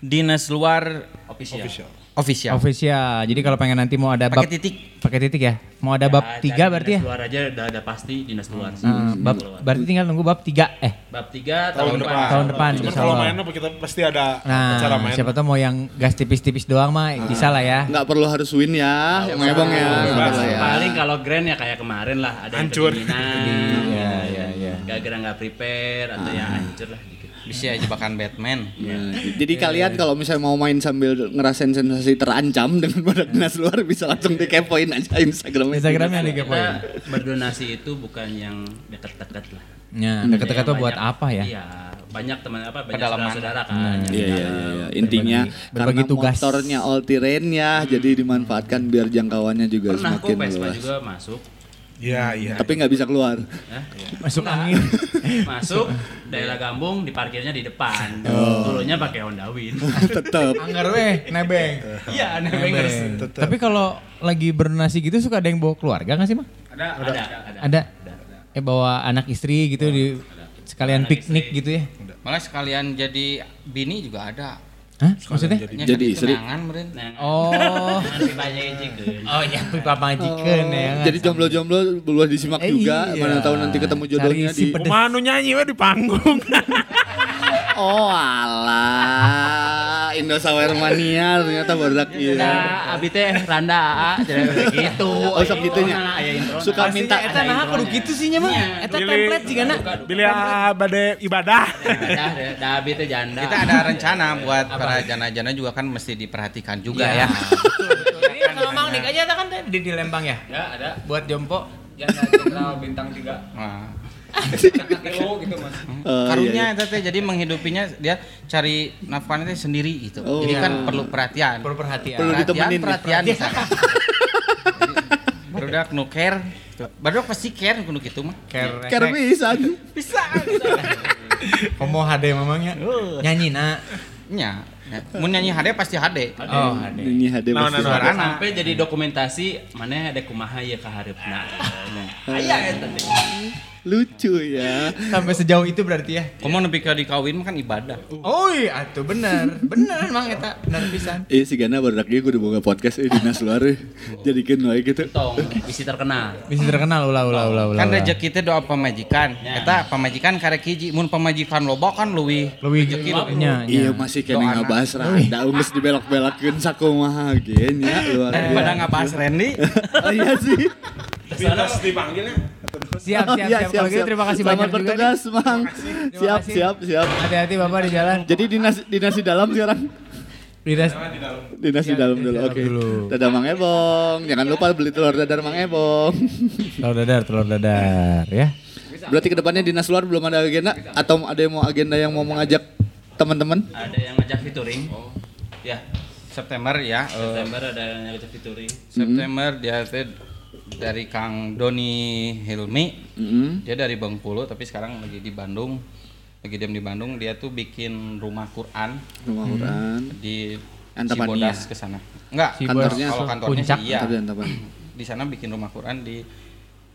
Dinas Luar Official. Official. Official. Jadi kalau pengen nanti mau ada bab pakai titik. Pakai titik ya. Mau ada ya, bab tiga berarti ya. Luar aja udah ada pasti Dinas Luar. Hmm. Hmm. Bab, berarti tinggal nunggu bab tiga eh. Bab tiga tahun, tahun depan. Tahun depan. Cuman kalau mainnya kita pasti ada nah, acara main. Siapa tahu mau yang gas tipis-tipis doang mah nah. Bisa lah ya. Enggak perlu harus win ya. Nah, ngebong ya. ya. Paling kalau Grand ya kayak kemarin lah ada hancur. Iya iya iya. Gara-gara enggak prepare atau ah. yang hancur lah. Bisa jebakan Batman. Ya. Jadi yeah. Kalian kalau misalnya mau main sambil ngerasain sensasi terancam dengan produk Dinas Luar bisa langsung dikepoin aja Instagramnya. Instagramnya dikepoin. Nah, berdonasi itu bukan yang dekat-dekat lah. Ya, dekat-dekat itu buat banyak, apa ya? Iya, banyak teman apa banyak saudara-saudara kan. Iya, iya, iya. Intinya berbagi, karena tugas. Motornya all terrain ya, hmm. jadi dimanfaatkan biar jangkauannya juga pernah semakin luas. Pernah Vespa juga masuk. Ya, iya. Tapi nggak bisa keluar. Hah? Masuk nah, angin. Masuk daerah Gambung, diparkirnya di depan. Oh. Dulunya pakai Honda Win. Tetep. Anggar weh, nebeng. Iya, nebengers. Nebeng. Tapi kalau lagi bernasi gitu suka ada yang bawa keluarga nggak sih, Mang? Ada, ada, ada. Ada. ada. ada. Eh bawa anak istri gitu oh, di ada. Sekalian anak piknik istri. Gitu ya. Ada. Malah sekalian jadi bini juga ada. Hah? Maksudnya? Jadi, jadi istri? Oh. Pipa majikan. Oh ya, pipa majikan oh. ya. Jadi jomblo-jomblo belum disimak eh, juga. Iya. Mana tahu nanti ketemu jodohnya si di... Manu nyanyi we di panggung. Oh alah. Indosawer mania ternyata barudak ieu. Nah, abi teh randa jadi begitu. Oh sok kitu nya. Suka minta eta naha kudu kitu sih nya mah. Eta template jigana. Bilih bade ibadah. Ibadah da abi teh janda. Kita ada rencana buat para jana-jana juga kan mesti diperhatikan juga ya. Ini kalau Mang Dik aja kan di di Lembang ya? Ya ada. Buat jompo jana jenderal bintang tiga. Nah. Kakeo gitu Mas. Uh, Karunya iya, iya. Jadi menghidupinya dia cari nafkahnya sendiri gitu. Oh, jadi iya. Kan perlu perhatian. Perlu perhatian. Perlu ditemenin perhatian. Barudak nu care. Barudak pasti care kudu kitu mah. Care. Care pisan. Pisan. Komo H D mamangnya. Uh. Nyanyi na. Nya. Mun nyanyi H D pasti H D. Oh, H D. Nyanyi H D pasti. Sampai jadi dokumentasi maneh ada kumaha ieu ka hareupna. Aya eta teh. Lucu ya. Sampai sejauh itu berarti ya. Kamu nepi ka dikawin kan ibadah. Oi, atuh bener. Bener Mang eta, bener pisan. Eh sigana barudak ieu kudu boga podcast eh Dinas Luar. Jadikeun wae kitu. Tong, bisi terkenal. Bisi terkenal ulah ulah ulah ulah. Kan rejeki teh doa pamajikan. Eta pamajikan karek hiji, mun pamajikan loba kan leuwih rejeki nya. Iya masih kene ngabahas rada geus dibelok-belokkeun sakumaha ge nya luar. Daripada ngabahas Randy. Oh iya sih. Salah dipanggilnya. Siap, siap, siap. siap, siap. Kalau gitu terima kasih selamat banyak bertugas, juga. Mang. Siap, siap, siap. Hati-hati Bapak di jalan. Jadi dinas dinas di dalam sekarang. Dinas di dalam. Dinas di dalam dulu. Oke. Okay. Dadah Mang Ebong. Jangan lupa beli telur dadar Mang Ebong. Telur dadar, telur dadar ya. Berarti kedepannya Dinas Luar belum ada agenda atau ada yang mau agenda yang mau mengajak teman-teman? Ada yang ngajak featuring. Oh. Ya, September ya. September uh, ada yang ngajak featuring. September mm-hmm. dia dari Kang Doni Hilmi, mm-hmm. dia dari Bengkulu tapi sekarang lagi di Bandung, lagi diam di Bandung. Dia tuh bikin rumah Quran, rumah hmm. Quran di Antapania. Cibodas kesana. Enggak, kantornya kalau kantornya puncak, iya. Kantor di sana bikin rumah Quran di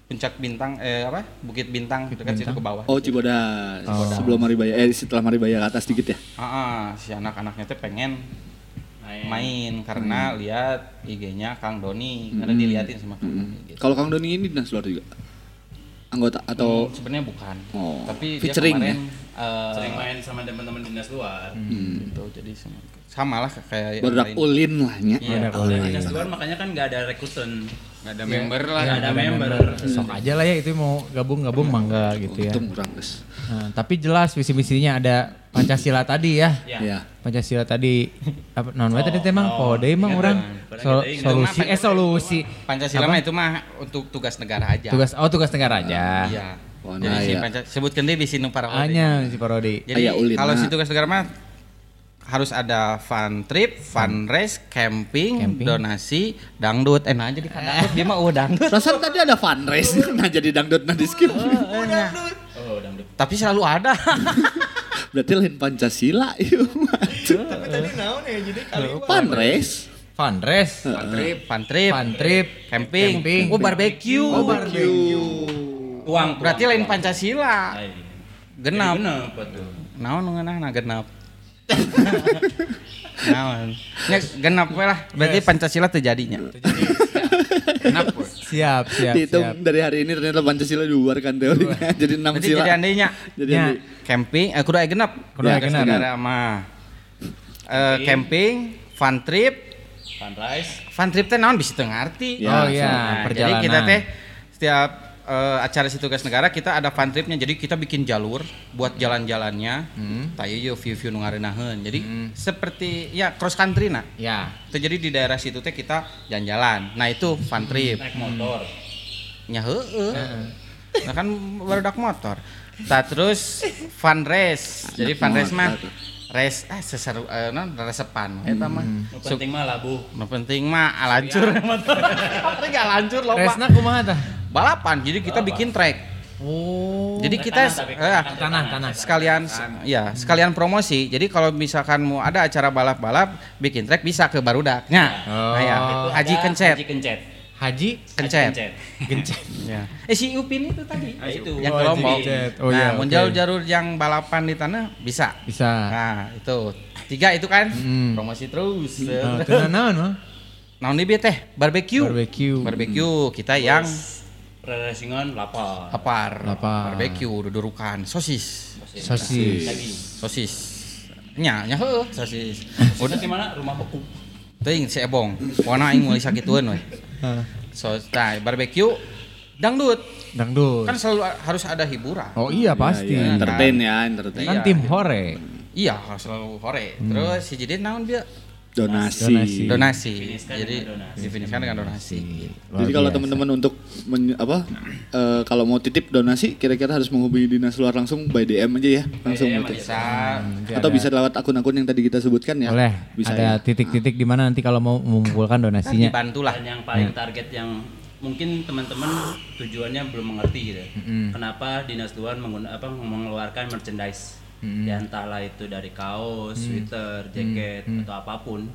Puncak Bintang, eh apa? Bukit Bintang, Bukit dekat Bintang? Situ ke bawah. Oh Cibodas, Cibodas. Oh. Sebelum Maribaya, eh setelah Maribaya ke atas dikit ya. Ah, si anak-anaknya tuh pengen main, main karena hmm. lihat I G-nya Kang Doni hmm. karena diliatin sama Kang Doni. Hmm. Gitu. Kalau Kang Doni ini Dinas Luar juga anggota atau hmm, sebenarnya bukan. Oh. Tapi featuring dia kemarin ya? uh, sering main sama teman-teman Dinas Luar. Hmm. Gitu. Jadi sama, sama lah kayak Berdak Ulin lahnya. Iya, Berdak Ulin. Dinas Luar makanya kan enggak ada rekrutan. Gak ada member ya, lah. Gak ada member. member. Sok aja lah ya itu mau gabung-gabung mangga gitu ya. Itu murang guys. Nah, tapi jelas visi-visinya ada Pancasila tadi ya. Iya. Pancasila tadi. Apa non wae tadi teh Mang? Kode Mang urang. Solusi eh solusi. Pancasila mah itu mah untuk tugas negara aja. Tugas oh tugas negara aja. Iya. Jadi si Pancasila sebutkeun deui bisi nu parodi. Anya si parodi. Jadi kalau si tugas negara mah harus ada fun trip, fun race, camping, camping, donasi, dangdut. Eh nah jadi kan dangdut, dia mah oh dangdut. Rasanya tadi ada fun race, nah jadi dangdut nah di skip. Oh, oh, dangdut. Oh dangdut. Tapi selalu ada. Berarti lain Pancasila itu. Tapi tadi naon ya jadi kali fun race. Fun race, fun trip, fun trip, fun trip, camping, camping. Oh barbecue. Oh barbecue. Uang berarti lain Pancasila. Genap. Genap betul. Naon ngeunahna genap. Nah, ya genap we lah. Berarti yes. Pancasila terjadinya. Genap. Siap, siap, itu siap. Dari hari ini ternyata Pancasila dibubarkan teorinya. Dua. Jadi enam sila. Jadi andainya. Jadi ya. Camping, eh kudu aya genap. Kudu aya genap. Eh camping, fun trip, fun race. Fun trip teh naon bisa teu ngarti. Oh iya, nah, perjalanan. Jadi kita teh setiap Uh, acara si tugas negara kita ada fun tripnya, jadi kita bikin jalur buat jalan-jalannya, hmm. tayo yo view-view nu ngarenaheun. Jadi hmm. seperti ya cross country nah. Ya. Terjadi di daerah situ teh kita jalan-jalan. Nah itu fun trip. Naik motor. Nya heueuh. Heeh. Nah kan barudak motor. Nah, terus fun race. Jadi fun race mah race ah seseru uh, non resepan eta mah. Nu penting mah labuh. Nu penting mah alancur motor. Tapi gak lancur loba. Race-na kumaha tah? Balapan, jadi kita balapan. Bikin trek. Oh. Jadi trek kita tanah-tanah eh, sekalian, tanah. Ya sekalian promosi. Jadi kalau misalkan mau ada acara balap-balap, bikin trek bisa ke Barudaknya. Oh. Nah, ya. Haji Kencet. Haji Kencet. Haji Kencet. Kencet. Ya. Eh si Upin itu tadi. Nah, itu. Yang ke Lombok. Oh, nah, mau jalur-jalur yang balapan di tanah bisa. Bisa. Nah itu tiga itu kan hmm. promosi terus. Oh, tenan-tenan mah. Naon ieu teh? Barbecue. Barbecue. Barbecue kita hmm. yang Racingan lapar. Lapar. Lapar. Barbecue, dudurukan, sosis. Sosis. Sosis. Daging. Sosis. Nya, nya heuh, sosis. Udah di mana? Rumah beku. Teuing si Ebong. Pona aing mulai sakitueun we. Heeh. Sos tah barbecue dangdut. Dangdut. Kan selalu harus ada hiburan. Oh iya pasti. Ya, ya. Entertain ya, entertain. Kan tim hore. Iya, selalu hore. Hmm. Terus si Jidin naon bieu? Donasi. donasi donasi jadi definisikan dengan donasi. Jadi kalau teman-teman untuk men, apa e, kalau mau titip donasi kira-kira harus menghubungi Dinas Luar langsung by D M aja ya langsung gitu. Bisa atau bisa lewat akun-akun yang tadi kita sebutkan ya. Boleh. Bisa ada ya. Titik-titik di mana nanti kalau mau mengumpulkan donasinya kan dibantulah. Dan yang paling target yang mungkin teman-teman tujuannya belum mengerti gitu. Mm-hmm. Kenapa Dinas Luar menggun- apa, mengeluarkan merchandise? Hmm. Ya entahlah itu dari kaos, hmm. sweater, jaket, hmm. atau apapun.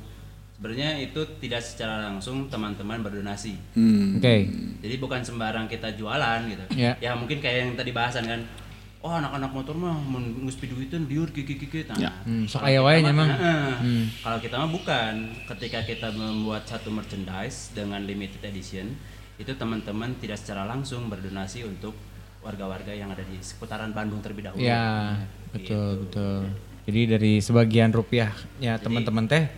Sebenarnya itu tidak secara langsung teman-teman berdonasi. Hmm. Oke. Okay. Jadi bukan sembarang kita jualan gitu. Yeah. Ya mungkin kayak yang tadi bahasan kan. Oh anak-anak motor mah ngus piduiteun liur kikikikik tah. Ya. Hmm. Sok aya wae nya Mang. Hmm. Kalau kita mah bukan. Ketika kita membuat satu merchandise dengan limited edition, itu teman-teman tidak secara langsung berdonasi untuk warga-warga yang ada di seputaran Bandung terlebih dahulu. Ya. Betul, gitu. Betul. Jadi dari sebagian rupiahnya teman-teman teh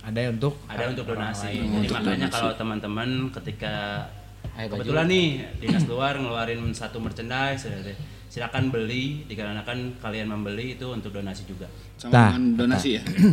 ada untuk ada untuk donasi. Jadi untuk makanya donasi. Kalau teman-teman ketika ayo kebetulan baju. Nih Dinas Luar ngeluarin satu merchandise silakan beli dikarenakan kalian membeli itu untuk donasi juga. Sama nah, dengan donasi nah. Ya.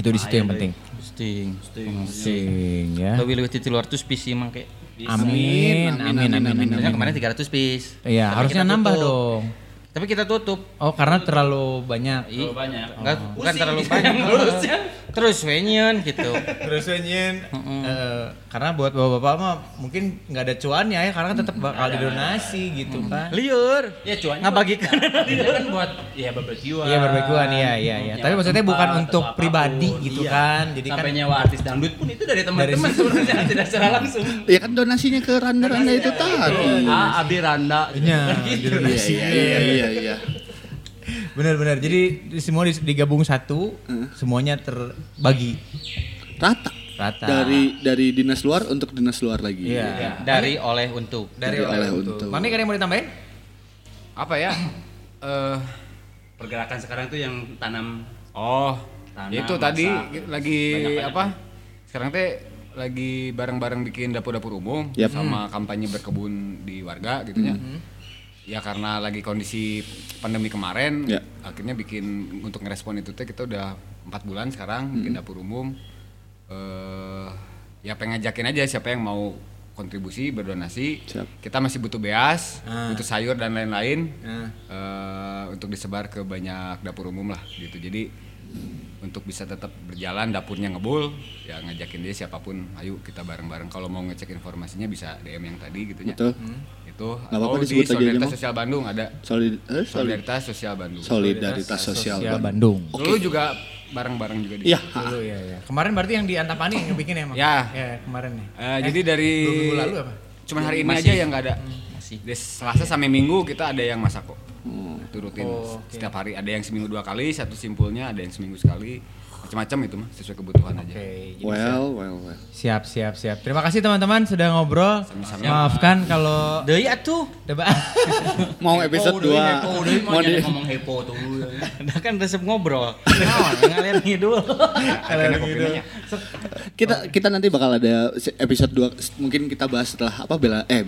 Itu di situ nah, yang penting. Sting, sting, sting ya. Lebih-lebih tiluartus pisi mangke. Amin, amin, amin. Ternyata kemarin tiga ratus piece. Iya, harusnya nambah dong. Tapi kita tutup. Oh, karena tutup. Terlalu banyak. Terlalu banyak. Enggak, oh. Bukan pusing. Terlalu banyak. Lurusnya. Terus wenyen gitu. Terus wenyen. Mm-hmm. Uh, karena buat bapak-bapak mah mungkin enggak ada cuannya ya karena tetap bakal didonasi gitu mm. kan. Liur. Ya cuannya. Ngabagikan. Itu kan buat ya barbekyuan. Iya barbekyuan iya iya iya. Tapi maksudnya bukan untuk apapun, pribadi gitu iya. Kan. Jadi sampai kan nyawa artis dangdut pun itu dari teman-teman sebenarnya tidak secara langsung. Ya kan donasinya ke Randa-Randa itu tadi. Ah, Abi Randa. Gitu iya. Iya iya. Benar-benar. Jadi semua digabung satu, hmm. semuanya terbagi rata. Rata. Dari dari Dinas Luar untuk Dinas Luar lagi. Iya. Ya. Dari oleh untuk. Dari, dari oleh, oleh untuk. Mami kan yang mau ditambahin? Apa ya? uh, pergerakan sekarang tuh yang tanam. Oh, tanam, itu masa. Tadi lagi apa? Sekarang teh lagi bareng-bareng bikin dapur-dapur umum, yep, sama kampanye berkebun di warga gitu ya. Mm-hmm. Ya karena lagi kondisi pandemi kemarin, yeah, akhirnya bikin untuk ngerespon itu teh kita udah empat bulan sekarang, mm-hmm, bikin dapur umum. Uh, ya pengen ngajakin aja siapa yang mau kontribusi berdonasi. Siap. Kita masih butuh beas, ah, butuh sayur dan lain-lain, ah, uh, untuk disebar ke banyak dapur umum lah gitu. Jadi untuk bisa tetap berjalan dapurnya ngebul, ya ngajakin dia siapapun, ayo kita bareng-bareng. Kalau mau ngecek informasinya bisa D M yang tadi gitu ya. Betul. Hmm. Itu atau di Solidaritas Sosial Bandung ada. Solid, eh, Solidaritas Sosial Bandung. Solidaritas Sosial Bandung. Dulu okay, juga bareng-bareng juga di. Iya, dulu ya, ya. Kemarin berarti yang di Antapani yang bikin emang. Ya, ya kemarin nih. Uh, eh, jadi dari minggu lalu apa? Cuman hari ini masih, aja yang enggak ada. Masih. Di Selasa sampai Minggu kita ada yang masak kok. Hmm. Itu rutin. Oh, okay. Setiap hari ada yang seminggu dua kali, satu simpulnya ada yang seminggu sekali. Macam-macam itu mah sesuai kebutuhan aja. Okay, well, well, well. Siap, siap, siap. Terima kasih teman-teman sudah ngobrol. Sama-sama. Maafkan kalau deui atuh. Mau episode dua. Mau ngomong hepo tuh. Dah kan resep ngobrol. Naon ngalian ngidul. Kita kita nanti bakal ada episode dua, mungkin kita bahas setelah apa bela eh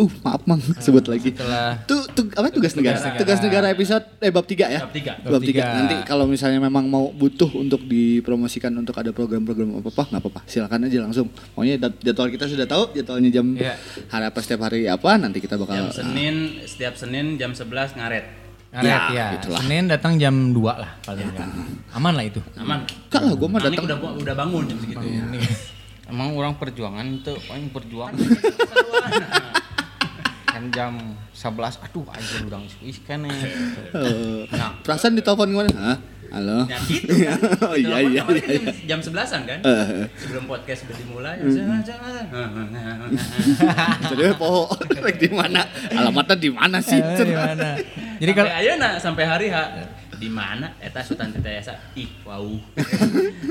uh maaf Mang sebut lagi. Tuh apa tugas negara? Tugas negara episode eh bab tiga ya. Bab tiga. Nanti kalau misalnya memang mau butuh untuk dipromosikan untuk ada program-program apa-apa, nggak apa-apa, silakan aja langsung. Pokoknya jadwal kita sudah tahu, jadwalnya jam yeah, hari apa setiap hari apa, nanti kita bakal jam Senin, uh, setiap Senin jam sebelas ngaret. Ngaret ya, ya. Senin datang jam dua lah paling ya, aman lah itu. Aman. Kalau gue mah datang udah udah bangun jam segitu. Ya. Emang orang perjuangan itu paling perjuangan. Kan jam sebelas, aduh anjir udah ngisi kan ya. Nah, perasaan ditelepon gimana? Hah? Halo. Ya gitu kan. Oh iya iya iya. Jam sebelasan kan? Uh, Sebelum podcast udah dimulai. Jadi poho di mana? Alamatnya di mana sih? Di mana? Jadi kalau ayeuna sampai hari H di mana eta Sultan Titayasa? Ih, wow.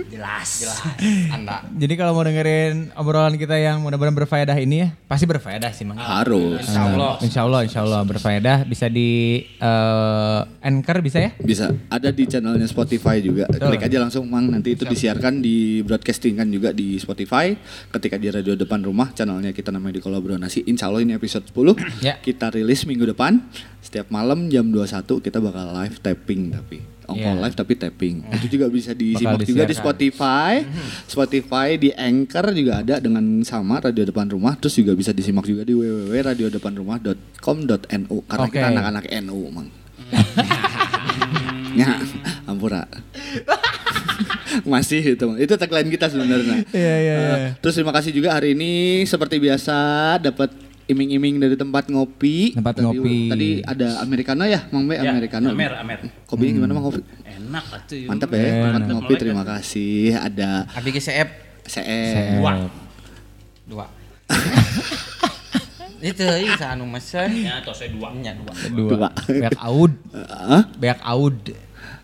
Jelas. Jelas. Anda. Jadi kalau mau dengerin obrolan kita yang mudah-mudahan berfaedah ini ya, pasti berfaedah sih Mang. Harus. Insyaallah. Insyaallah, insyaallah berfaedah, bisa di uh, Anchor bisa ya? Bisa. Ada di channelnya Spotify juga. Betul. Klik aja langsung Mang, nanti itu disiarkan di broadcasting kan juga di Spotify. Ketika di Radio Depan Rumah, channelnya kita namanya di kolaborasi. Insyaallah ini episode sepuluh ya, kita rilis minggu depan. Setiap malam jam dua puluh satu kita bakal live tapping tapi ongkol yeah, live tapi tapping. Itu juga bisa disimak juga di Spotify. Spotify di Anchor juga ada dengan sama Radio Depan Rumah, terus juga bisa disimak juga di w w w dot radio depan rumah dot com dot n u karena okay, kita anak-anak N U, Mang. Ya, ampura. Masih itu, itu tagline kita sebenarnya. Yeah, yeah, yeah. Uh, terus terima kasih juga hari ini seperti biasa dapat iming-iming dari tempat ngopi. Tempat tadi, ngopi. Tadi ada americano ya, Mang Be, ya, americano. Amer, amer. Kopinya hmm, gimana Mang kopi? Enak atuh. Mantap ya, enak, tempat enak, ngopi. Terima kasih. Ada Abi C F. C F. Dua. Dua. Itu ieu anu mesen. Ya tos dua nya dua. Dua. Beak aud. Hah? Beak aud.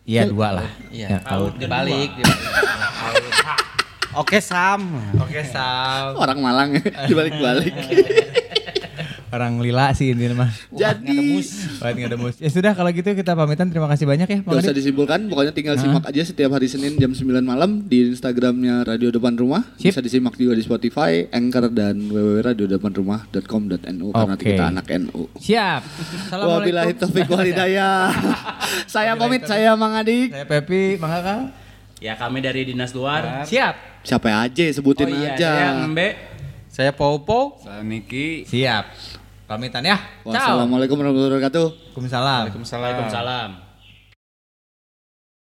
Iya dua lah. Iya. Aud dibalik. Oke Sam. Oke Sam. Orang Malang dibalik-balik. Orang lila sih ini mah. Jadi buat ngademus. Ya sudah kalau gitu kita pamitan, terima kasih banyak ya. Enggak usah disimpulkan, pokoknya tinggal nah, simak aja setiap hari Senin jam sembilan malam di Instagramnya Radio Depan Rumah. Sip. Bisa disimak juga di Spotify, Anchor dan w w w dot radio depan rumah dot com dot n u karena okay, kita anak N U. Siap. Assalamualaikum. Wabillahi taufiq wal hidayah. Saya pamit, saya Mang Adik. Saya Pepi, Mang Kakak. Ya kami dari Dinas Luar. Siap. Siapa aja sebutin oh, iya, aja. Saya Mbe. Saya Popo. Saya Niki. Siap. Pamitan ya. Wassalamualaikum warahmatullahi wabarakatuh. Waalaikumsalam. Waalaikumsalam. Waalaikumsalam.